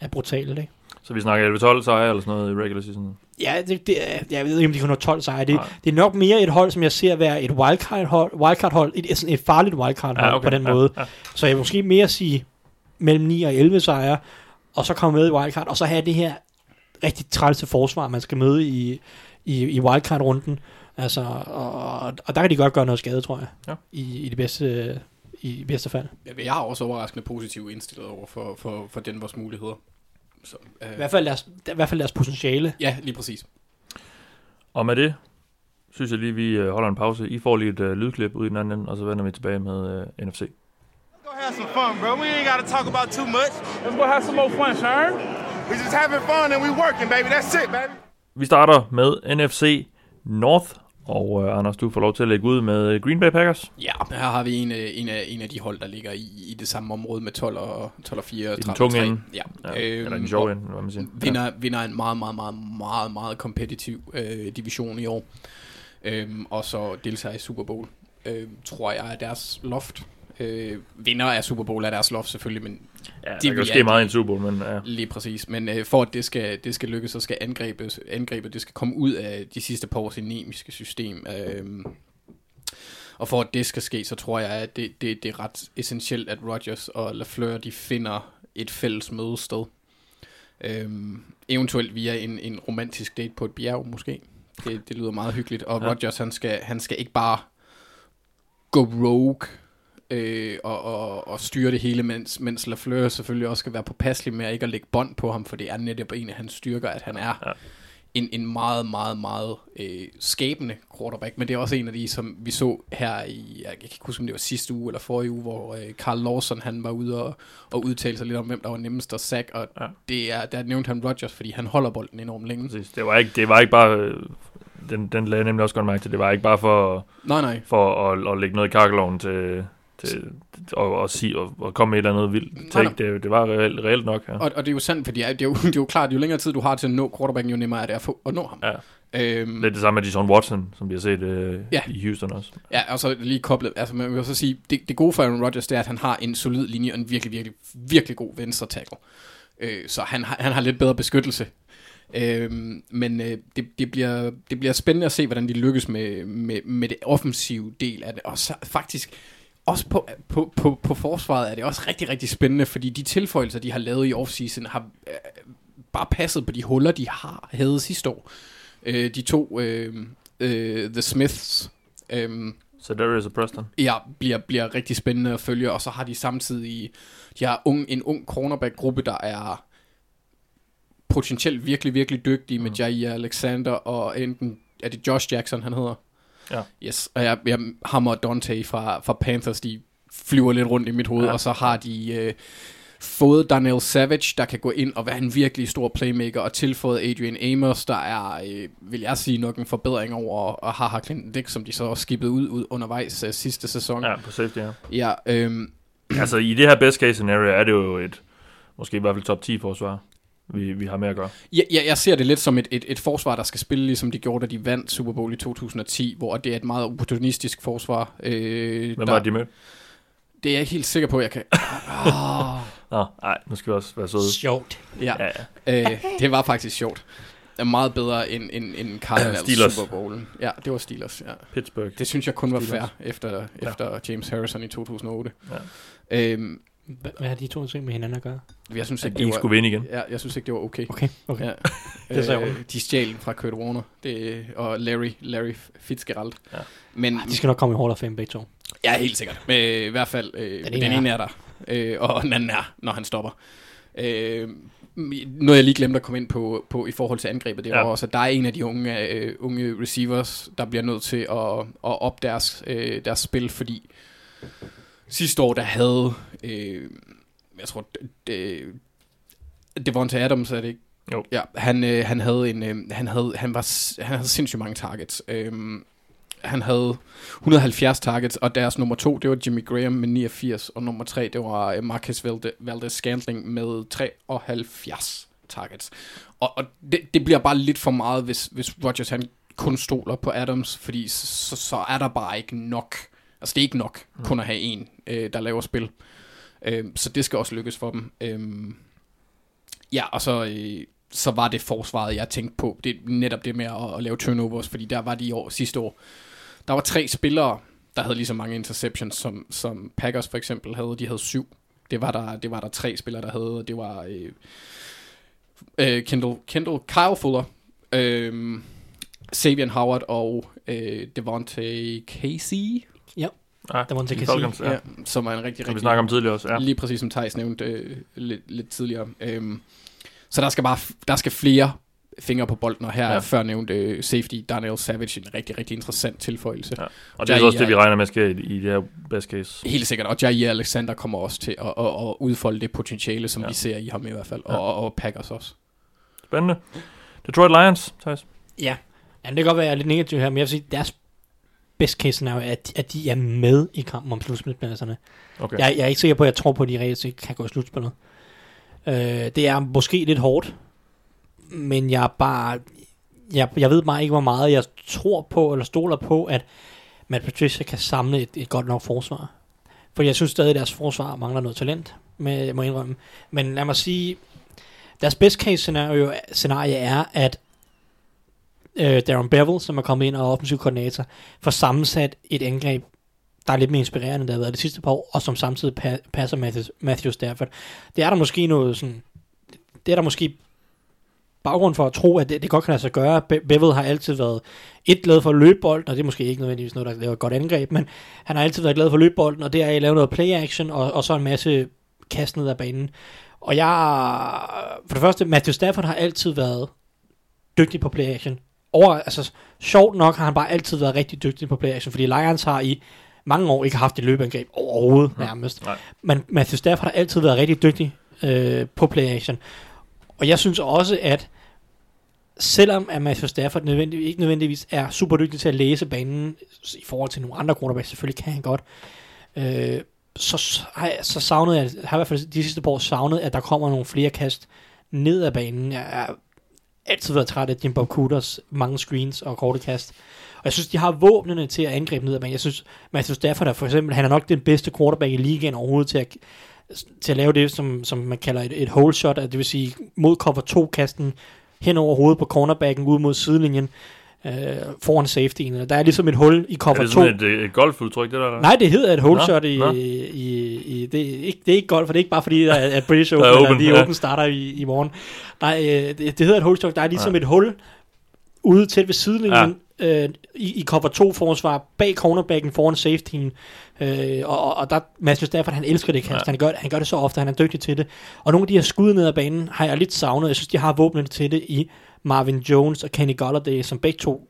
er brutalt, ikke? Så vi snakker elleve tolv sejre eller sådan noget i regular season? Ja, det, det, jeg ved ikke, om de kun har tolv sejre. Det, det er nok mere et hold, som jeg ser være et wildcard-hold, wildcard-hold et, et farligt wildcard-hold ja, okay. på den ja, måde. Ja. Så jeg vil måske mere sige mellem ni og elleve sejre, og så komme med i wildcard, og så have det her rigtig trælse forsvar, man skal møde i, i, i wildcard-runden. Altså, og, og der kan de godt gøre noget skade, tror jeg, ja. i, i det bedste, i bedste fald. Jeg er også overraskende positivt indstillet over for, for, for den vores muligheder. Så, øh... I hvert fald deres, i hvert fald deres potentiale. Ja, lige præcis. Og med det, synes jeg lige, vi holder en pause. I får lige et uh, lydklip ud i den anden, og så vender vi tilbage med uh, N F C. Let's go have some fun, bro. We ain't gotta talk about too much. Let's go have some more fun, Sharon. We just having fun and we working, baby. That's it, baby. Vi starter med N F C North, og uh, Anders, du får lov til at lægge ud med Green Bay Packers. Ja, her har vi en, en, af, en af de hold, der ligger i, i det samme område med tolv og fire. I den tunge ende. Ja. Ja, øhm, eller den sjove ende, hvad man siger. Vinder, ja. vinder en meget, meget, meget, meget, meget kompetitiv øh, division i år. Øhm, og så deltager i Super Bowl. Øh, tror jeg er deres loft. Øh, vinder af Super Bowl er deres loft selvfølgelig, men... Ja, det der kan jo ske meget i en Super Bowl, men... Ja. Lige præcis, men øh, for at det skal, det skal lykkes, så skal angrebet, angrebet, det skal komme ud af de sidste par års dynamiske system. Øh, og for at det skal ske, så tror jeg, at det, det, det er ret essentielt, at Rodgers og LaFleur, de finder et fælles mødested. Øh, eventuelt via en, en romantisk date på et bjerg, måske. Det, det lyder meget hyggeligt, og ja. Rodgers, han skal, han skal ikke bare gå rogue... Øh, og, og, og styre det hele, mens, mens LaFleur selvfølgelig også skal være påpasselig med at ikke at lægge bånd på ham, for det er netop en af hans styrker, at han er en, en meget, meget, meget øh, skæbende quarterback, men det er også en af de, som vi så her i, jeg kan ikke huske, om det var sidste uge eller forrige uge, hvor øh, Carl Lawson, han var ude og, og udtale sig lidt om, hvem der var nemmest at sack, og ja. det er, der nævnte han Rodgers, fordi han holder bolden enormt længe. Præcis. Det var ikke, det var ikke bare, den, den lagde nemlig også godt mærke til, det var ikke bare for, nej, nej. for at, at lægge noget i kakkeloven til... Til, og, og, sige, og, og komme med et eller andet vildt take, det, det var reelt, reelt nok. Ja. Og, og det er jo sandt, fordi det er, jo, det er jo klart, jo længere tid du har til at nå quarterbacken, jo nemmere er det at, få, at nå ham. Ja. Øhm, Lidt det samme med Deshaun Watson, som vi har set øh, ja. i Houston også. Ja, og så lige koblet, altså man vil så sige, det, det gode for Aaron Rodgers, det er, at han har en solid linje og en virkelig, virkelig, virkelig god venstre tackle. Øh, så han, han har lidt bedre beskyttelse. Øhm, men øh, det, det, bliver, det bliver spændende at se, hvordan de lykkes med, med, med det offensive del af det. Og så, faktisk... Også på, på, på, på forsvaret er det også rigtig, rigtig spændende, fordi de tilføjelser, de har lavet i offseason, har øh, bare passet på de huller, de har havde sidste år. Øh, de to, øh, øh, The Smiths, øh, så der is a Preston. Ja, bliver, bliver rigtig spændende at følge, og så har de samtidig de har unge, en ung cornerback-gruppe, der er potentielt virkelig, virkelig dygtige med mm. Jair Alexander, og enten, er det Josh Jackson, han hedder? Ja. Yes, og jeg, jeg hammer Dante fra, fra Panthers, de flyver lidt rundt i mit hoved, ja. Og så har de øh, fået Darnell Savage, der kan gå ind og være en virkelig stor playmaker, og tilføjet Adrian Amos, der er, øh, vil jeg sige, nok en forbedring over, og haha Clinton Dix, som de så skippede ud, ud undervejs øh, sidste sæson. Ja, på safety, ja. ja øhm, altså i det her best case scenario er det jo et, måske i hvert fald top ti forsvar. Vi, vi har med at gøre. Ja, ja, jeg ser det lidt som et, et, et forsvar, der skal spille, ligesom de gjorde, da de vandt Super Bowl i to tusind og ti, hvor det er et meget opportunistisk forsvar. Øh, Hvem der... var de med? Det er jeg ikke helt sikker på, jeg kan... Oh. Nå, nej, nu skal vi også være søde. Sjovt. Ja, ja, ja. Øh, det var faktisk sjovt. Meget bedre end, end, end Cardinals Super Bowlen. Ja, det var Steelers. Ja. Pittsburgh. Det synes jeg kun var fair efter, efter ja. James Harrison i to tusind og otte. Ja. Øh, Hvad har de to ting med hinanden at gøre? Jeg synes ikke, at de var, skulle vinde igen. Ja, jeg synes ikke, det var okay. Okay, okay. Ja. Det øh, de stjal fra Kurt Warner det, og Larry, Larry Fitzgerald. Ja. Men de skal nok komme i Hall of Fame begge to. Ja, helt sikkert. Men, i hvert fald, øh, den, den ene er, ene er der, øh, og den anden er, når han stopper. Øh, noget, jeg lige glemte at komme ind på, på i forhold til angrebet, det var ja. også, at der er en af de unge, øh, unge receivers, der bliver nødt til at, at op deres, øh, deres spil, fordi... Sidste år, der havde, øh, jeg tror, det, det var Devontae Adams, er det ikke? Jo. Ja, han, øh, han havde en, øh, han havde, han var, han havde sindssygt mange targets. Øh, han havde et hundrede og halvfjerds targets, og deres nummer to, det var Jimmy Graham med niogfirs, og nummer tre, det var Marquez Valdes-Scantling med treoghalvfjerds targets. Og, og det, det bliver bare lidt for meget, hvis, hvis Rodgers, han kun stoler på Adams, fordi så, så er der bare ikke nok. Altså det er ikke nok kun at have en, øh, der laver spil. Øh, så det skal også lykkes for dem. Øh, ja, og så, øh, så var det forsvaret, jeg tænkte på. Det er netop det med at, at lave turnovers, fordi der var de i år, sidste år. Der var tre spillere, der havde lige så mange interceptions, som, som Packers for eksempel havde. De havde syv. Det var der, det var der tre spillere, der havde. Det var øh, øh, Kendall, Kendall, Kyle Fuller, øh, Xavier Howard og øh, De Monte Casey. Ja, ja, der var en Falcons, ja. Ja, som er en rigtig, rigtig... vi snakker om tidligere også, ja. Lige præcis som Thijs nævnte øh, lidt, lidt tidligere. Øhm, så der skal bare der skal flere fingre på bolden, og her ja. før nævnte øh, safety Darnell Savage en rigtig, rigtig interessant tilføjelse. Ja. Og, og det er Jair, også det, vi regner med sker i, i det her best case. Helt sikkert, og Jair Alexander kommer også til at, at, at udfolde det potentiale, som ja. vi ser i ham i hvert fald, ja. og, og Packers også. Spændende. Detroit Lions, Thijs. Ja, ja det kan godt være, jeg er lidt negativ her, men jeg vil sige, deres best case scenario er, at de er med i kampen om slutspilspladserne. Okay. Jeg, jeg er ikke sikker på, at jeg tror på, at de reelt kan gå i slutspillet. Øh, det er måske lidt hårdt, men jeg bare, jeg, jeg ved bare ikke, hvor meget jeg tror på, eller stoler på, at Matt Patricia kan samle et, et godt nok forsvar. For jeg synes stadig, at deres forsvar mangler noget talent, med, jeg må indrømme. Men lad mig sige, deres best case scenario, scenario er, at Uh, Darren Bevel, som er kommet ind og er offensiv koordinator, får sammensat et angreb, der er lidt mere inspirerende, end der har været de sidste par år, og som samtidig pa- passer Matthews, Matthew Stafford. Det er der måske noget sådan, det er der måske baggrund for at tro, at det, det godt kan lade sig gøre. Be- Bevel har altid været et glad for løbebolden, og det er måske ikke nødvendigvis noget, der laver et godt angreb, men han har altid været glad for løbebolden, og det er at lave noget play action, og, og så en masse kast ned ad banen. Og jeg, for det første, Matthew Stafford har altid været dygtig på play action. Over, altså, sjovt nok har han bare altid været rigtig dygtig på play action, fordi Lions har i mange år ikke haft et løbeangreb overhovedet nærmest. Nej. Men Matthew Stafford har altid været rigtig dygtig øh, på play action. Og jeg synes også, at selvom at Matthew Stafford nødvendigvis, ikke nødvendigvis er super dygtig til at læse banen i forhold til nogle andre quarterbacks, selvfølgelig kan han godt, øh, så, så savnede jeg, har i hvert fald de sidste par år savnet, at der kommer nogle flere kast ned ad banen. Jeg er altid været træt af Jim Bob Cooters mange screens og korte kast. Og jeg synes, de har våbnene til at angribe ned ad banen. Jeg synes, Matthew Stafford er for eksempel, han er nok den bedste quarterback i ligaen overhovedet til at til at lave det, som, som man kalder et, et hole shot, det vil sige mod cover to kasten hen over hovedet på cornerbacken, ud mod sidelinjen, øh, foran safetyen. Der er ligesom et hul i cover to. Er det sådan to. et, et golfudtryk, det der? der? Nej, det hedder et hole nå, shot i, i, i det, er ikke, det er ikke golf, for det er ikke bare fordi, der er British Open, der er open, eller de open starter i, i morgen. Nej, det, det hedder et hole shot. Der er ligesom ja. et hul ude tæt ved sidelinjen, ja. øh, i, i cover to forsvar, bag cornerbacken, foran safetyen. Øh, og, og der Matthew Stafford, han elsker det kast, ja. han, gør, han gør det så ofte, han er dygtig til det. Og nogle af de her skud ned ad banen har jeg lidt savnet. Jeg synes, de har våbnet til det i Marvin Jones og Kenny Golladay, som begge to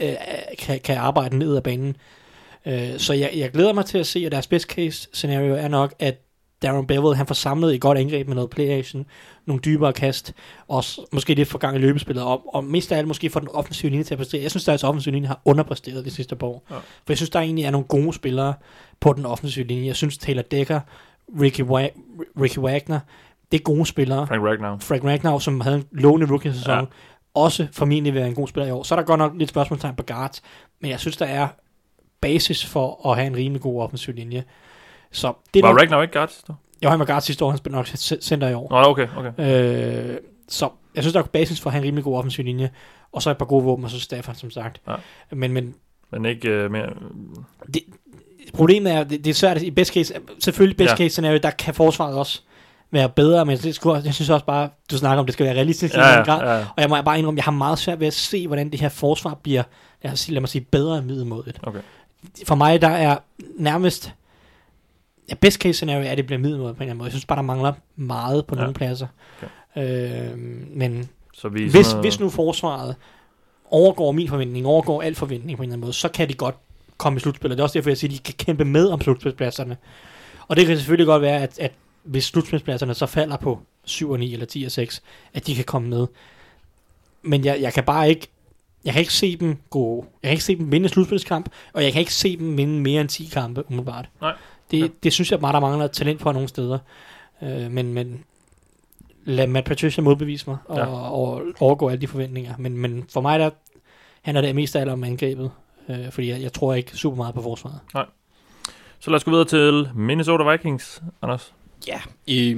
øh, kan, kan arbejde ned ad banen. øh, Så jeg, jeg glæder mig til at se, at deres best case scenario er nok, at Darren Bevel, han får samlet et godt angreb med noget play action, nogle dybere kast, og måske lidt for gang i løbespillet, og, og mest af alt måske for den offensive linje til at præstere. Jeg synes, deres offensive linje har underpræsteret de sidste par år. Ja. For jeg synes, der egentlig er nogle gode spillere på den offensive linje. Jeg synes, Taylor Decker, Ricky, Wa- Ricky Wagner, det er gode spillere. Frank Ragnow. Frank Ragnow, som havde en lovende rookie-sæson, ja. også formentlig være en god spiller i år. Så er der godt nok lidt spørgsmålstegn på guards, men jeg synes, der er basis for at have en rimelig god offensiv linje. Så det var Ragnar ikke guard sidste år? Jo, han var guard sidste år, han spiller nok center i år. Nå, okay, okay. Øh, så jeg synes, der er basis for at have en rimelig god offensiv linje, og så et par gode våben, og så Stafford, som sagt. Ja. Men, men, men ikke uh, mere... Det, problemet er, det, det er svært i best case, selvfølgelig best ja. case scenario, der kan forsvaret også være bedre, men det skulle, jeg synes også bare, du snakker om, det skal være realistisk, ja, ja, grad, ja, ja. og jeg må bare indrømme, jeg har meget svært ved at se, hvordan det her forsvar bliver, lad, os, lad mig sige, bedre end middelmådet. Okay. For mig, der er nærmest... Ja, best case scenario er, at det bliver middelmåde på en eller anden måde. Jeg synes bare, der mangler meget på ja. nogle pladser. Okay. Øh, men så vi hvis, noget... hvis nu forsvaret overgår min forventning, overgår al forventning på en eller anden måde, så kan de godt komme i slutspillet. Det er også derfor, jeg siger, at de kan kæmpe med om slutspilspladserne. Og det kan selvfølgelig godt være, at, at hvis slutspilspladserne så falder på syv og ni eller ti og seks, at de kan komme med. Men jeg, jeg kan bare ikke Jeg kan ikke se dem gå. Jeg kan ikke se dem vinde slutspilskamp, og jeg kan ikke se dem vinde mere end ti kampe umiddelbart. Nej. Det, okay. det synes jeg bare, der mangler talent på nogle steder. Øh, men, men lad Matt Patricia modbevise mig og, ja. og, og overgå alle de forventninger. Men, men for mig, der handler det mest af alt om angrebet, øh, fordi jeg, jeg tror ikke super meget på forsvaret. Nej. Så lad os gå videre til Minnesota Vikings, Anders. Ja, i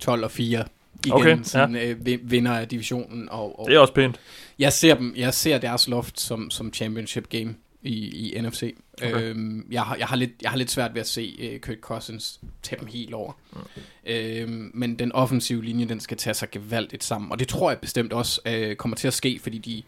tolv og fire igen, okay, sådan, ja. øh, vinder af divisionen. Og, og det er også pænt. Jeg ser dem, jeg ser deres loft som, som championship game. I, i N F C. Okay. Øhm, jeg, har, jeg, har lidt, jeg har lidt svært ved at se uh, Kirk Cousins tage dem helt over. Okay. Øhm, men den offensive linje, den skal tage sig gevaldigt sammen. Og det tror jeg bestemt også uh, kommer til at ske, fordi de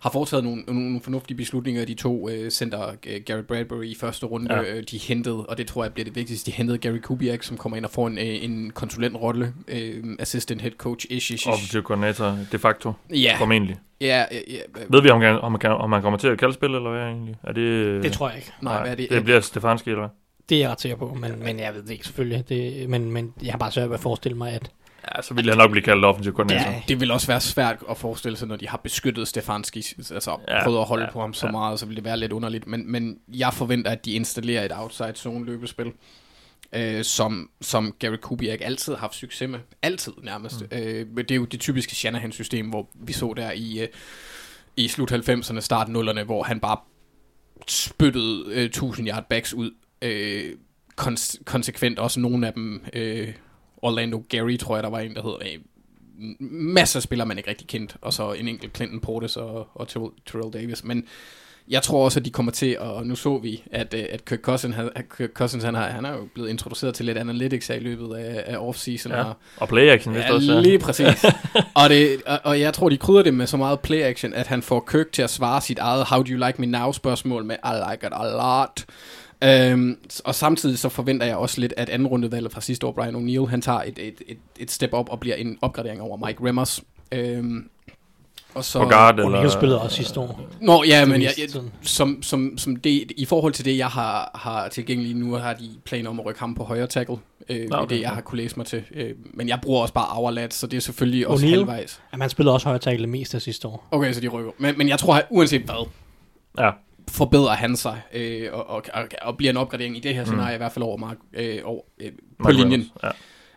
har foretaget nogle, nogle fornuftige beslutninger. De to uh, center, uh, Gary Bradbury i første runde, ja. uh, de hentede, og det tror jeg bliver det vigtigste, de hentede Gary Kubiak, som kommer ind og får en, uh, en konsulentrolle, uh, assistant head coach, ish, ish, ish. Offensive coordinator, de facto, yeah. formentlig. Ja, ja, ja. Ved vi, om han, om, han, om han kommer til at kalde spil, eller hvad egentlig? Er det, det tror jeg ikke. Nej, nej, hvad er det? Det bliver Stefanski, eller hvad? Det er jeg ret på, men, men jeg ved det ikke selvfølgelig. Det, men, men jeg har bare svært ved at forestille mig, at... Ja, så ville han nok blive kaldt offensiv koordinator. Ja, det vil også være svært at forestille sig, når de har beskyttet Stefanski, altså ja, prøvet at holde ja, på ham så ja. meget, så ville det være lidt underligt. Men, men jeg forventer, at de installerer et outside zone løbespil, øh, som, som Gary Kubiak altid har haft succes med. Altid nærmest. Mm. Øh, det er jo det typiske Shanahan-system, hvor vi så der i, øh, i slut halvfemserne, start nullerne, hvor han bare spyttede øh, tusind yard backs ud. Øh, kons- konsekvent også nogle af dem... Øh, Orlando Gary, tror jeg, der var en, der hed. Masser af spillere, man ikke rigtig kendt. Og så en enkelt Clinton Portis og, og Terrell Davis. Men jeg tror også, at de kommer til, og nu så vi, at, at Kirk Cousins, at Kirk Cousins han, har, han er jo blevet introduceret til lidt analytics i løbet af, af offseason. Ja. Og, og play-action. Ja, også, lige præcis. og, det, og, og jeg tror, de krydder det med så meget play-action, at han får Kirk til at svare sit eget how do you like me now spørgsmål med I like it a lot. Øhm, og samtidig så forventer jeg også lidt, at anden rundevalget fra sidste år, Brian O'Neill, han tager et, et, et, et step op og bliver en opgradering over Mike Remmers. øhm, og så Bogart, eller... O'Neal spillede også sidste år. Nå, ja, men jeg, jeg, som, som, som det, i forhold til det, jeg har, har tilgængeligt nu, har de planer om at rykke ham på højre tackle, øh, okay. Det jeg har kunne læse mig til. Øh, men jeg bruger også bare Auerlads, så det er selvfølgelig O'Neal også halvvejs. Ja, man spillede også højre tackle mest af sidste år. Okay, så de rykker. Men, men jeg tror, at uanset hvad, ja. forbedrer han sig, øh, og, og, og, og bliver en opgradering i det her scenarie, mm. i hvert fald over Mark, øh, over, øh, på linjen. Ja.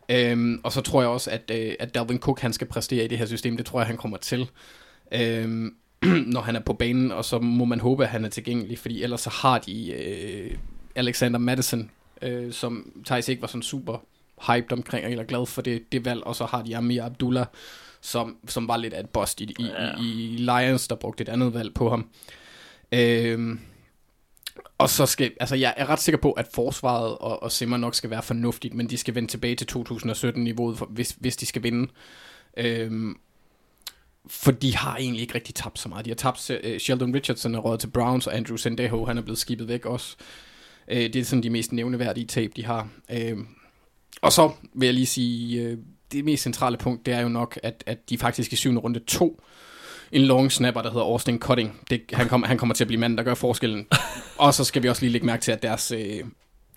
Øhm, og så tror jeg også, at, øh, at Dalvin Cook, han skal præstere i det her system. Det tror jeg, han kommer til, øhm, når han er på banen. Og så må man håbe, at han er tilgængelig, fordi ellers så har de øh, Alexander Madison, øh, som Thijs ikke var sådan super hyped omkring, eller glad for det, det valg. Og så har de Amir Abdullah, som, som var lidt af et bust i, i, i Lions, der brugte et andet valg på ham. Øhm, og så skal, altså jeg er ret sikker på, at forsvaret og, og Simmer nok skal være fornuftigt, men de skal vende tilbage til to tusind sytten-niveauet, for, hvis, hvis de skal vinde. Øhm, for de har egentlig ikke rigtig tabt så meget. De har tabt, uh, Sheldon Richardson er røget til Browns, og Andrew Sendejo, han er blevet skibet væk også. Øh, det er sådan de mest nævneværdige tab, de har. Øhm, og så vil jeg lige sige, øh, det mest centrale punkt, det er jo nok, at, at de faktisk i syvende runde to, en long snapper, der hedder Austin Cutting. Det, han, kom, han kommer til at blive manden, der gør forskellen. Og så skal vi også lige lægge mærke til, at deres øh,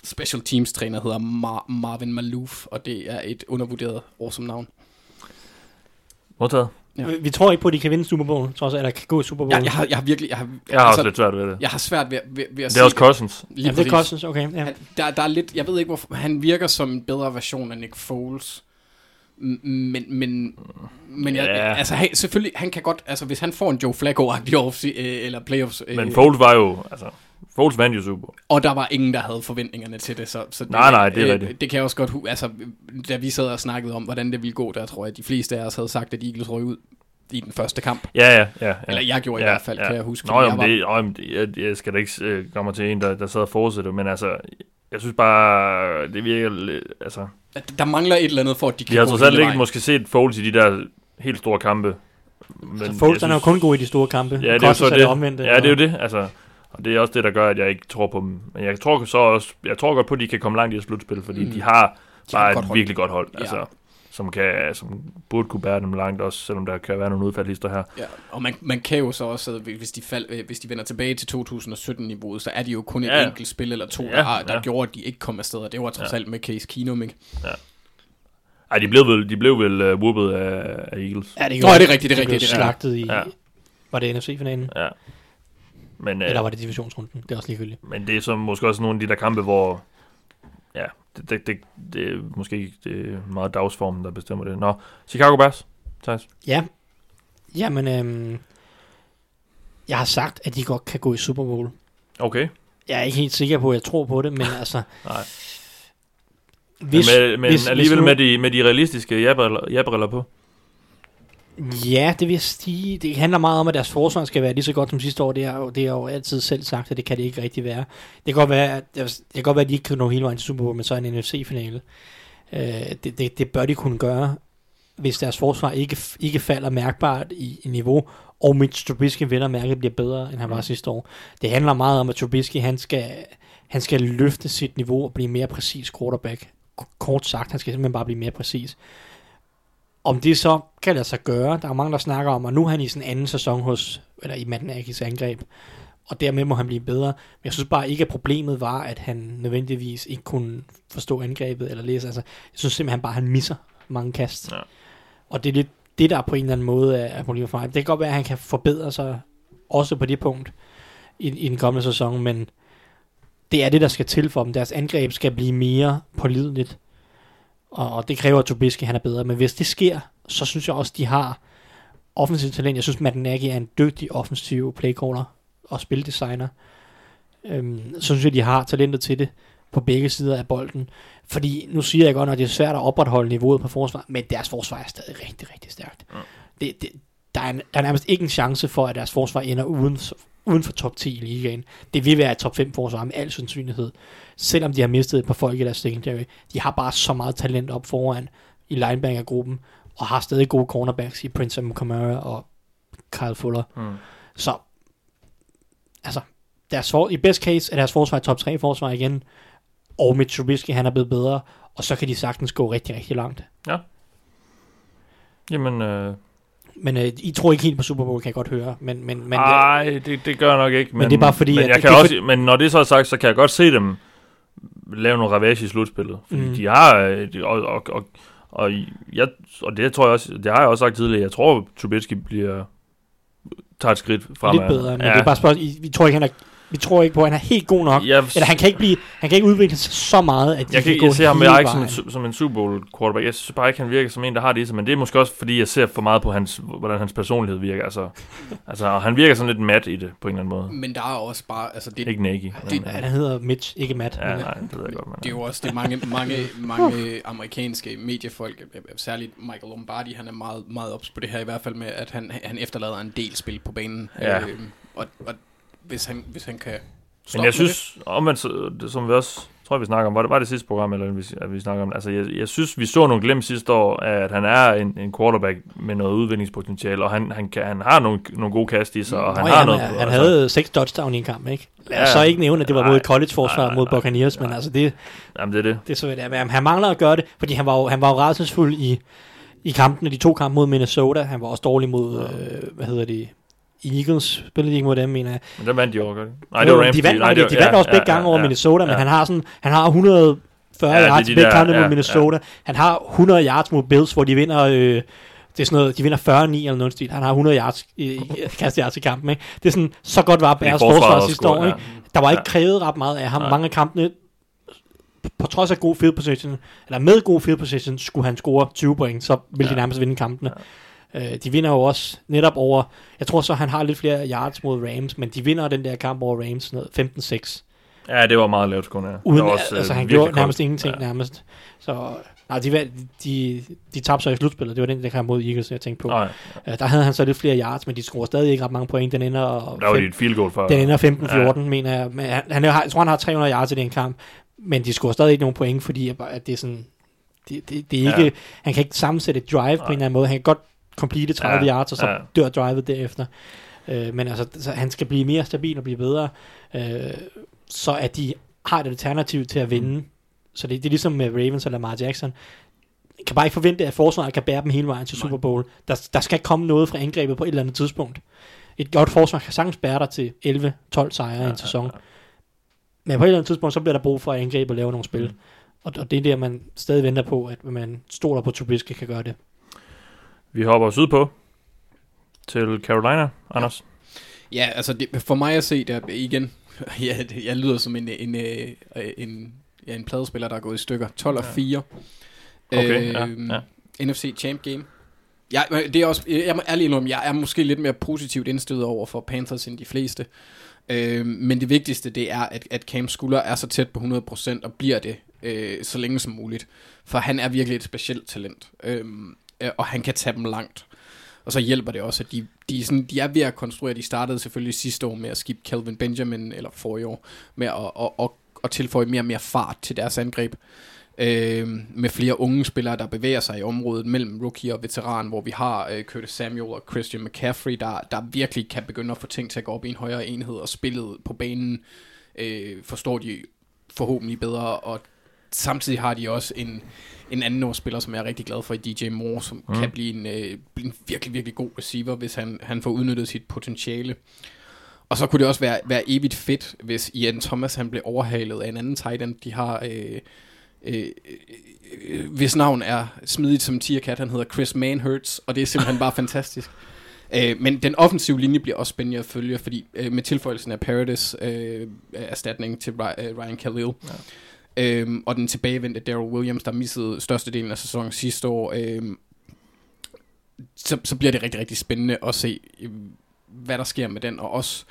special teams træner hedder Mar- Marvin Malouf, og det er et undervurderet awesome navn. Modtaget. Ja. Vi, vi tror ikke på, at de kan vinde Super Bowl, trods, eller kan gå i Super Bowl. Ja, jeg, har, jeg har virkelig... Jeg har, jeg har altså, også lidt svært ved det. Jeg har svært ved, ved, ved at det er også Cousins. Ja, det er Cousins, okay. Ja. Der, der er lidt... Jeg ved ikke, hvorfor... Han virker som en bedre version af Nick Foles. Men, men, men yeah. jeg, altså hey, selvfølgelig, han kan godt, altså hvis han får en Joe Flacco-agtig offs, øh, eller playoffs. Øh, men Foles var jo, altså Foles vandt jo Super. Og der var ingen, der havde forventningerne til det, så, så det, nej, nej, det, er øh, det kan også godt, altså da vi sad og snakkede om, hvordan det ville gå, der tror jeg, at de fleste af os havde sagt, at Eagles røg ud i den første kamp. Ja, ja, ja. ja. Eller jeg gjorde i ja, hvert fald, ja. Kan jeg huske. Nå, jamen, jeg, var... det, jamen, jeg, jeg skal da ikke øh, komme til en, der, der sad og fortsætter, men altså... Jeg synes bare, det virker lidt, altså... Der mangler et eller andet for, at de kan gå hele vejen. Jeg har trods alt ikke måske set Foles i de der helt store kampe. Men så Foles, han er jo kun god i de store kampe. Ja, det er jo så det. Omvendte, ja, det er jo det, altså... Og det er også det, der gør, at jeg ikke tror på dem. Men jeg tror så også... Jeg tror godt på, at de kan komme langt i et slutspil, fordi mm. de har bare et hold. Virkelig godt hold, altså... Ja. Som, kan, som burde kunne bære dem langt også, selvom der kan være nogle udfaldlister her. Ja, og man, man kan jo så også, hvis de, fald, hvis de vender tilbage til to tusind sytten-niveauet, så er de jo kun et ja. enkelt spil eller to, ja, der, der ja. gjorde, at de ikke kom afsted, og det var trods alt ja. med Case Keenum, ikke? Ja. Ej, de blev vel, de blev vel uh, whoopet af, af Eagles. Ja, det gjorde, Nå, det er rigtigt, det er rigtigt. De blev slagtet i, ja. var det N F C-finalen? Ja. Men, uh, eller var det divisionsrunden? Det er også ligegyldigt. Men det er så måske også nogle af de der kampe, hvor... Ja, det, det, det, det er måske ikke det meget dagsformen, der bestemmer det. Nå, Chicago Bears, Thijs. Ja, jamen, øhm, jeg har sagt, at de godt kan gå i Super Bowl. Okay. Jeg er ikke helt sikker på, at jeg tror på det, men altså... Nej. Hvis, men med, men hvis, alligevel hvis nu, med, de, med de realistiske jabbriller på. Ja, det vil sige. Det handler meget om, at deres forsvar skal være lige så godt som sidste år. Det har jeg jo altid selv sagt, at det kan det ikke rigtig være. Det kan godt være, at, det kan godt være, at de ikke kan nå hele vejen til Super Bowl, men så en N F C-finale. Øh, det, det, det bør de kunne gøre, hvis deres forsvar ikke, ikke falder mærkbart i, i niveau, og Mitch Trubisky vinder mærket bliver bedre, end han var sidste år. Det handler meget om, at Trubisky han skal, han skal løfte sit niveau og blive mere præcis quarterback. Kort sagt, han skal simpelthen bare blive mere præcis. Om det så kan lade sig gøre, der er mange, der snakker om, og nu er han i sin anden sæson hos, eller i Mandenakis angreb, og dermed må han blive bedre. Men jeg synes bare ikke, at problemet var, at han nødvendigvis ikke kunne forstå angrebet eller læse. Altså, jeg synes simpelthen bare, at han misser mange kast. Ja. Og det er lidt det, der på en eller anden måde er problemet for mig. Det kan godt være, at han kan forbedre sig også på det punkt i, i den kommende sæson, men det er det, der skal til for dem. Deres angreb skal blive mere pålideligt. Og det kræver, at Trubisky han er bedre. Men hvis det sker, så synes jeg også, de har offensivt talent. Jeg synes, Matt Nagy er en dygtig offensiv playcaller og spildesigner. Øhm, så synes jeg, de har talentet til det på begge sider af bolden. Fordi nu siger jeg godt, at det er svært at opretholde niveauet på forsvar, men deres forsvar er stadig rigtig, rigtig stærkt. Mm. Det, det, der, er, der er nærmest ikke en chance for, at deres forsvar ender uden, uden for top ti i ligaen. Det vil være et top fem forsvar med al sandsynlighed. Selvom de har mistet et par folk i deres secondary, de har bare så meget talent op foran i linebackergruppen, og har stadig gode cornerbacks i Prince and Kamara og Kyle Fuller. Mm. Så, altså, deres for, i best case er deres forsvar top tre forsvar igen, og Mitch Trubisky, han er blevet bedre, og så kan de sagtens gå rigtig, rigtig langt. Ja. Jamen, øh, Men øh, I tror ikke helt på Super Bowl, kan jeg godt høre. Men, men, men, Ej, det, det, det gør jeg nok ikke. Men, men det er bare fordi... Men, jeg at, kan det, også, men når det så er sagt, så kan jeg godt se dem lave nogle ravage i slutspillet. Fordi mm. de har... Og, og, og, og, jeg, og det tror jeg også... Det har jeg også sagt tidligere. Jeg tror, Trubisky bliver... tager et skridt fremad. Lidt bedre, men ja. Det er bare spørgsmålet. Vi tror ikke, han er... Vi tror ikke på, at han er helt god nok. Ja, eller han kan ikke blive, han kan ikke udvikle sig så meget, at de jeg kan, kan gå. Jeg ser ham jeg ikke som en, som en Super Bowl quarterback. Jeg synes bare ikke, han virker som en, der har det i sig. Men det er måske også, fordi jeg ser for meget på, hans, hvordan hans personlighed virker. Altså, altså, og han virker sådan lidt mat i det, på en eller anden måde. Men der er også bare... Altså, det, ikke Nagy. Han hedder Mitch, ikke Matt. Ja, nej, det ved jeg godt. Man det er jo også det, mange, mange, mange amerikanske mediefolk, særligt Michael Lombardi, han er meget, meget ops på det her, i hvert fald med, at han, han efterlader en del spil på banen. Ja. Øh, og, og Hvis han, hvis han kan stoppe. Men jeg synes, omvendt, som vi også, tror jeg, vi snakker om, var det, var det sidste program, eller vi, at vi snakker om, altså jeg, jeg synes, vi så nogle glimt sidste år, at han er en, en quarterback med noget udviklingspotentiale, og han, han, kan, han har nogle, nogle gode kast i sig, og Nå, han ja, har han, noget. Han, han havde seks touchdown i en kamp, ikke? Lad os ja, så ikke nævne, at det var nej, mod et college-forsvar nej, mod Buccaneers, nej, men altså det, jamen, det er det. Det er så det er. Han mangler at gøre det, fordi han var jo, han var jo rædselsfuld i, i kampene, de to kampe mod Minnesota, han var også dårlig mod, ja. øh, hvad hedder det, Eagles spillede ikke mod dem, mener jeg. Men der vandt de overgør. Nej, det var Rams. De vandt, nej, de, de vandt ja, også begge ja, gange over ja, Minnesota, ja. Men han har sådan, han har et hundrede og fyrre ja, yards de begge kampe ja, mod Minnesota. Ja. Han har hundrede yards mod Bills, hvor de vinder, øh, det er sådan noget, de vinder fyrre ni eller noget stil. Han har hundrede yards, øh, kastet yards i kampen, ikke? Det er sådan, så godt var Bears forsvar sidste år, ikke? Der var ikke ja. krævet ret meget af ham. Nej. Mange af kampene, på trods af god field position, eller med god field position, skulle han score tyve point, så ville ja. de nærmest vinde kampene. Ja. De vinder jo også netop over, jeg tror så han har lidt flere yards mod Rams, men de vinder den der kamp over Rams femten seks. Ja, det var meget lavt kun, ja. Uden, også, altså han gjorde nærmest kort. ingenting ja. nærmest. Så nej, de, de, de tabte sig i slutspillet, det var den der kamp mod Eagles, jeg tænkte på. Nej, ja. Der havde han så lidt flere yards, men de scorede stadig ikke ret mange point, den ender, der var fem, et field goal for, den ender femten fjorten, ja. mener jeg. Men han, han, jeg tror han har tre hundrede yards i den kamp, men de scorede stadig ikke nogen point, fordi at det er sådan, det, det, det er ikke, ja. han kan ikke sammensætte et drive nej. på en eller anden måde, han kan godt complete tredive yards, og så ja. dør drivet derefter. Øh, men altså, så han skal blive mere stabil og blive bedre, øh, så at de har et alternativ til at vinde. Mm. Så det, det er ligesom med Ravens eller Lamar Jackson. Jeg kan bare ikke forvente, at forsvaret kan bære dem hele vejen til Super Bowl. Der, der skal komme noget fra angrebet på et eller andet tidspunkt. Et godt forsvar kan sagtens bære dig til elleve tolv sejre ja, i en sæson. Ja, ja. Men på et eller andet tidspunkt, så bliver der brug for at angribe og lave nogle spil. Mm. Og, og det er der, man stadig venter på, at man stoler på Trubisky kan gøre det. Vi hopper sydpå til Carolina, Anders. Ja, ja altså det, for mig at se, der igen, ja, det, jeg lyder som en, en, en, en, ja, en pladespiller, der er gået i stykker. tolv og fire. Okay, øh, ja, ja. N F C Champ Game. Ja, det er også, jeg må ærlig indrømme, jeg er måske lidt mere positivt indstillet over for Panthers end de fleste. Øh, men det vigtigste, det er, at, at Cam Skulder er så tæt på hundrede procent og bliver det øh, så længe som muligt. For han er virkelig et specielt talent. Øh, og han kan tage dem langt. Og så hjælper det også, at de, de, sådan, de er ved at konstruere. De startede selvfølgelig sidste år med at skifte Kelvin Benjamin, eller forrige år, med at, at, at, at tilføje mere og mere fart til deres angreb. Øh, med flere unge spillere, der bevæger sig i området mellem rookie og veteran, hvor vi har øh, Curtis Samuel og Christian McCaffrey, der, der virkelig kan begynde at få ting til at gå op i en højere enhed, og spillet på banen øh, forstår de forhåbentlig bedre, og samtidig har de også en... En anden årsspiller, som jeg er rigtig glad for, i D J Moore, som mm. kan blive en, øh, blive en virkelig, virkelig god receiver, hvis han, han får udnyttet sit potentiale. Og så kunne det også være, være evigt fedt, hvis Ian Thomas han blev overhalet af en anden tight end. De har, øh, øh, øh, hvis navn er smidigt som tierkat, han hedder Chris Manhertz, og det er simpelthen bare fantastisk. Øh, men den offensive linje bliver også spændende at følge, fordi øh, med tilføjelsen af Paradis øh, erstatning til Ryan Khalil, ja. Øhm, og den tilbagevendte Daryl Williams, der missede størstedelen af sæsonen sidste år, øhm, så, så bliver det rigtig, rigtig spændende at se, hvad der sker med den, og også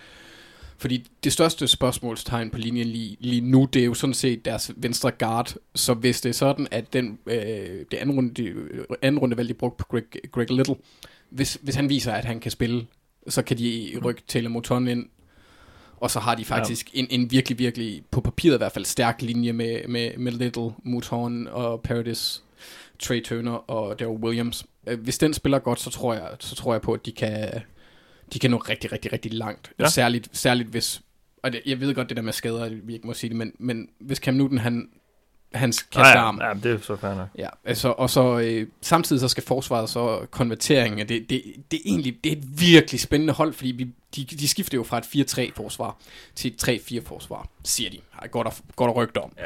fordi det største spørgsmålstegn på linjen lige, lige nu, det er jo sådan set deres venstre guard. Så hvis det er sådan, at den, øh, det anden runde, de, anden runde valg, de brugte på Greg, Greg Little, hvis, hvis han viser, at han kan spille, så kan de rykke Taylor Moton ind. Og så har de faktisk ja. en, en virkelig, virkelig, på papiret i hvert fald, stærk linje med, med, med Little, Mouton og Paradis, Trey Turner og Darryl Williams. Hvis den spiller godt, så tror jeg, så tror jeg på, at de kan, de kan nå rigtig, rigtig, rigtig langt. Ja. Særligt, særligt hvis, og det, jeg ved godt det der med skader, vi ikke må sige det, men, men hvis Cam Newton han hans kastarm. Ja, ja, det er så fair nok. Ja, altså, og så øh, samtidig så skal forsvaret så konverteringen, det, det, det, er egentlig, det er et virkelig spændende hold, fordi vi, de, de skifter jo fra et fire-tre forsvar til et tre-fire forsvar, siger de. Har godt at, godt at rygte om. Ja.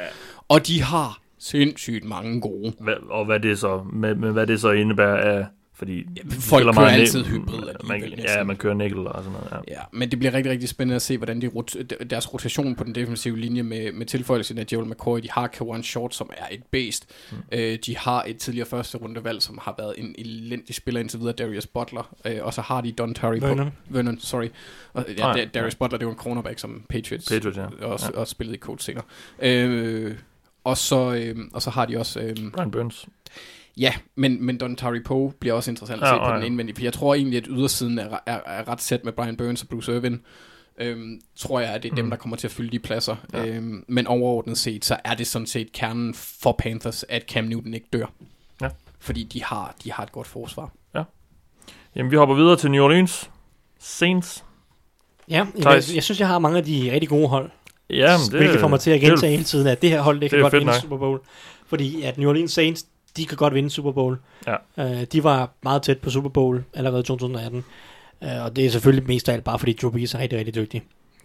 Og de har sindssygt mange gode. Hva, og hvad det så, med, med, hvad det så indebærer af... Fordi ja, folk kører man altid hybrid. Ja, man kører nickel og sådan noget. Ja. Ja, men det bliver rigtig, rigtig spændende at se, hvordan de rot- deres rotation på den defensive linje med, med tilføjelsen af Joel McCoy. De har Kawan Short, som er et beast. Mm. Øh, de har et tidligere første rundevalg, som har været en elendig spiller indtil videre, Darius Butler. Øh, og så har de Don Terry. Vernon. På, Vernon, sorry. Og, ja, ah, ja. Darius Butler, det var en cornerback, som Patriots, Patriots ja. og, ja. og spillede i Colts senere. Øh, og, så, øh, og så har de også... Øh, Brian Burns. Ja, men, men Don Tari Poe bliver også interessant at se ja, på ja. Den indvendige, for jeg tror egentlig, at ydersiden er, er, er ret sæt med Brian Burns og Bruce Irvin. Øhm, tror jeg, at det er dem, mm. der kommer til at fylde de pladser. Ja. Øhm, men overordnet set, så er det sådan set kernen for Panthers, at Cam Newton ikke dør. Ja. Fordi de har, de har et godt forsvar. Ja. Jamen, vi hopper videre til New Orleans. Saints. Ja, jeg, jeg synes, jeg har mange af de rigtig gode hold. Jamen, det, hvilket får mig til at gentage hele tiden, at det her hold, det kan det godt vinde nok. Super Bowl. Fordi at New Orleans Saints, de kan godt vinde Super Bowl. Ja. Uh, de var meget tæt på Super Bowl allerede i to tusind atten. Uh, og det er selvfølgelig mest af alt bare fordi Drew Brees er rigtig, rigtig dygtig.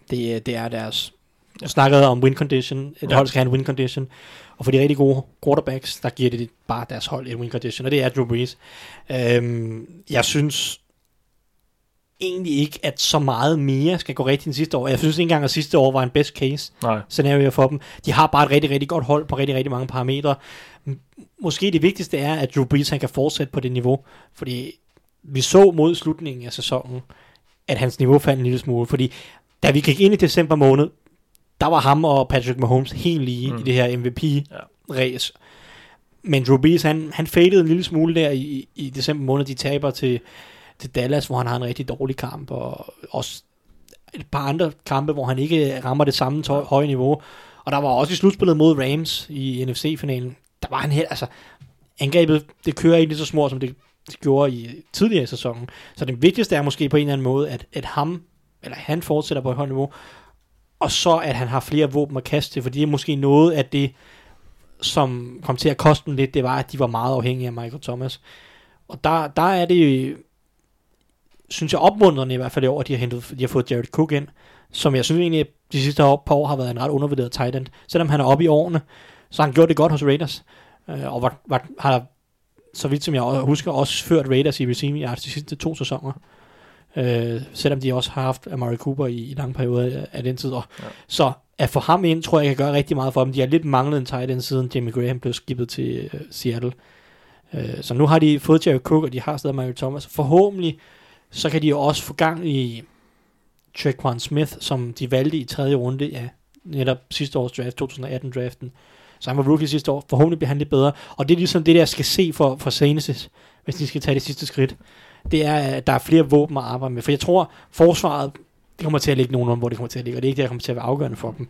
Det, det er deres... Jeg snakkede om win condition. Et ja. Hold skal have en win condition. Og for de rigtig gode quarterbacks, der giver det bare deres hold en win condition. Og det er Drew Brees. Uh, jeg synes egentlig ikke, at så meget mere skal gå rigtigt end sidste år. Jeg synes ikke engang, at sidste år var en best case Nej. Scenario for dem. De har bare et rigtig, rigtig godt hold på rigtig, rigtig mange parametre. Måske det vigtigste er, at Drew Brees han kan fortsætte på det niveau, fordi vi så mod slutningen af sæsonen, at hans niveau faldt en lille smule, fordi da vi gik ind i december måned, der var ham og Patrick Mahomes helt lige mm. i det her M V P-race. Men Drew Brees, han, han fadede en lille smule der i, i december måned, de taber til, til Dallas, hvor han har en rigtig dårlig kamp, og også et par andre kampe, hvor han ikke rammer det samme tøj, høje niveau. Og der var også i slutspillet mod Rams i N F C-finalen, der var han helt, altså angrebet, det kører ikke lige så små, som det, det gjorde i tidligere i sæsonen. Så det vigtigste er måske på en eller anden måde, at, at ham, eller han fortsætter på et højt niveau, og så at han har flere våben at kaste til, for det er måske noget af det, som kom til at koste dem lidt, det var, at de var meget afhængige af Michael Thomas. Og der, der er det, synes jeg, opmuntrende i hvert fald i år, at de har, hentet, de har fået Jared Cook ind, som jeg synes egentlig, de sidste par år har været en ret undervurderet tight end, selvom han er oppe i årene. Så han gjorde det godt hos Raiders, øh, og var, var, har, så vidt som jeg husker, også ført Raiders i receiving yards de sidste to sæsoner. Øh, selvom de også har haft Amari Cooper i, i lange perioder af den tid. Og, ja. Så at få ham ind, tror jeg, kan gøre rigtig meget for dem. De har lidt manglet en tight end, siden Jimmy Graham blev skibet til øh, Seattle. Øh, så nu har de fået Jerry Cook, og de har stadig Michael Thomas. Forhåbentlig, så kan de jo også få gang i Tre'Quan Smith, som de valgte i tredje runde af ja, netop sidste års draft, to tusind atten-draften. Så han var rookie sidste år. Forhåbentlig bliver han lidt bedre. Og det er ligesom det, der skal se for, for Saints, hvis de skal tage det sidste skridt. Det er, at der er flere våben at arbejde med. For jeg tror, forsvaret det kommer til at ligge nogenlunde, hvor det kommer til at ligge. Og det er ikke det, der kommer til at være afgørende for dem.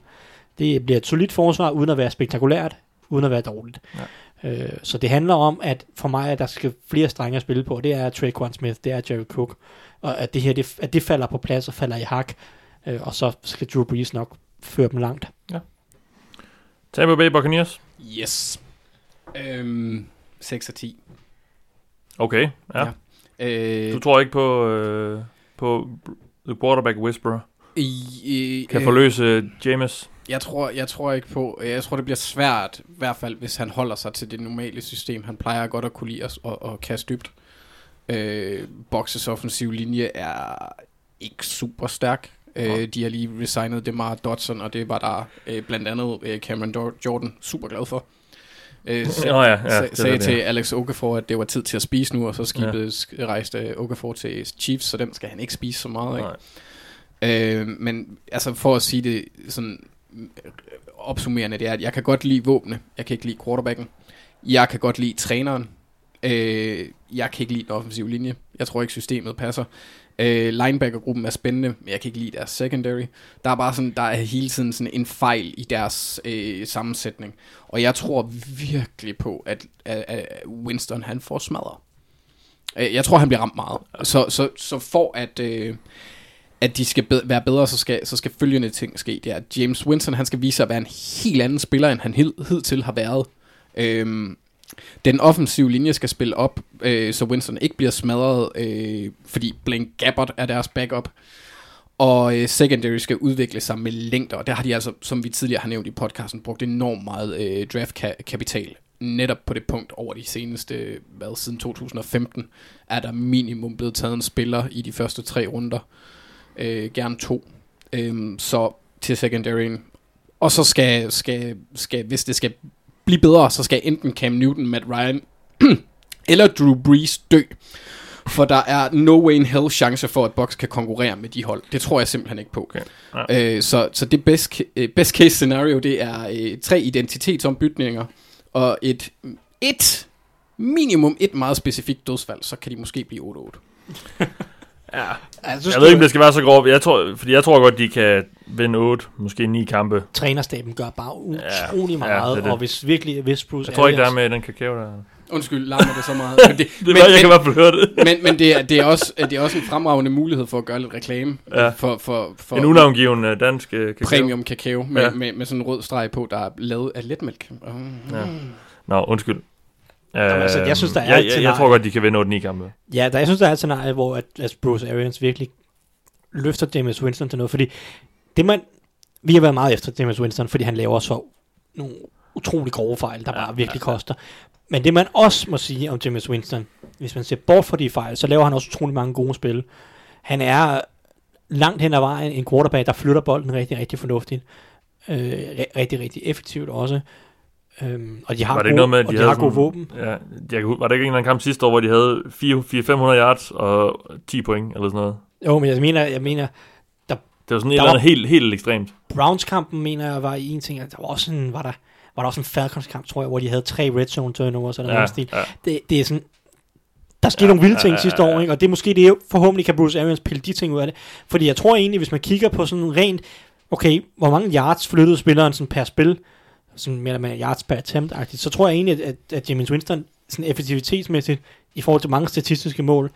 Det bliver et solidt forsvar, uden at være spektakulært, uden at være dårligt. Ja. Øh, så det handler om, at for mig, at der skal flere strenge at spille på. Det er Tre'Quan Smith, det er Jerry Cook. Og at det her, det, at det falder på plads og falder i hak. Øh, og så skal Drew Brees nok føre dem langt. Ja. Tampa Bay Buccaneers? Yes. Øhm, seks og ti. Okay, ja. ja. Øh, du tror ikke på, øh, på The Quarterback Whisperer? Øh, kan forløse øh, Jameis? Jeg tror, jeg tror ikke på. Jeg tror, det bliver svært, i hvert fald, hvis han holder sig til det normale system. Han plejer godt at kunne lide at, at, at kaste dybt. Øh, Boxes offensive linje er ikke super stærk. Øh, de har lige resignet DeMar Dodson, og det var der øh, blandt andet øh, Cameron Jordan super glad for. Øh, sag, oh, ja, ja, sag, det sagde det, til ja. Alex Okafor, at det var tid til at spise nu, og så skibet ja. rejste Okafor til Chiefs, så dem skal han ikke spise så meget. Ikke? Øh, men altså for at sige det sådan opsummerende, det er, at jeg kan godt lide våbne, jeg kan ikke lide quarterbacken, jeg kan godt lide træneren, øh, jeg kan ikke lide den offensive linje, jeg tror ikke systemet passer. Øh, linebackergruppen er spændende, men jeg kan ikke lide deres secondary. Der er bare sådan, der er hele tiden sådan en fejl i deres øh, sammensætning. Og jeg tror virkelig på, at, at, at Winston han får smadret. Øh, jeg tror han bliver ramt meget. Så, så, så for at øh, at de skal be- være bedre, så skal, så skal følgende ting ske. Det er, at James Winston, han skal vise sig at være en helt anden spiller, end han hed- hidtil har været. Øhm, den offensive linje skal spille op, øh, så Winston ikke bliver smadret, øh, fordi Blaine Gabbert er deres backup. Og øh, secondary skal udvikle sig med længder, og der har de altså, som vi tidligere har nævnt i podcasten, brugt enormt meget øh, draftkapital. Netop på det punkt over de seneste, hvad, siden to tusind og femten, er der minimum blevet taget en spiller i de første tre runder. Øh, gerne to. Øh, så til secondaryen. Og så skal, skal, skal, hvis det skal blive bedre, så skal enten Cam Newton, Matt Ryan eller Drew Brees dø. For der er no way in hell chance for, at Bucks kan konkurrere med de hold. Det tror jeg simpelthen ikke på. Okay. Ja. Øh, så, så det best, best case scenario, det er øh, tre identitetsombytninger og et, et minimum et meget specifikt dødsfald, så kan de måske blive otte otte. Ja. Altså, jeg ved ikke, om det skal være så grov, jeg tror, fordi jeg tror godt, de kan vinde otte, måske ni kampe. Trænerstaben gør bare utrolig ja, meget, ja, det det. Og hvis virkelig, hvis Bruce... Jeg tror ikke, der er med den kakao, der... Undskyld, larmer det så meget. Men det, det men, var, jeg men, kan bare høre det. men men det, er, det, er også, det er også en fremragende mulighed for at gøre lidt reklame. Ja. For, for, for en unavngivende dansk kakao. Premium kakao med, ja. med, med, med sådan en rød streg på, der er lavet af letmælk. Oh. Ja. Nå, undskyld. Jamen, altså, jeg, synes, der er jeg, jeg, jeg tror godt, de kan vinde otte ni kampe. Ja, der, jeg synes, der er et scenarie, hvor at, at Bruce Arians virkelig løfter James Winston til noget. Fordi det man, vi har været meget efter James Winston, fordi han laver så nogle utrolig grove fejl, der ja, bare virkelig ja, ja. koster. Men det man også må sige om James Winston, hvis man ser bort fra de fejl, så laver han også utrolig mange gode spil. Han er langt hen ad vejen en quarterback, der flytter bolden rigtig, rigtig fornuftigt. Øh, rigtig, rigtig effektivt også. Øhm, og de har gode, med, de og de har gode våben. Ja, jeg, var der ikke en eller anden kamp sidste år, hvor de havde fire til fem hundrede yards og ti point eller sådan noget? Jo, men jeg mener, jeg mener der, det var sådan et eller andet helt, helt ekstremt. Browns-kampen, mener jeg, var en ting, der var også sådan, var der... var der også en Falcons-kamp, tror jeg, hvor de havde tre red zone turnovers eller ja, noget stil. Ja. Det, det er sådan, der skete ja, nogle vilde ting ja, ja, ja. sidste år, ikke? Og det er måske det, forhåbentlig kan Bruce Arians pille de ting ud af det. Fordi jeg tror egentlig, hvis man kigger på sådan rent, okay, hvor mange yards flyttede spilleren sådan per spil, sådan mere eller mere yards per attempt-agtigt, så tror jeg egentlig, at, at James Winston sådan effektivitetsmæssigt, i forhold til mange statistiske mål,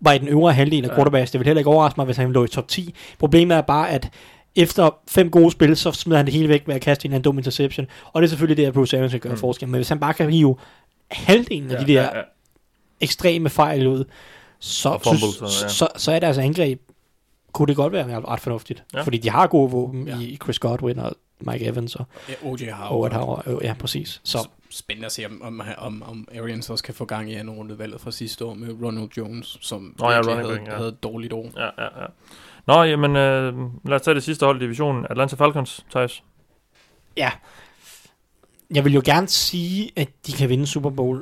var i den øvre halvdel af ja. quarterbacks. Det ville heller ikke overraske mig, hvis han lå i top ti. Problemet er bare, at efter fem gode spil, så smider han det hele væk med at kaste en eller anden dum interception. Og det er selvfølgelig det, at Bruce Arians skal gøre mm. forskel. Men hvis han bare kan hive halvdelen af ja, de der ja, ja. ekstreme fejl ud, så, synes, ja. så, så er deres angreb, kunne det godt være ret fornuftigt. Ja. Fordi de har gode våben ja. i Chris Godwin og Mike Evans og ja, O J Howard. Ja, præcis. Så spændende at se, om, om, om Arians også kan få gang i anden rundevalget fra sidste år med Ronald Jones, som oh, ja, havde, bring, ja. havde et dårligt år. Ja, ja, ja. Nå, jamen, øh, lad os tage det sidste hold i divisionen. Atlanta Falcons, Thijs. Ja. Jeg vil jo gerne sige, at de kan vinde Super Bowl.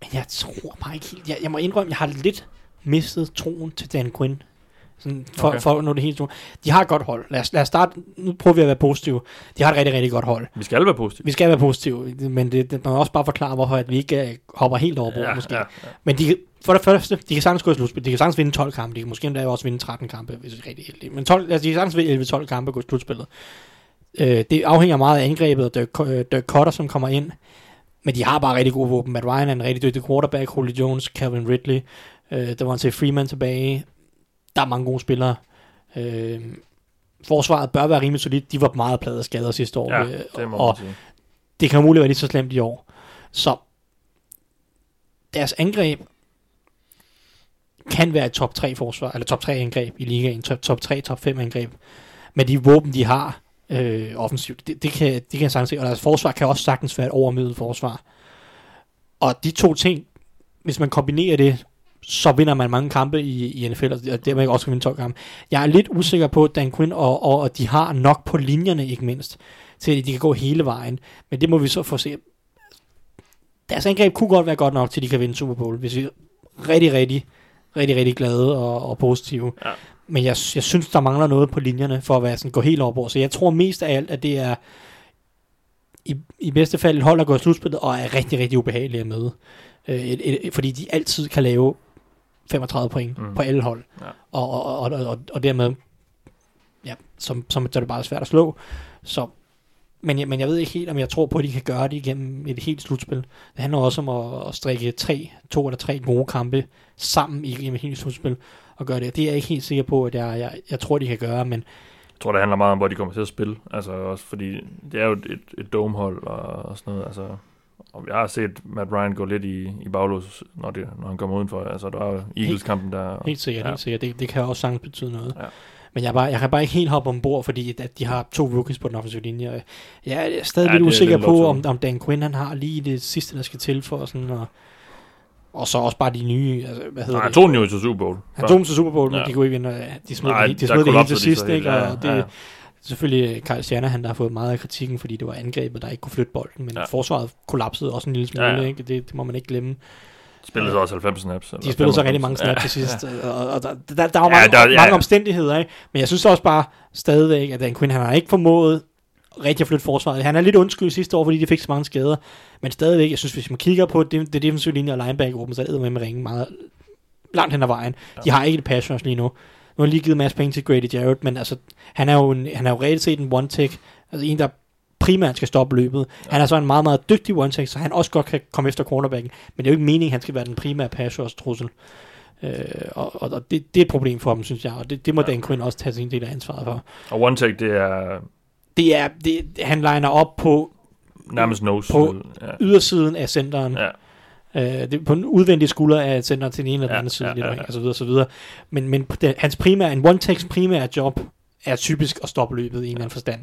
Men jeg tror bare ikke helt... Jeg, jeg må indrømme, jeg har lidt mistet troen til Dan Quinn. Sådan for, okay. for, for noget det hele. De har et godt hold. Lad os, lad os starte. Nu prøver vi at være positive. De har et rigtig, rigtig godt hold. Vi skal være positive. Vi skal være positive. Men det, det man må også bare forklare, hvorfor at vi ikke hopper helt over bordet, ja, måske. Ja, ja. Men de... For det første, de kan sagtens gå i slutspil. De kan sagtens vinde tolv kampe. De kan måske endda også vinde tretten kampe, hvis det er rigtig heldigt. Men tolv, altså de kan sagtens vinde elleve tolv kampe og gå i slutspillet. Øh, det afhænger meget af angrebet og Dirk, Dirk Cutter, som kommer ind. Men de har bare rigtig gode våben. Matt Ryan er en rigtig dygtig quarterback. Julio Jones, Calvin Ridley. Øh, der var en til Freeman tilbage. Der er mange gode spillere. Øh, forsvaret bør være rimelig solidt. De var meget plaget af skader sidste år. Ja, det må og sige. Det kan muligt være lige så slemt i år. Så deres angreb kan være et top tre forsvar, eller top tre angreb i ligaen, top tre, top fem angreb, men de våben, de har øh, offensivt, det, det kan jeg sagtens se, og deres forsvar kan også sagtens være et overmiddel forsvar. Og de to ting, hvis man kombinerer det, så vinder man mange kampe i, i N F L, og dermed også kan vinde tolv kampe. Jeg er lidt usikker på Dan Quinn, og, og, og de har nok på linjerne, ikke mindst, til at de kan gå hele vejen, men det må vi så få se. Deres angreb kunne godt være godt nok, til de kan vinde Super Bowl, hvis vi rigtig, rigtig rigtig, rigtig glade og, og positive. Ja. Men jeg, jeg synes, der mangler noget på linjerne, for at være sådan, gå helt over bord. Så jeg tror mest af alt, at det er i, i bedste fald et hold, der går i slutspillet, og er rigtig, rigtig ubehagelige at møde. Øh, et, et, fordi de altid kan lave femogtredive point mm. på alle hold. Ja. Og, og, og, og, og dermed, ja, som, som så er det bare svært at slå. Så Men jeg, men jeg ved ikke helt, om jeg tror på, at de kan gøre det igennem et helt slutspil. Det handler også om at, at strikke tre, to eller tre gode kampe sammen igennem et helt slutspil og gøre det. Det er jeg ikke helt sikker på, at jeg, jeg, jeg tror, de kan gøre, men... Jeg tror, det handler meget om, hvor de kommer til at spille. Altså også fordi, det er jo et, et domehold og, og sådan noget. Altså, og jeg har set Matt Ryan gå lidt i, i baglås, når, det, når han kommer udenfor. Altså, der er Eagles-kampen der... Og, helt sikkert, ja. helt sikkert. Det, det kan også sagtens betyde noget. Ja. Men jeg, bare, jeg kan bare ikke helt hoppe ombord, fordi at de har to rookies på den offensive linje. Jeg er stadig ja, lidt usikker lidt på, om, om Dan Quinn han har lige det sidste, der skal til for sådan og, og så også bare de nye... Altså, hvad hedder Nej, det? Han tog jo til Super Bowl. Han tog til Super Bowl, men ja. de kunne ikke vinde. De smed Nej, det, de smed det hele til sidst, ikke? Og ja, ja. det er selvfølgelig Kyle Shanahan, der har fået meget af kritikken, fordi det var angrebet, der ikke kunne flytte bolden. Men ja. forsvaret kollapsede også en lille smule, ja, ja. Ikke? Det, det må man ikke glemme. De spillede så også halvfems snaps. De spillede så rigtig mange snaps ja. til sidst, og, og der, der, der var mange, ja, der, ja. mange omstændigheder, ikke? Men jeg synes også bare stadigvæk, at Dan Quinn, han har ikke formået rigtig at flytte forsvaret. Han er lidt undskyld sidste år, fordi de fik så mange skader, men stadigvæk, jeg synes, hvis man kigger på det, det defensive linje og linebacker-gruppen, så er det med med ringen meget langt hen ad vejen. Ja. De har ikke et pass rush lige nu. Nu har lige givet masse penge til Grady Jarrett, men altså, han er jo en, han er jo reelt set en one-tech, altså en, der primært skal stoppe løbet. Han er så en meget, meget dygtig one-tech, så han også godt kan komme efter cornerbacken, men det er jo ikke meningen, at han skal være den primære pass-rush-trussel. Øh, og og det, det er et problem for dem, synes jeg, og det, det må ja. Dan Quinn også tage sin del af ansvaret for. Og one-tech, det er... Det er, det, han liner op på... Nærmest nose. På ja. ydersiden af centeren. Ja. Øh, det, på en udvendig skulder af centeren til den ene eller den ja, anden side, ja, ja, ja. og så videre, så videre. Men, men det, hans primære, en one-techs primære job er typisk at stoppe løbet i en eller anden forstand.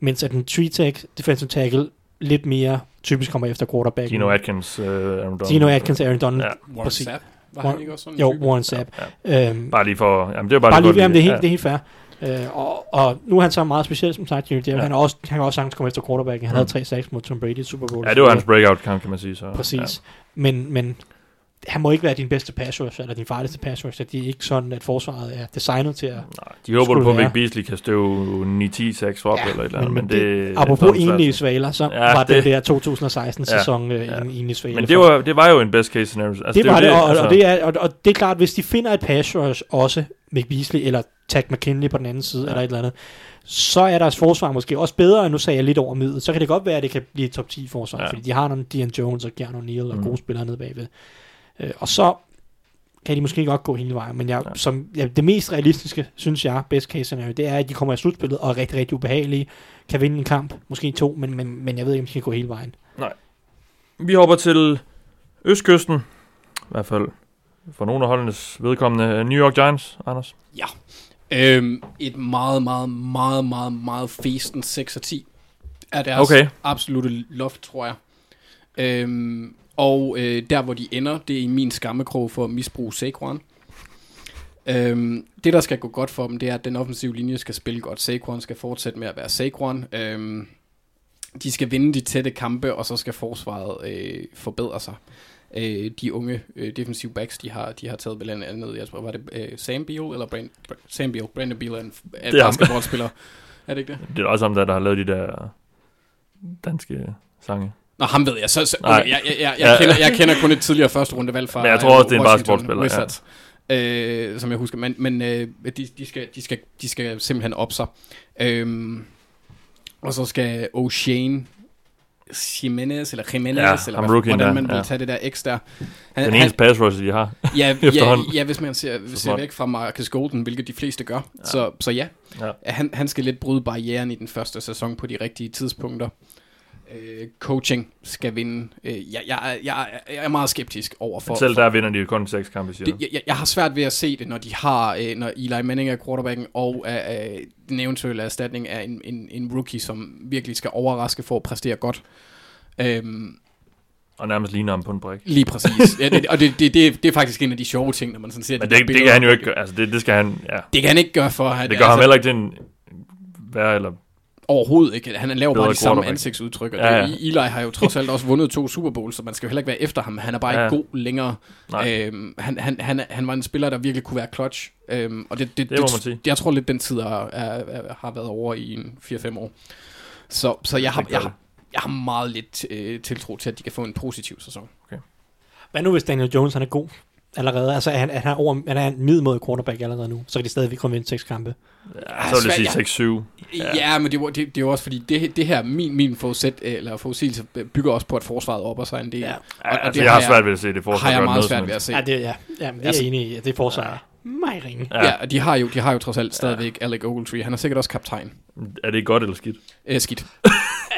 Mens at den three-tech, defensive tackle, lidt mere typisk kommer efter quarterbacken. Geno Atkins, uh, Aaron Donald. Geno Atkins, Aaron Donald. Ja. Warren Sapp, var han ikke også sådan en type? Jo, Warren Sapp. Ja, ja. Øhm, bare lige for... Jamen, det er bare, bare lige, lige, jamen, det er helt, ja. det er helt fair. Øh, og, og nu er han så meget speciel, som sagt, Geno Atkins. Han også, han kan også sagtens komme efter quarterbacken. Han mm. havde tre seks mod Tom Brady i Super Bowl. Ja, det var hans breakout-kamp, kan man sige. Så. Præcis. Ja. Men, men han må ikke være din bedste pass rusher, eller din farligste pass rusher. Det er ikke sådan, at forsvaret er designet til at... Nej, de håber på, at Vic Beasley kan støve ni ti seks op, ja, eller et eller andet. Men, men det, det, apropos enlige svaler, så ja, var det, det der to tusind og seksten-sæson ja, ja. enlige svaler. Men det var, det var jo en best case scenario. Altså, det, det var det, og, altså. og, det er, og, og det er klart, hvis de finder et pass rush også, Vic Beasley eller Tag McKinley på den anden side, ja. eller et eller andet, så er deres forsvar måske også bedre, end nu sagde jeg lidt over midlet. Så kan det godt være, at det kan blive et top ti forsvar, ja. fordi de har nogle Dean Jones og Kiano Neal og mm. gode spillere nede bagved. Og så kan de måske godt gå hele vejen, men jeg, ja. som, ja, det mest realistiske, synes jeg, best case scenario, det er, at de kommer i slutspillet og er rigtig, rigtig ubehagelige, kan vinde en kamp, måske to, men, men, men jeg ved ikke, om de kan gå hele vejen. Nej. Vi hopper til østkysten, i hvert fald for nogle af holdenes vedkommende, New York Giants, Anders. Ja, øhm, et meget, meget, meget, meget, meget festen seks og ti er deres okay. absolutte loft, tror jeg. Øhm, Og øh, der, hvor de ender, det er i min skammekrog for at misbruge Saquon. Øhm, det, der skal gå godt for dem, det er, at den offensive linje skal spille godt. Saquon skal fortsætte med at være Saquon. Øhm, de skal vinde de tætte kampe, og så skal forsvaret øh, forbedre sig. Øh, de unge øh, defensive backs, de har, de har taget blandt andet, jeg tror, var det øh, Sam Beal, eller Brand, Brand, Sam Beal, Brandon Beal er en basketballspiller. Er det ikke det? Det er også ham, der, der har lavet de der danske sange. Nå, ham ved jeg. Så, så, okay, jeg, jeg, jeg, jeg, kender, jeg kender kun et tidligere første rundevalg fra Washington. Jeg tror også, det er en bare sportsspiller. Wizards, ja. øh, som jeg husker. Men, men øh, de, de, skal, de, skal, de skal simpelthen op sig. Øhm, og så skal O'Shane Jimenez, eller Jimenez, ja, eller hvad, hvordan der, man vil ja. tage det der X der. Han, Den eneste pass rusher, de har. Ja, ja, ja, hvis man ser, ser væk fra Marcus Golden, hvilket de fleste gør. Ja. Så, så ja, ja. Han, han skal lidt bryde barrieren i den første sæson på de rigtige tidspunkter. Coaching skal vinde. Jeg, jeg, jeg, jeg er meget skeptisk over for... Men selv der vinder de kun seks kampe, siger det, jeg, jeg har svært ved at se det, når de har, når Eli Manning er quarterbacken, og uh, den eventuelle erstatning er en, en, en rookie, som virkelig skal overraske for at præstere godt. Um, og nærmest ligner ham på en brik. Lige præcis. Ja, det, og det, det, det, det er faktisk en af de sjove ting, når man sådan ser... Men det, de det kan han jo ikke gøre. Altså, det, det skal han... Ja. Det kan han ikke gøre for... At, det gør altså, ham heller ikke til en... Hvad eller... Overhovedet ikke. Han laver bare de samme ansigtsudtryk. Og ja, ja. Eli har jo trods alt også vundet to Super Bowl, så man skal jo heller ikke være efter ham. Han er bare ja. ikke god længere. Øhm, han, han, han, han var en spiller, der virkelig kunne være clutch. Øhm, og det, det, det, det, det jeg tror lidt, den tid er, er, er, har været over i fire fem år. Så, så jeg, har, jeg, har, jeg har meget lidt øh, tiltro til, at de kan få en positiv sæson. Okay. Hvad nu, hvis Daniel Jones han er god? allerede. Altså, han, han, er over, han er en middelmådig quarterback allerede nu, så kan de stadigvæk kun vinde seks kampe. Ja, så vil det sige seks syv. Ja, ja, men det, det, det er jo også, fordi det, det her, min, min forudsæt, eller forudsigelse, bygger også på, at forsvaret opper sig en del. Ja. Og, og altså, det jeg har svært ved at se det forsvaret. Har jeg meget svært ved at se. Ja, det, ja. Ja, men det altså, er jeg enig i. Det er forsvaret. Ja. Mig ringe. Ja, ja, og de har jo, de har jo trods alt stadigvæk ja. Alec Ogletree. Han er sikkert også kaptajn. Er det godt eller skidt? Æ, skidt.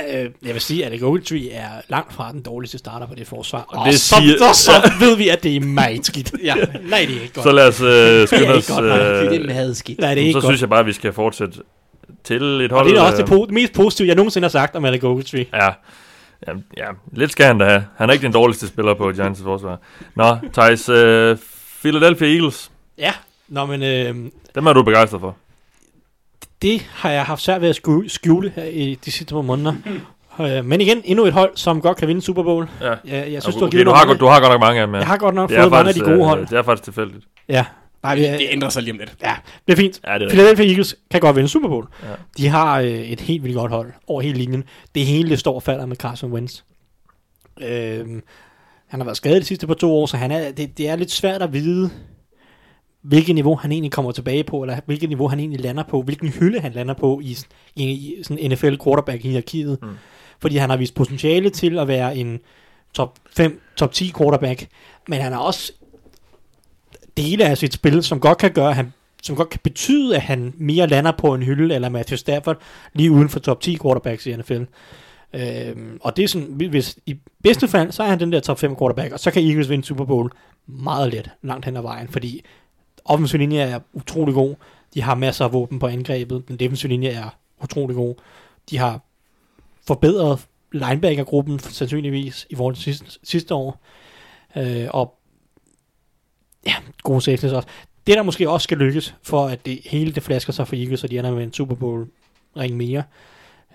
Æ, jeg vil sige, at Alec Ogletree er langt fra den dårligste starter på det forsvar. Og det så, siger... så, så ved vi, at det er meget skidt. Ja. Nej, det er ikke godt. Så lad os øh, skynde os. Godt, øh, det er meget skidt. Nej, det er ikke så godt. Så synes jeg bare, at vi skal fortsætte til et hold. Og det er også det po- mest positive, jeg nogensinde har sagt om Alec Ogletree. Ja. Ja, ja, lidt skal han da have. Han er ikke den dårligste spiller på Giants' forsvar. Nå, Thijs, øh, Philadelphia Eagles. Ja, nå, men... Øh, dem er du begejstret for? Det har jeg haft svært ved at skjule her i de sidste par måneder. øh, men igen, endnu et hold, som godt kan vinde Super Bowl. Ja. Jeg, jeg synes, okay, du, har okay, du, har godt, du har godt nok mange af dem. Ja. Jeg har godt nok fået faktisk, mange af de gode hold. Øh, det er faktisk tilfældigt. Ja. Nej, det, det ændrer sig lige om lidt. Ja, det er fint. Ja, det er Philadelphia Eagles kan godt vinde Super Bowl. Ja. De har øh, et helt vildt godt hold over hele linjen. Det hele det står og falder med Carson Wentz. Øh, han har været skadet de sidste par to år, så han er, det, det er lidt svært at vide... hvilket niveau han egentlig kommer tilbage på, eller hvilket niveau han egentlig lander på, hvilken hylde han lander på i, i, i sådan N F L quarterback-hierarkiet. Mm. Fordi han har vist potentiale til at være en top fem, top ti quarterback, men han har også dele af sit spil, som godt kan gøre, han, som godt kan betyde, at han mere lander på en hylde, eller Matthew Stafford, lige uden for top ti quarterbacks i N F L. Øhm, og det er sådan, hvis i bedste fald, så er han den der top fem quarterback, og så kan Eagles vinde Super Bowl meget let, langt hen ad vejen, fordi offensiv linje er utrolig god. De har masser af våben på angrebet. Den defensiv linje er utrolig god. De har forbedret linebackergruppen sandsynligvis i forhold til sidste, sidste år. Øh, og ja, gode safeties også. Det der måske også skal lykkes, for at det hele det flasker sig for Eagles, så de ender med en Super Bowl ring mere,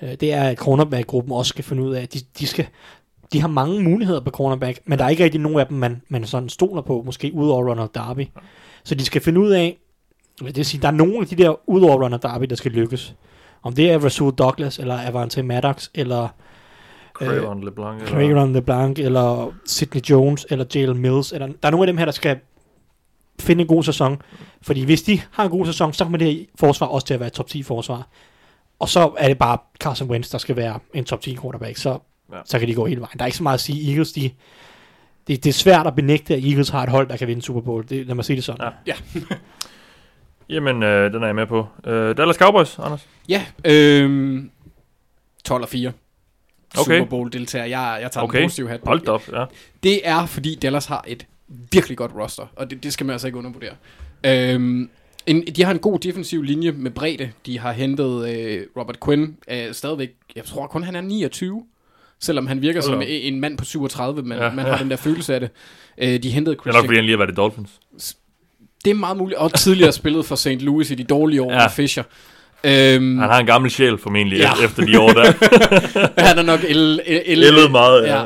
øh, det er, at cornerback-gruppen også skal finde ud af, at de, de skal... De har mange muligheder på cornerback, men der er ikke rigtig nogen af dem, man, man sådan stoler på, måske ud over Ronald Darby. Så de skal finde ud af, det vil sige, der er nogle af de der ud over Ronald Darby, der skal lykkes. Om det er Rasul Douglas, eller Avante Maddox, eller Craven øh, LeBlanc, eller... LeBlanc, eller Sidney Jones, eller Jalen Mills. Eller, der er nogle af dem her, der skal finde en god sæson. Fordi hvis de har en god sæson, så kommer det her forsvar også til at være et top ti forsvar. Og så er det bare Carson Wentz, der skal være en top ti quarterback, så... Ja. Så kan de gå hele vejen. Der er ikke så meget at sige. Eagles, de, det, det er svært at benægte, at Eagles har et hold, der kan vinde Super Bowl. Det, lad mig sige det sådan. Ja. Ja. Jamen, øh, den er jeg med på. Øh, Dallas Cowboys, Anders? Ja, øh, tolv og fire. Okay. Super Bowl-deltager. Jeg, jeg tager okay. Den positive hat på. Hold op, ja. Det er, fordi Dallas har et virkelig godt roster, og det, det skal man altså ikke undervurdere. Øh, En, de har en god defensiv linje med bredde. De har hentet øh, Robert Quinn øh, stadigvæk. Jeg tror kun, han er niogtyve. Selvom han virker som en mand på syvogtredive, man, ja, man har ja. Den der følelse af det. Øh, de hentede Christian... Det er nok, fordi han lige har været i Dolphins. Det er meget muligt. Og tidligere spillet for Saint Louis i de dårlige år ja. Med Fisher. Øhm, han har en gammel sjæl formentlig ja. Efter de år der. Han er nok ældet meget. Ja.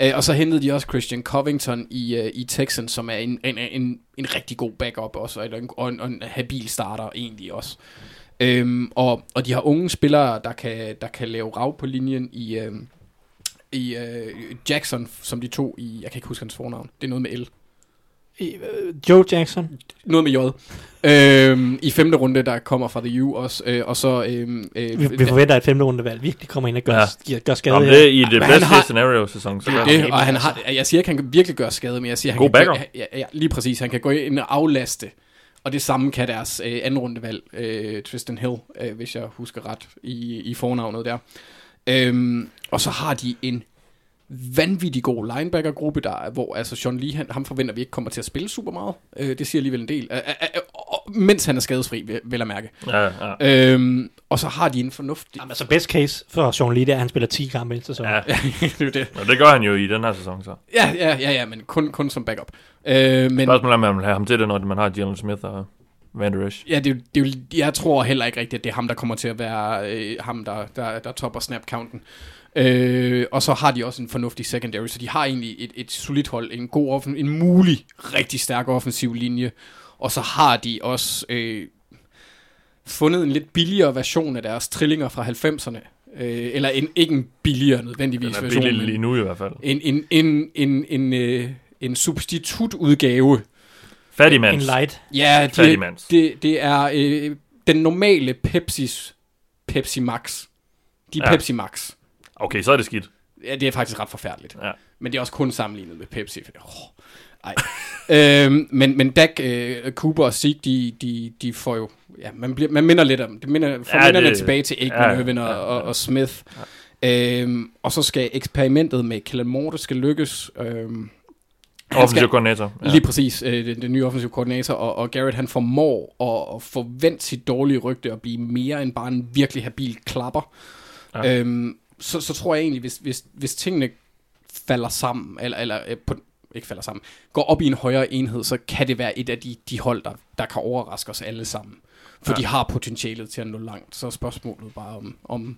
Ja. Øh, og så hentede de også Christian Covington i, øh, i Texans, som er en, en, en, en rigtig god backup også, og en, og en, og en habil starter egentlig også. Øhm, og, og de har unge spillere, der kan, der kan lave rav på linjen i... Øh, i øh, Jackson, som de tog i... Jeg kan ikke huske hans fornavn. Det er noget med L. I, øh, Joe Jackson. Noget med J. Øhm, I femte runde, der kommer fra The U også. Øh, og så... Øh, øh, vi, vi forventer, at femte rundevalg virkelig kommer ind og gør, ja. gør skade. Om det er i det bedste har, scenario-sæson. Så det, det, og han har, jeg siger ikke, han kan virkelig gøre skade, men jeg siger... God backer. Ja, ja, lige præcis. Han kan gå ind og aflaste. Og det samme kan deres øh, anden rundevalg, øh, Tristan Hill, øh, hvis jeg husker ret, i, i fornavnet der. Øhm, og så har de en vanvittig god linebackergruppe der, hvor altså Sean Lee, han, ham forventer vi ikke kommer til at spille super meget. Øh, det siger alligevel en del, øh, øh, øh, mens han er skadesfri, vel at mærke. Ja, ja. Øhm, og så har de en fornuftig... Jamen, altså best case for Sean Lee, det er, at han spiller ti kampe i sæsonen. Ja, det er det. Og det gør han jo i den her sæson så. Ja, ja, ja, ja, men kun, kun som backup. Øh, men... Spørgsmålet er, om man vil have ham til det, når man har Jalen Smith og... Ja, det, det, jeg tror heller ikke rigtigt, at det er ham, der kommer til at være øh, ham, der, der, der topper snap-counten. Øh, og så har de også en fornuftig secondary, så de har egentlig et, et solidt hold, en god offen, en mulig rigtig stærk offensiv linje. Og så har de også øh, fundet en lidt billigere version af deres trillinger fra halvfemserne. Øh, eller en, ikke en billigere nødvendigvis version. Den er billig lige nu i hvert fald. En, en, en, en, en, en, øh, en substitutudgave Fattigmands. En light. Ja, det, det, det er øh, den normale Pepsis Pepsi Max. De er ja. Pepsi Max. Okay, så er det skidt. Ja, det er faktisk ret forfærdeligt. Ja. Men det er også kun sammenlignet med Pepsi. For, oh, ej. øhm, men men Dak, øh, Cooper og Zeke, de, de, de får jo... Ja, man, bliver, man minder lidt om... Det minder, får ja, minderne tilbage til Aikman, ja, Irvin og, ja, ja. og, og Smith. Ja. Øhm, og så skal eksperimentet med Kellen Moore, det skal lykkes... Øhm, offensiv koordinator. Ja. Lige præcis, øh, den, den nye offensiv koordinator, og, og Garrett, han formår at, at forvente sit dårlige rygte og blive mere end bare en virkelig habil klapper. Ja. Øhm, så, så tror jeg egentlig, hvis, hvis, hvis tingene falder sammen, eller, eller på, ikke falder sammen, går op i en højere enhed, så kan det være et af de, de hold, der, der kan overraske os alle sammen. For ja. De har potentialet til at nå langt. Så er spørgsmålet bare, om, om,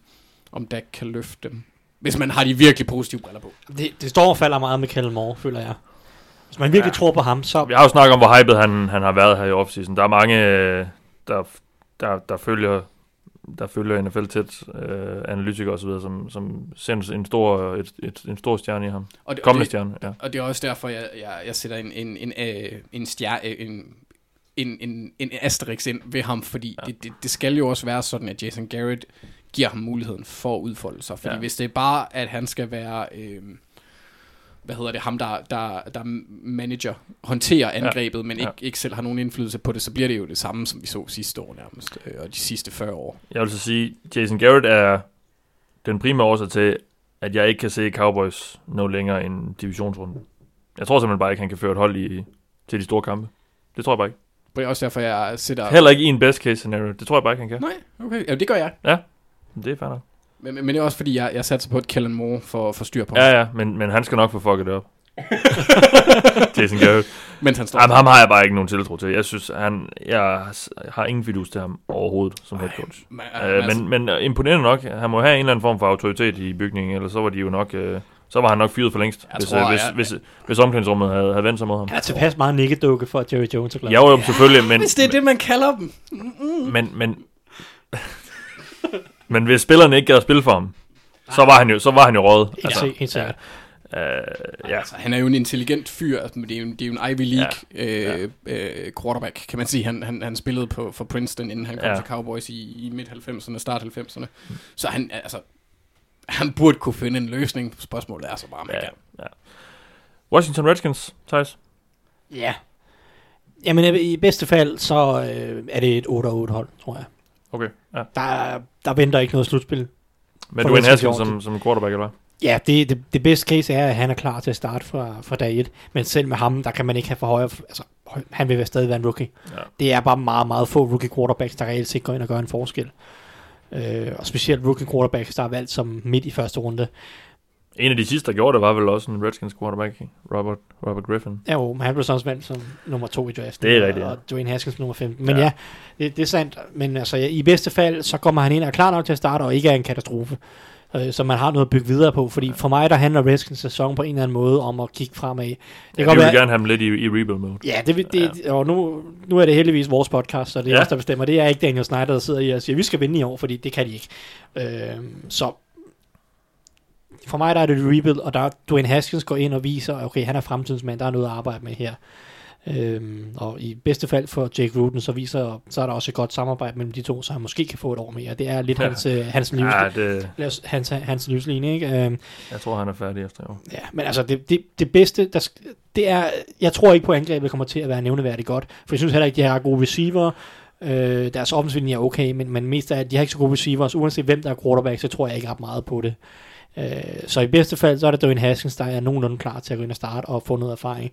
om Dak kan løfte dem. Hvis man har de virkelig positive briller på. Det, det står og falder meget med Kellen Moore, føler jeg. Hvis man virkelig ja. tror på ham, så... Vi har jo snakket om, hvor hyped han, han har været her i offseason. Der er mange, der, der, der, følger, der følger N F L tæt, øh, analytikere osv., som, som sender en stor, et, et, en stor stjerne i ham. Og det, kommende og det, stjerne, ja. Og det er også derfor, jeg, jeg, jeg sætter en, en, en, en, stjerne, en, en, en, en asterisk ind ved ham, fordi ja. det, det, det skal jo også være sådan, at Jason Garrett giver ham muligheden for at udfolde sig. Fordi ja. hvis det er bare, at han skal være... Øh, hvad hedder det, ham, der, der, der manager, håndterer angrebet, ja, men ikke, ja. ikke selv har nogen indflydelse på det, så bliver det jo det samme, som vi så sidste år nærmest, og de sidste fyrre år. Jeg vil så sige, Jason Garrett er den primære årsag til, at jeg ikke kan se Cowboys nå længere end divisionsrunden. Jeg tror simpelthen bare ikke, han kan føre et hold i, til de store kampe. Det tror jeg bare ikke. Det er også derfor, jeg sætter... Heller ikke i en best case scenario. Det tror jeg bare ikke, han kan. Nej, okay. Ja, det gør jeg. Ja, det er fair nok. Men, men det er også fordi, jeg, jeg satte sig på et Kellen Moore for, for styr på ham. Ja, ja, men, men han skal nok få fucket det op. Jason Garrett. Mens han står. Jamen, ham har jeg bare ikke nogen tiltro til. Jeg synes, han, jeg har ingen fidus til ham overhovedet som head coach. Man, øh, man, altså... men, men imponerende nok, han må have en eller anden form for autoritet i bygningen, eller så var de jo nok... Øh, så var han nok fyret for længst, jeg hvis, tror, hvis, jeg... hvis, hvis, hvis omklædningsrummet havde, havde vendt sig mod ham. Han er tilpas meget nikkedukke for Jerry Jones. Jeg var jo selvfølgelig, men... Hvis det er det, man kalder dem. Mm-hmm. Men... men Men hvis spillerne ikke gad at spille for ham, så var han jo, så var han jo røget. Altså, ja. Uh, ja. Altså, han er jo en intelligent fyr, men det er jo, det er jo en Ivy League ja. øh, øh, quarterback, kan man sige. Han, han, han spillede på, for Princeton, inden han kom ja. til Cowboys i, i midt halvfemserne, start halvfemserne. Mm. Så han, altså, han burde kunne finde en løsning. Spørgsmålet er så bare, man ja. ja. Washington Redskins, Thijs? Ja. Jamen i bedste fald, så øh, er det et otte og otte hold, tror jeg. Okay, ja. Der, der venter ikke noget slutspil. Men du er en Haskins som, som quarterback, eller hvad? Ja, det, det, det bedste case er, at han er klar til at starte fra, fra dag et. Men selv med ham, der kan man ikke have for højere... Altså, han vil stadig være en rookie. Ja. Det er bare meget, meget få rookie quarterbacks, der reelt set går ind og gør en forskel. Øh, og specielt rookie quarterbacks, der er valgt som midt i første runde. En af de sidste, der gjorde det, var vel også en Redskins quarterback, Robert, Robert Griffin. Ja, jo, men han blev så også valgt som nummer to i draften. Det er rigtigt, ja. Og Dwayne Haskins nummer femten. Men ja, ja det, det er sandt. Men altså, ja, i bedste fald, så kommer han ind og er klar nok til at starte, og ikke er en katastrofe. Øh, så man har noget at bygge videre på. Fordi ja. for mig, der handler Redskins sæson på en eller anden måde om at kigge fremad. Det ja, kan vi vil gerne have dem lidt i, i rebuild mode. Ja, det, det, ja. og nu, nu er det heldigvis vores podcast, så det er ja. os, der bestemmer. Det er ikke Daniel Snyder, der sidder i og siger, vi skal vinde i år, fordi det kan de ikke. Øh, så... For mig der er det rebuild, og der Dwayne Haskins går ind og viser, okay, han er fremtidsmand, der er noget at arbejde med her. Øhm, og i bedste fald for Jake Gruden, så viser så er der også et godt samarbejde mellem de to, så han måske kan få et år mere. Det er lidt ja. hans hans livslinje, ja, det... hans, hans livslinje, ikke? Øhm, jeg tror han er færdig efter jo. Ja, men altså det, det, det bedste, der, det er, jeg tror ikke på angrebet kommer til at være nævneværdigt godt, for jeg synes heller ikke de har gode receiver. Øh, deres offensivlinje er okay, men, men mest af de har ikke så gode receivers, uanset hvem der er quarterback, så tror jeg ikke ret meget på det. Så i bedste fald, så er det Dwayne Haskins, der er nogenlunde klar til at gå ind og starte og få noget erfaring.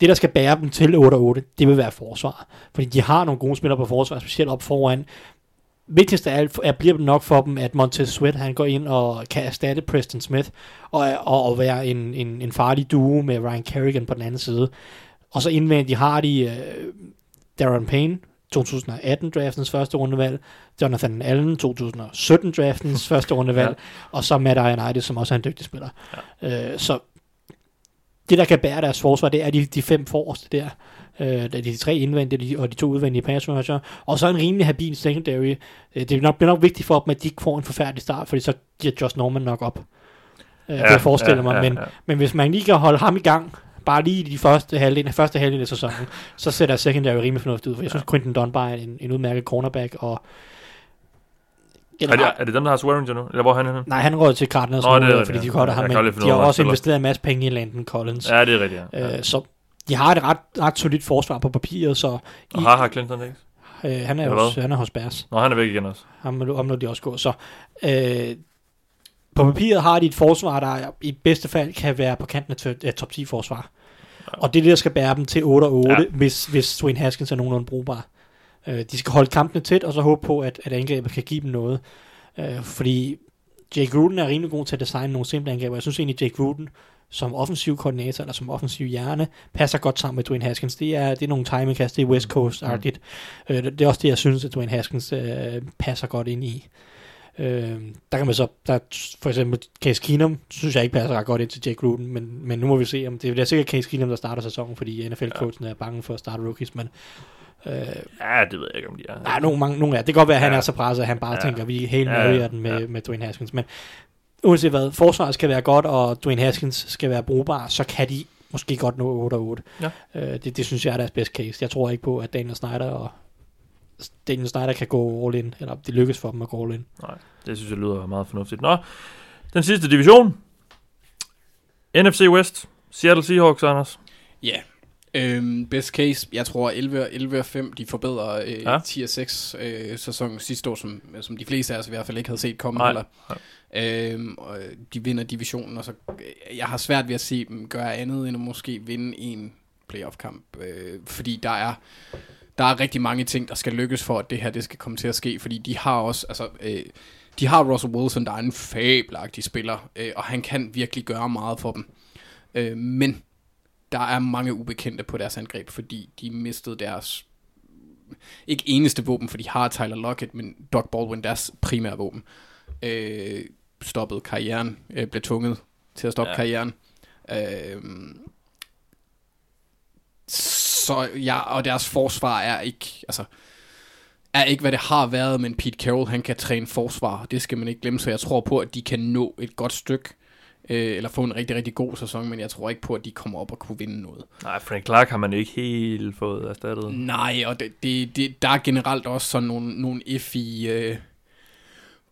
Det, der skal bære dem til otte og otte, det vil være forsvar. Fordi de har nogle gode spillere på forsvar, specielt op foran. Vigtigst af alt er, bliver det nok for dem, at Montez Sweat, han går ind og kan erstatte Preston Smith, og, og, og være en, en, en farlig duo med Ryan Kerrigan på den anden side. Og så indvendigt har de uh, Darren Payne, tyve atten-draftens første rundevalg, Jonathan Allen, tyve sytten-draftens første rundevalg, ja. og så Matt Ioannidis, som også er en dygtig spiller. Ja. Øh, så det, der kan bære deres forsvar, det er de, de fem forreste der, øh, de tre indvendige og de to udvendige pass rusher, og så en rimelig habil secondary. Det er nok, bliver nok vigtigt for dem, at de ikke får en forfærdelig start, fordi så giver Josh Norman nok op. Øh, ja, det jeg forestiller ja, mig, ja, men, ja. men hvis man lige kan holde ham i gang bare lige i de første halvdelen, første halvdelen af sæsonen, så sætter secondary rimelig fornuftigt ud, for jeg synes, Quinton Dunbar er en, en udmærket cornerback, og Er det, er det dem, der har Swearinger nu? Eller hvor er han henne? Nej, han råder til Cardinals oh, nu, det, fordi de godt har ham med. De har også investeret en masse penge i Landon Collins. Ja, det er rigtigt, ja. Øh, så de har et ret, ret solidt forsvar på papiret, så... Og har har Clinton ikke? Øh, han, er hos, han er hos Bears. Nå, han er væk igen også. Han omlod de også går, så... Øh, på papiret har de et forsvar, der i bedste fald kan være på kanten af t- top ti-forsvar. Ja. Og det er det, der skal bære dem til otte og otte, ja. hvis, hvis Swain Haskins er nogenlunde brugbar. De skal holde kampene tæt, og så håbe på, at, at angrebet kan give dem noget. Øh, fordi Jake Gruden er rimelig god til at designe nogle simple angreb, og jeg synes egentlig, at Jake Gruden som offensiv koordinator, eller som offensiv hjerne, passer godt sammen med Dwayne Haskins. Det er, det er nogle timingkast, det er West Coast-agtigt. Mm. Øh, det er også det, jeg synes, at Dwayne Haskins øh, passer godt ind i. Øh, der kan man så, der for eksempel Case Keenum, synes jeg ikke passer ret godt ind til Jake Gruden, men, men nu må vi se, om det, det er sikkert Case Keenum, der starter sæsonen, fordi N F L-coachen er bange for at starte rookies, men Øh, ja, det ved jeg ikke, om de er. Nej, nogle, mange, nogle er. Det kan godt være, at han ja. er så presset, at han bare ja. tænker, vi helt nødvendiger ja. den med, ja. med Dwayne Haskins. Men uanset hvad, forsvaret skal være godt, og Dwayne Haskins skal være brugbar, så kan de måske godt nå otte og otte. Ja. Øh, det, det synes jeg er deres best case. Jeg tror ikke på, at Daniel Snyder og Daniel Snyder kan gå all in, eller det lykkes for dem at gå all in. Nej, det synes jeg lyder meget fornuftigt. Nå, den sidste division. N F C West. Seattle Seahawks, Anders. Ja. Yeah. Øhm, best case, jeg tror elleve og fem, de forbedrer øh, ja. ti og seks øh, sæsonen sidste år, som, som de fleste af os i hvert fald ikke havde set komme. Nej. Eller. Nej. Øhm, og de vinder divisionen, og så øh, jeg har svært ved at se dem gøre andet end at måske vinde en playoff-kamp, øh, fordi der er der er rigtig mange ting, der skal lykkes for, at det her det skal komme til at ske, fordi de har også altså øh, de har Russell Wilson, der er en fabelagtig spiller, øh, og han kan virkelig gøre meget for dem, øh, men der er mange ubekendte på deres angreb, fordi de mistede deres, ikke eneste våben, for de har Tyler Lockett, men Doug Baldwin, deres primære våben, øh, stoppede karrieren, øh, blev tvunget til at stoppe ja. karrieren. Øh, så ja, og deres forsvar er ikke, altså, er ikke, hvad det har været, men Pete Carroll, han kan træne forsvar, og det skal man ikke glemme, så jeg tror på, at de kan nå et godt stykke, eller få en rigtig, rigtig god sæson, men jeg tror ikke på, at de kommer op og kunne vinde noget. Nej, Frank Clark har man ikke helt fået erstattet. Nej, og det, det, det, der er generelt også sådan nogle, nogle effige øh,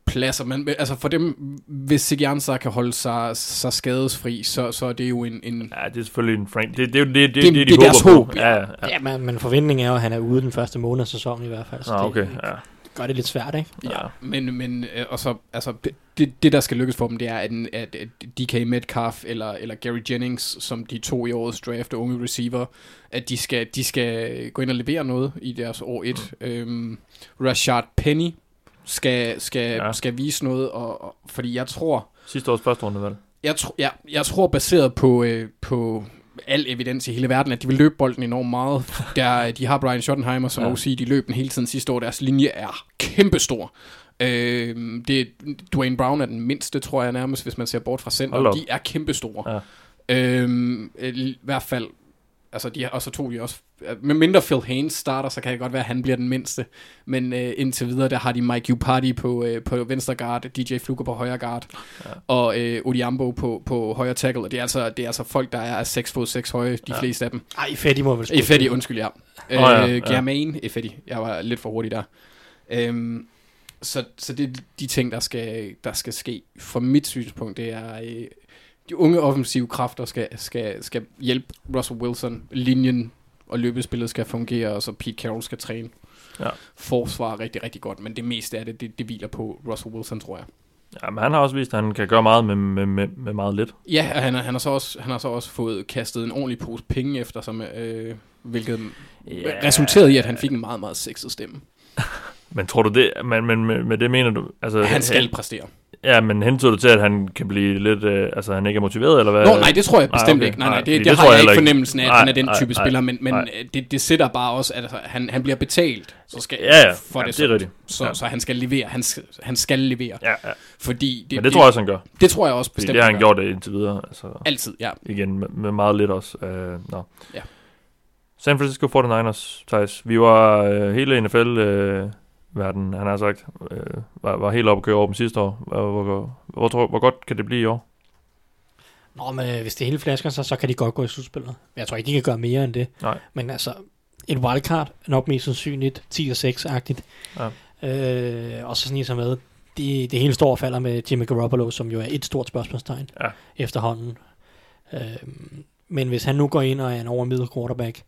pladser. Man, altså for dem, hvis Sigjansa kan holde sig, sig skadesfri, så, så er det jo en, en... Ja, det er selvfølgelig en Frank... Det, det, det, det, det, det, det de er deres håb. Ja, ja. ja men, men forventningen er jo, at han er ude den første måned af sæsonen i hvert fald. Ah, okay, det, ja. Gør det lidt svært, ikke? Ja, ja. men, men øh, og så, altså, det, det, der skal lykkes for dem, det er, at, at, at D K Metcalf eller, eller Gary Jennings, som de to i årets draft, unge receiver, at de skal, de skal gå ind og levere noget i deres år et. Mm. Øhm, Rashard Penny skal, skal, ja. skal vise noget, og, og, fordi jeg tror... Sidste års første runde, hvad det? Jeg, tro, jeg, jeg tror, baseret på... Øh, på al evidens i hele verden, at de vil løbe bolden enormt meget. Der, de har Brian Schottenheimer, som også ja. siger, de løb den hele tiden sidste år. Deres linje er kæmpestor. Øh, det, Dwayne Brown er den mindste, tror jeg nærmest, hvis man ser bort fra center. De er kæmpestore. Ja. Øh, I hvert fald, altså de, og så tog de også, med mindre Phil Haynes starter, så kan det godt være, at han bliver den mindste. Men øh, indtil videre, der har de Mike Iupati på, øh, på venstre guard, D J Fluker på højre guard, ja. og øh, Odiambo på, på højre tackle. Og det er altså, det er altså folk, der er seks fod seks høje, de ja. fleste af dem. Ej, Ifedi må vel spørge. Ifedi, undskyld, ja. Øh, oh, ja, ja. Germain, Ifedi. Jeg var lidt for hurtig der. Øhm, så, så det er de ting, der skal, der skal ske. Fra mit synspunkt, det er... Øh, de unge offensive kræfter skal, skal, skal hjælpe Russell Wilson, linjen og løbespillet skal fungere, og så Pete Carroll skal træne ja. forsvar rigtig, rigtig godt, men det meste af det, det, det hviler på Russell Wilson, tror jeg. Ja, men han har også vist, at han kan gøre meget med, med, med, med meget lidt. Ja, han, han, har så også, han har så også fået kastet en ordentlig pose penge efter sig, øh, hvilket yeah. resulterede i, at han fik en meget, meget sexet stemme. Men tror du det, men, men med, med det mener du... Altså, han skal præstere. Ja, men hentyder du til, at han kan blive lidt... Øh, altså, han ikke er motiveret, eller hvad? Nå, nej, det tror jeg bestemt nej, okay. ikke. Nej, nej, det, nej, det, det har jeg, jeg ikke fornemmelsen af, at nej, han er den nej, type nej, spiller, men, men det, det sætter bare også, at altså, han, han bliver betalt så skal ja, ja. for ja, det. det er så, så, ja. så han skal levere. Han skal, han skal levere. Ja, ja. Fordi det, men det tror jeg også, han gør. Det tror jeg også bestemt. Fordi det har han gjort det indtil videre. Altså, altid, ja. Igen, med, med meget lidt også. Uh, no. ja. San Francisco forty-niners, Thijs. Vi var uh, hele N F L... Uh, verden, han har sagt, øh, var, var helt oppe at køre over dem sidste år. Hvor, hvor, hvor, hvor, hvor godt kan det blive i år? Nå, men hvis det hele flasker sig, så kan de godt gå i slutspillet. Jeg tror ikke, de kan gøre mere end det. Nej. Men altså, et wildcard er nok mest sandsynligt ti og seks-agtigt. Ja. Øh, og så sniger sig med. Det, det hele står og falder med Jimmy Garoppolo, som jo er et stort spørgsmålstegn ja. efterhånden. Øh, men hvis han nu går ind og er en overmiddel quarterback,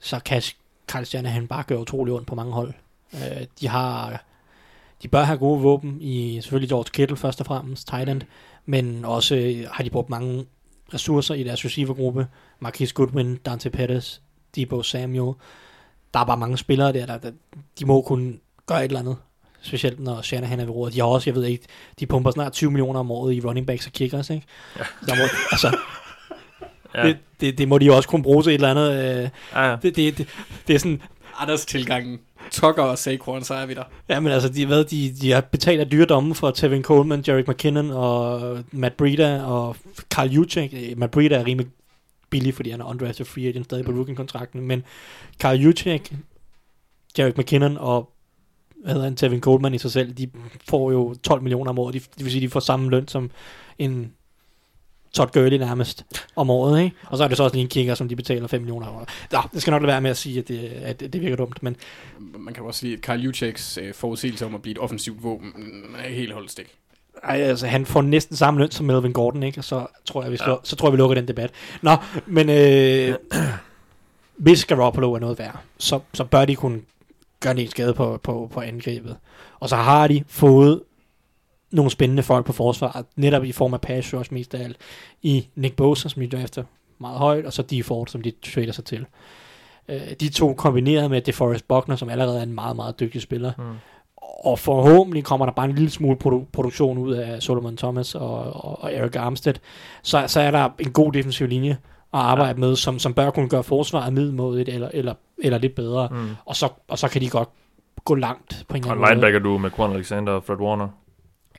så kan Carl Shanahan bare gøre utrolig ondt på mange hold. Øh, de har... De bør have gode våben i selvfølgelig George Kittle først og fremmest, tight end, men også har de brugt mange ressourcer i deres receivergruppe. Marquise Goodwin, Dante Pettis, Deebo Samuel. Der er bare mange spillere der, der, der de må kunne gøre et eller andet, specielt når Shanahan er ved roret. De har også, jeg ved ikke, de pumper snart tyve millioner om året i running backs og kickers, ikke? Ja. Der må, altså... Ja. Det, det, det må de jo også kunne bruge til et eller andet. Øh, ja, ja. Det, det, det, det er sådan... Anders tilgangen. Tucker og Saquon, så er vi der. Ja, men altså, de, hvad, de, de har betalt af dyredomme for Tevin Coleman, Jerick McKinnon og Matt Breida og Carl Juszczyk. Matt Breida er rimelig billig, fordi han er undrafted free agent stadig på rookie-kontrakten, men Carl Juszczyk, Jerick McKinnon og hvad hedder han, Tevin Coleman i sig selv, de får jo tolv millioner om året. Det vil sige, de får samme løn som en Todd Gurley nærmest om året, ikke? Og så er det så også lige en kicker, som de betaler fem millioner om året. Nå, det skal nok lade være med at sige, at det, at det virker dumt, men... Man kan også sige, at Kyle Juszczyks øh, forudsigelse om at blive et offensivt våben er helt holdt stik. Ej, altså, han får næsten samme løn som Melvin Gordon, ikke? Og så tror jeg, vi, slår, ja. så tror jeg, vi lukker den debat. Nå, men øh, hvis Garoppolo er noget værd, så, så bør de kunne gøre en skade på, på, på angrebet. Og så har de fået... nogle spændende folk på forsvaret, netop i form af pass rush mest af alt, i Nick Bosa, som de drafter meget højt, og så Dee Ford, som de trader sig til. Øh, de to kombineret med DeForest Buckner, som allerede er en meget, meget dygtig spiller. Mm. Og forhåbentlig kommer der bare en lille smule produ- produktion ud af Solomon Thomas og, og, og Eric Armstead. Så, så er der en god defensiv linje at arbejde ja. med, som, som bør kunne gøre forsvaret middelmådigt eller, eller, eller lidt bedre. Mm. Og, så, og så kan de godt gå langt på en eller anden måde. Og linebacker du med Quan Alexander og Fred Warner?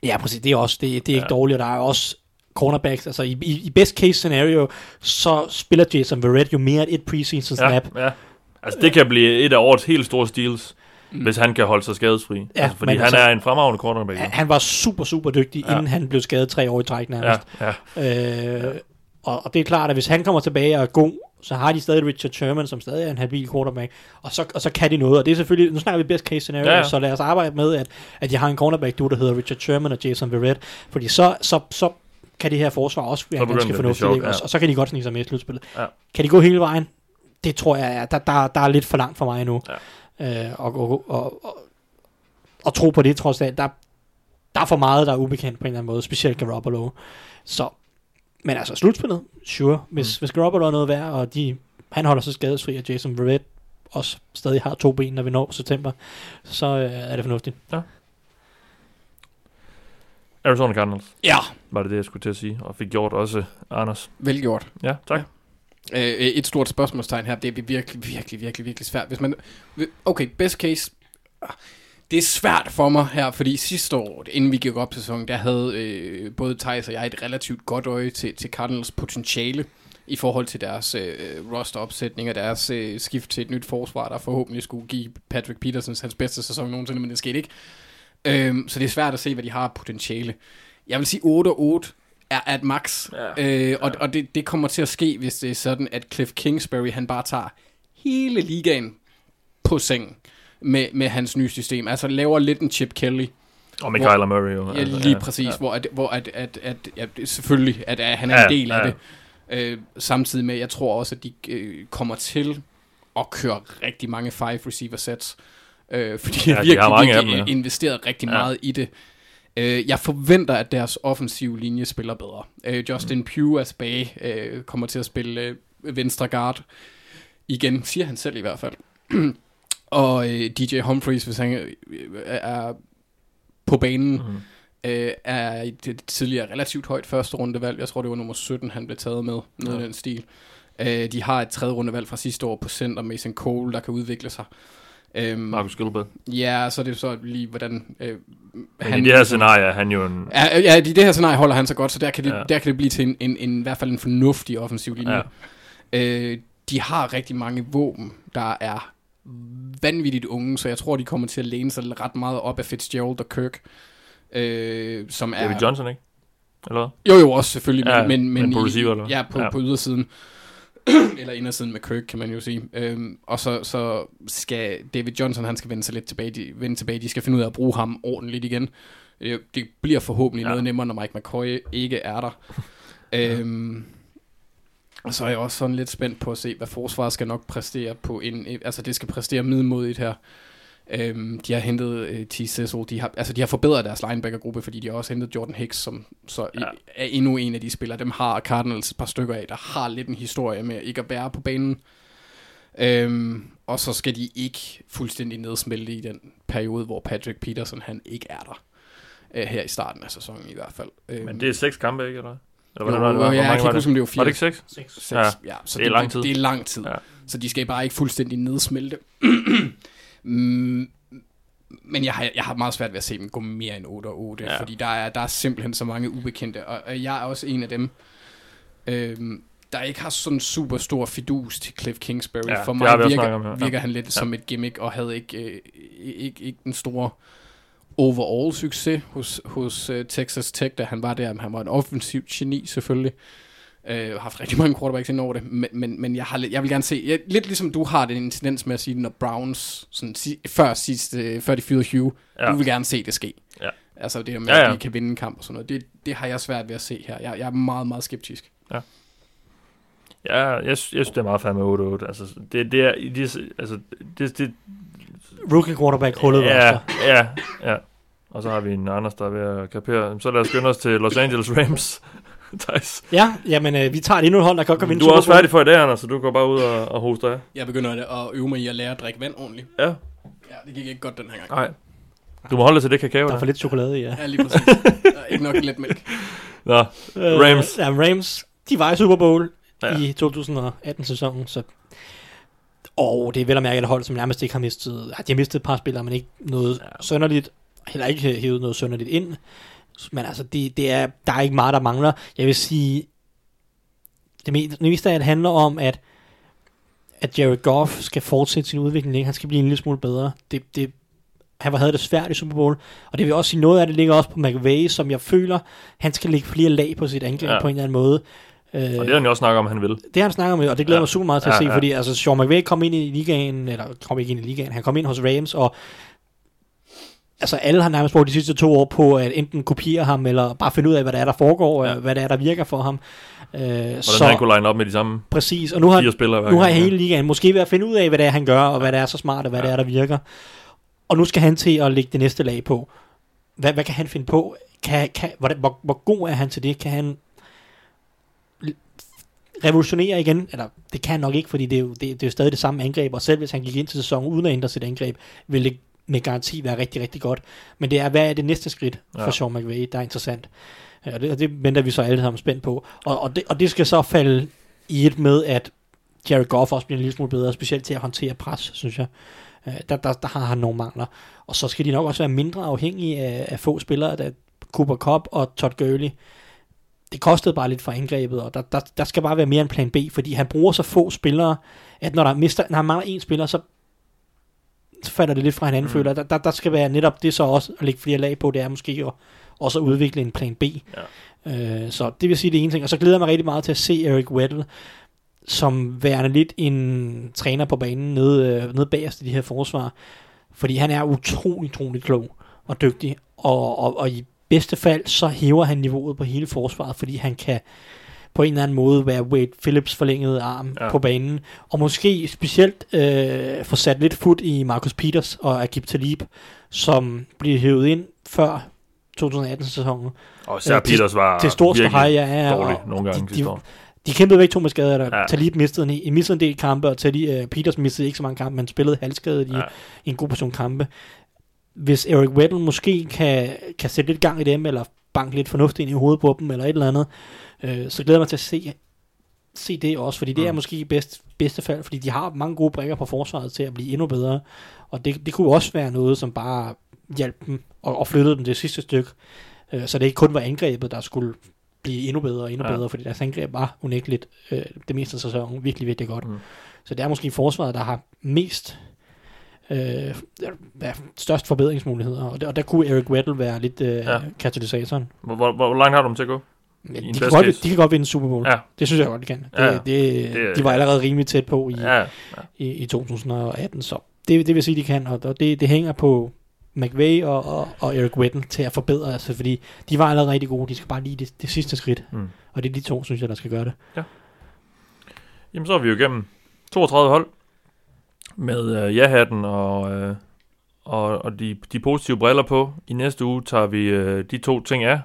Ja, præcis. Det er også det, det er ja. ikke dårligt, og der er også cornerbacks. Altså i, i, i best case scenario, så spiller Jason Verrett jo mere end et preseason snap. Ja, ja. Altså det kan blive et af årets helt store steals, mm. hvis han kan holde sig skadesfri. Ja, altså, fordi han altså, er en fremragende cornerback. Han, han var super, super dygtig, ja. inden han blev skadet tre år i træk nærmest. Ja, ja. Øh, ja. Og, og det er klart, at hvis han kommer tilbage og er god, så har de stadig Richard Sherman, som stadig er en habil quarterback, og så, og så kan de noget, og det er selvfølgelig, nu snakker vi best case scenario, ja, ja. så lad os arbejde med, at, at jeg har en cornerback, du, der hedder Richard Sherman og Jason Verrett, fordi så, så, så kan det her forsvar også være ganske fornuftigt, ja. og, og så kan de godt snige sig med i slutspillet. Ja. Kan de gå hele vejen? Det tror jeg, ja. der, der, der er lidt for langt for mig endnu, ja. øh, og, og, og, og, og tro på det, trods alt, der, der er for meget, der er ubekendt på en eller anden måde, specielt Garoppolo, så men altså slutspillet, sure. Hvis, mm. hvis Garoppolo er noget værd, og de, han holder sig skadesfri, og Jason Verrett også stadig har to ben, når vi når september, så øh, er det fornuftigt. Ja. Arizona Cardinals. Ja. Var det det, jeg skulle til at sige, og fik gjort også, Anders. Velgjort. Ja, tak. Ja. Øh, et stort spørgsmålstegn her, det er virkelig, virkelig, virkelig, virkelig svært. Hvis man, okay, best case... Det er svært for mig her, fordi sidste år, inden vi gik op til sæsonen, der havde øh, både Thijs og jeg et relativt godt øje til, til Cardinals potentiale i forhold til deres øh, roster-opsætning og deres øh, skift til et nyt forsvar, der forhåbentlig skulle give Patrick Peterson hans bedste sæson nogensinde, men det skete ikke. Øh, så det er svært at se, hvad de har potentiale. Jeg vil sige otte og otte er at max, ja, øh, og, ja. og det, det kommer til at ske, hvis det er sådan, at Cliff Kingsbury han bare tager hele ligaen på sengen. Med, med hans nye system. Altså laver lidt en Chip Kelly. Og med Kyler Murray jo. Ja, lige ja, præcis. Ja. Hvor, at, hvor at, at, at, at, at selvfølgelig, at, at han er ja, en del ja. af det. Øh, samtidig med, jeg tror også, at de øh, kommer til at køre rigtig mange five receiver sets. Øh, fordi ja, de virkelig, har mange virkelig af dem, ja. investeret rigtig ja. meget i det. Øh, jeg forventer, at deres offensive linje spiller bedre. Øh, Justin mm. Pugh er tilbage. Øh, kommer til at spille øh, venstre guard. Igen, siger han selv i hvert fald. Og øh, D J Humphries, hvis han øh, er på banen, mm-hmm. øh, er et tidligere relativt højt første rundevalg. Jeg tror, det var nummer sytten, han blev taget med, noget af ja. den stil. Øh, de har et tredje rundevalg fra sidste år på center, Mason Cole, der kan udvikle sig. Øhm, Marcus Gilbert. Ja, så er det så lige, hvordan... Øh, han, i det her scenarie han jo en... Ja, ja, i det her scenarie holder han sig godt, så der kan det, ja. der kan det blive til en, en, en, i hvert fald en fornuftig offensiv linje. Ja. Øh, de har rigtig mange våben, der er... vanvittigt unge, så jeg tror, de kommer til at læne sig ret meget op af Fitzgerald og Kirk, øh, som er... David Johnson, ikke? eller? Jo, jo, også selvfølgelig, men, ja, men, men, men på receiver, eller? Ja, på, ja. på ydersiden. Eller indersiden med Kirk, kan man jo sige. Øhm, og så, så skal David Johnson, han skal vende sig lidt tilbage. De, vende tilbage. De skal finde ud af at bruge ham ordentligt igen. Det, det bliver forhåbentlig ja. noget nemmere, når Mike McCoy ikke er der. øhm, og så er jeg også sådan lidt spændt på at se, hvad forsvaret skal nok præstere på en... Altså, det skal præstere middelmodigt her. Øhm, de har hentet øh, T. Cecil. De har, altså, de har forbedret deres linebackergruppe, fordi de har også hentet Jordan Hicks, som så ja. er endnu en af de spillere. Dem har Cardinals et par stykker af, der har lidt en historie med ikke at være på banen. Øhm, og så skal de ikke fuldstændig nedsmelte i den periode, hvor Patrick Peterson, han ikke er der. Øh, her i starten af sæsonen i hvert fald. Øhm, Men det er seks kampe, ikke? Eller? Eller jo, var det, var, ja, jeg kan ikke huske, om det var fire. Var det ikke seks? Seks. seks. Ja. Ja, så det er lang tid. Det er lang tid. Ja. Så de skal bare ikke fuldstændig nedsmelte. Mm, men jeg har, jeg har meget svært ved at se dem gå mere end otte og otte, ja. fordi der er, der er simpelthen så mange ubekendte, og jeg er også en af dem, øhm, der ikke har sådan super stor fidus til Cliff Kingsbury. Ja, for mig virker, virker ja. han lidt ja. som et gimmick, og havde ikke, øh, ikke, ikke den store overall succes hos, hos uh, Texas Tech, da han var der. Han var en offensiv geni selvfølgelig. Jeg har haft rigtig mange quarterbacks ind over det, men, men, men jeg, har, jeg vil gerne se, jeg, lidt ligesom du har den tendens med at sige, når Browns, sådan, si, før, sidste, før de fyrede Hugh, ja. du vil gerne se det ske. Ja. Altså det der med, ja, ja. at de kan vinde en kamp og sådan noget, det, det har jeg svært ved at se her. Jeg, jeg er meget, meget skeptisk. Ja, ja jeg, jeg synes, det er meget fandme otte otte. Altså det, det er, det, altså, det, det rookie quarterback hullet ja, ja, ja, ja. Og så har vi en Anders, der er ved at kapere. Så lad os skynde os til Los Angeles Rams. Thijs. Ja, jamen øh, vi tager et endnu et hold, der godt kan vinde. Du er også færdig for i dag, Anders, så du går bare ud og, og hoster af. Jeg begynder at øve mig i at lære at drikke vand ordentligt. Ja. Ja, det gik ikke godt den her gang. Nej. Du må holde dig til det kakao. Der er der. For lidt chokolade i, ja. Ja, lige præcis. Der er ikke nok lidt mælk. Nå, Rams. Øh, ja, Rams, de var i Super Bowl ja. i to tusind atten-sæsonen, så... Og det er vel at mærke et hold, som nærmest ikke har mistet... De har mistet et par spillere, men ikke noget ja. sønderligt. Heller ikke hævet noget sønderligt ind. Men altså, det, det er, der er ikke meget, der mangler. Jeg vil sige, det meste af det handler om, at, at Jared Goff skal fortsætte sin udvikling. Han skal blive en lille smule bedre. Det, det, han havde det svært i Super Bowl. Og det vil også sige, noget af det ligger også på McVay, som jeg føler, han skal lægge flere lag på sit angreb ja. på en eller anden måde. Og det har han jo også snakket om, han vil. Det har han snakket om, og det glæder ja. mig super meget til ja, at se. Ja. Fordi altså, Sean McVay kom ind i ligaen, eller kom ikke ind i ligaen, han kom ind hos Rams, og altså alle har nærmest brugt de sidste to år på at enten kopiere ham, eller bare finde ud af, hvad der er, der foregår, ja. hvad der er, der virker for ham. Øh, Hvordan så, han kunne line op med de samme præcis, og nu har, spillere, nu har hele ligaen måske ved at finde ud af, hvad det er, han gør, og ja. hvad der er så smart, og hvad ja. der er, der virker. Og nu skal han til at lægge det næste lag på. Hvad, hvad kan han finde på? Kan, kan, hvor, hvor god er han til det? Kan han revolutionere igen? Eller det kan han nok ikke, fordi det er jo, det, det er jo stadig det samme angreb, og selv hvis han gik ind til sæsonen uden at ændre sit angreb, ville det med garanti være rigtig, rigtig godt. Men det er, hvad er det næste skridt for ja. Sean McVay, der er interessant. Og det, og det venter vi så alle sammen spændt på. Og, og, det, og det skal så falde i et med, at Jared Goff også bliver en lille smule bedre, specielt til at håndtere pres, synes jeg. Der, der, der har han nogle mangler. Og så skal de nok også være mindre afhængige af, af få spillere, der Cooper Kupp og Todd Gurley. Det kostede bare lidt for angrebet, og der, der, der skal bare være mere en plan B, fordi han bruger så få spillere, at når, der mister, når han mangler én spiller, så så falder det lidt fra hinanden, mm. føler der, der, der skal være netop det så også at lægge flere lag på, det er måske at, også at udvikle en plan B. Ja. Øh, så det vil sige det ene ting. Og så glæder jeg mig rigtig meget til at se Eric Weddle, som værende lidt en træner på banen nede, nede bagerst i de her forsvar. Fordi han er utrolig, utrolig klog og dygtig. Og, og, og i bedste fald, så hæver han niveauet på hele forsvaret, fordi han kan på en eller anden måde være Wade Phillips forlængede arm ja. på banen, og måske specielt øh, få sat lidt fod i Marcus Peters og Aqib Talib, som blev hævet ind før to tusind atten-sæsonen. Og især øh, Peters var til stort virkelig ja, ja, dårlig nogle gange. De, de, de, de kæmpede væk to med skader, der ja. Talib mistede en, en, mistede en del kampe, og Talib, uh, Peters mistede ikke så mange kampe, men spillede halvskadet ja. i, i en god portion kampe. Hvis Eric Weddle måske kan, kan sætte lidt gang i dem, eller banke lidt fornuftigt ind i hovedet på dem, eller et eller andet, så glæder jeg mig til at se, se det også, fordi det mm. er måske i bedst, bedste fald, fordi de har mange gode brikker på forsvaret til at blive endnu bedre, og det, det kunne også være noget, som bare hjalp dem og, og flyttede dem det sidste stykke, så det ikke kun var angrebet, der skulle blive endnu bedre og endnu ja. bedre, fordi deres angreb var unægteligt øh, det meste af sæsonen virkelig, virkelig godt. Mm. Så det er måske forsvaret, der har mest øh, størst forbedringsmuligheder, og der, og der kunne Eric Weddle være lidt øh, ja. katalysatoren. Hvor, hvor, hvor langt har du dem til at gå? Ja, de, kan godt, de kan godt vinde Super Bowl. Ja. Det synes jeg godt, de kan. Det, ja, det, det, de var allerede rimelig tæt på i, ja, ja. i, i to tusind og atten, så det, det vil sige, de kan, og det, det hænger på McVay og, og, og Eric Weddle til at forbedre, altså, fordi de var allerede rigtig gode, de skal bare lige det, det sidste skridt, mm. og det er de to, synes jeg, der skal gøre det. Ja. Jamen, så er vi jo igennem toogtredive hold med øh, ja-hatten og, øh, og, og de, de positive briller på. I næste uge tager vi øh, de to ting af,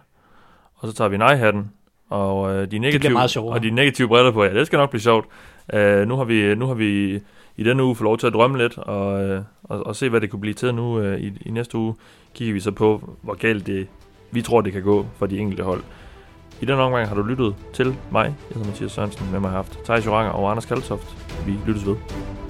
og så tager vi nej-hatten og, øh, de negative, og de negative briller på. Ja, det skal nok blive sjovt. Øh, nu har vi... Nu har vi i denne uge får lov til at drømme lidt og, øh, og, og se, hvad det kunne blive til nu. Øh, i, I næste uge kigger vi så på, hvor galt det, vi tror, det kan gå for de enkelte hold. I denne omgang har du lyttet til mig. Jeg hedder Mathias Sørensen, med mig har haft Thijs Joranger og Anders Kaltoft. Vi lyttes ved.